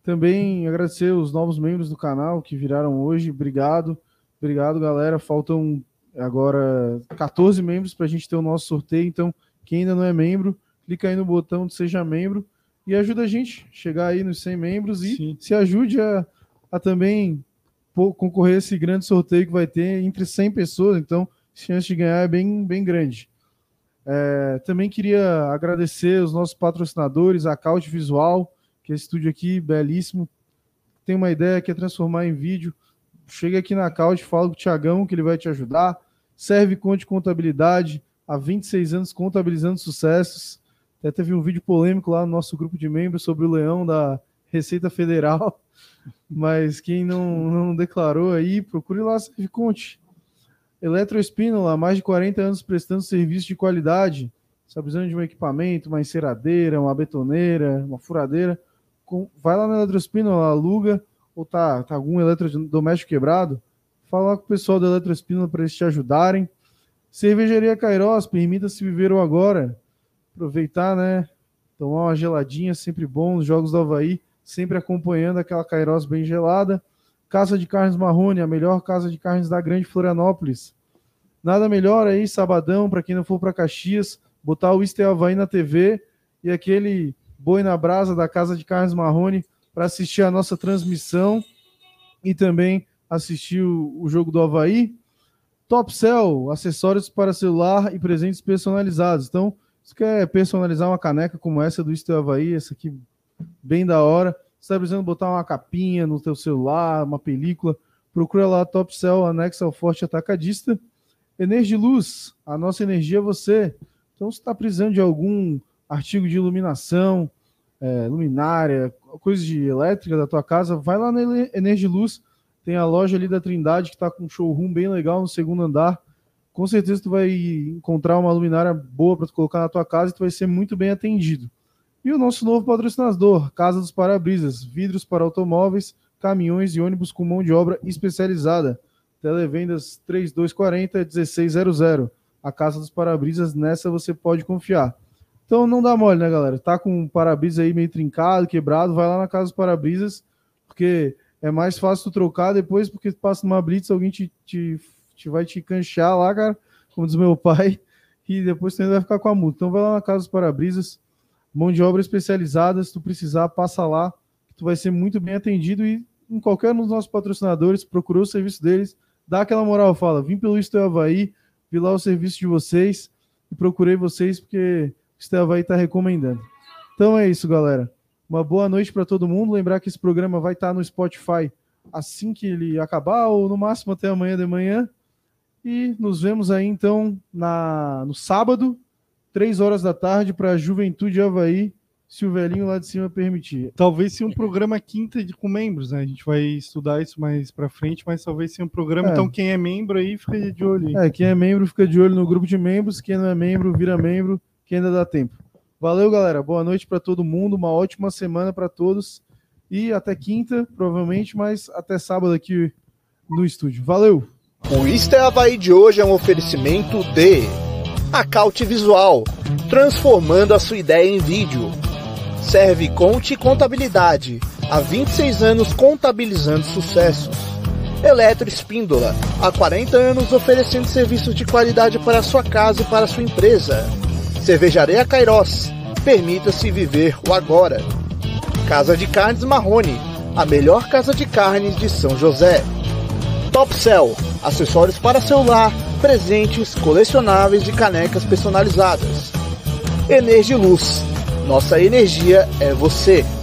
Também agradecer os novos membros do canal que viraram hoje. Obrigado. Obrigado, galera. Faltam agora 14 membros para a gente ter o nosso sorteio. Então, quem ainda não é membro, clica aí no botão de Seja Membro e ajuda a gente a chegar aí nos 100 membros e sim, se ajude a também concorrer a esse grande sorteio que vai ter entre 100 pessoas, então a chance de ganhar é bem, bem grande. Também queria agradecer os nossos patrocinadores, a Couch Visual, que é esse estúdio aqui, belíssimo, tem uma ideia que é transformar em vídeo, chega aqui na Couch, fala com o Thiagão que ele vai te ajudar, Serve Conte Contabilidade, há 26 anos contabilizando sucessos, até teve um vídeo polêmico lá no nosso grupo de membros sobre o leão da Receita Federal, mas quem não declarou aí, procure lá, Serve Conte. Eletroespínola, há mais de 40 anos prestando serviço de qualidade. Está precisando de um equipamento, uma enceradeira, uma betoneira, uma furadeira. Vai lá na Eletroespínola, aluga, ou tá algum eletrodoméstico quebrado, fala lá com o pessoal da Eletroespínola para eles te ajudarem. Cervejaria Cairós, permita-se viver o agora. Aproveitar, né? Tomar uma geladinha, sempre bom, nos Jogos do Avaí, sempre acompanhando aquela Cairós bem gelada. Casa de Carnes Marrone, a melhor casa de carnes da grande Florianópolis. Nada melhor aí, sabadão, para quem não for para Caxias, botar o Isto é Avaí na TV e aquele boi na brasa da Casa de Carnes Marrone para assistir a nossa transmissão e também assistir o jogo do Avaí. Top Cell, acessórios para celular e presentes personalizados. Então, se quer personalizar uma caneca como essa do Isto é Avaí, essa aqui bem da hora, se está precisando botar uma capinha no teu celular, uma película, procura lá Top Cell, anexo ao Forte Atacadista. Energiluz, a nossa energia é você. Então, se está precisando de algum artigo de iluminação, luminária, coisa de elétrica da tua casa, vai lá na Energiluz, tem a loja ali da Trindade que está com um showroom bem legal no segundo andar. Com certeza tu vai encontrar uma luminária boa para tu colocar na tua casa e tu vai ser muito bem atendido. E o nosso novo patrocinador, Casa dos Parabrisas, vidros para automóveis, caminhões e ônibus com mão de obra especializada. Televendas 3240-1600. A Casa dos Parabrisas, nessa você pode confiar. Então não dá mole, né, galera? Tá com o para-brisa aí meio trincado, quebrado, vai lá na Casa dos Parabrisas, porque é mais fácil tu trocar depois, porque tu passa numa blitz, alguém vai te canchar lá, cara, como diz meu pai, e depois tu ainda vai ficar com a multa. Então vai lá na Casa dos Parabrisas, mão de obra especializada, se tu precisar, passa lá, tu vai ser muito bem atendido. E em qualquer um dos nossos patrocinadores, procurou o serviço deles, dá aquela moral, fala, vim pelo Isto é Havaí, vi lá o serviço de vocês e procurei vocês porque o Isto é Havaí está recomendando. Então é isso, galera. Uma boa noite para todo mundo. Lembrar que esse programa vai estar no Spotify assim que ele acabar, ou no máximo até amanhã de manhã. E nos vemos aí, então, no sábado, 3 horas da tarde, para a Juventude Havaí, se o velhinho lá de cima permitir. Talvez seja um programa quinta com membros, né? A gente vai estudar isso mais para frente, mas talvez seja um programa... Então, quem é membro aí, fica de olho. Aí. Quem é membro, fica de olho no grupo de membros. Quem não é membro, vira membro, que ainda dá tempo. Valeu, galera. Boa noite para todo mundo. Uma ótima semana para todos. E até quinta, provavelmente, mas até sábado aqui no estúdio. Valeu! O Isto é Havaí de hoje é um oferecimento de Acaute Visual, transformando a sua ideia em vídeo. Serve Conte Contabilidade, há 26 anos contabilizando sucessos. Eletro Espíndola, há 40 anos oferecendo serviços de qualidade para a sua casa e para a sua empresa. Cervejaria Cairós, permita-se viver o agora. Casa de Carnes Marrone, a melhor casa de carnes de São José. Topcell, acessórios para celular, presentes, colecionáveis e canecas personalizadas. Energiluz, nossa energia é você.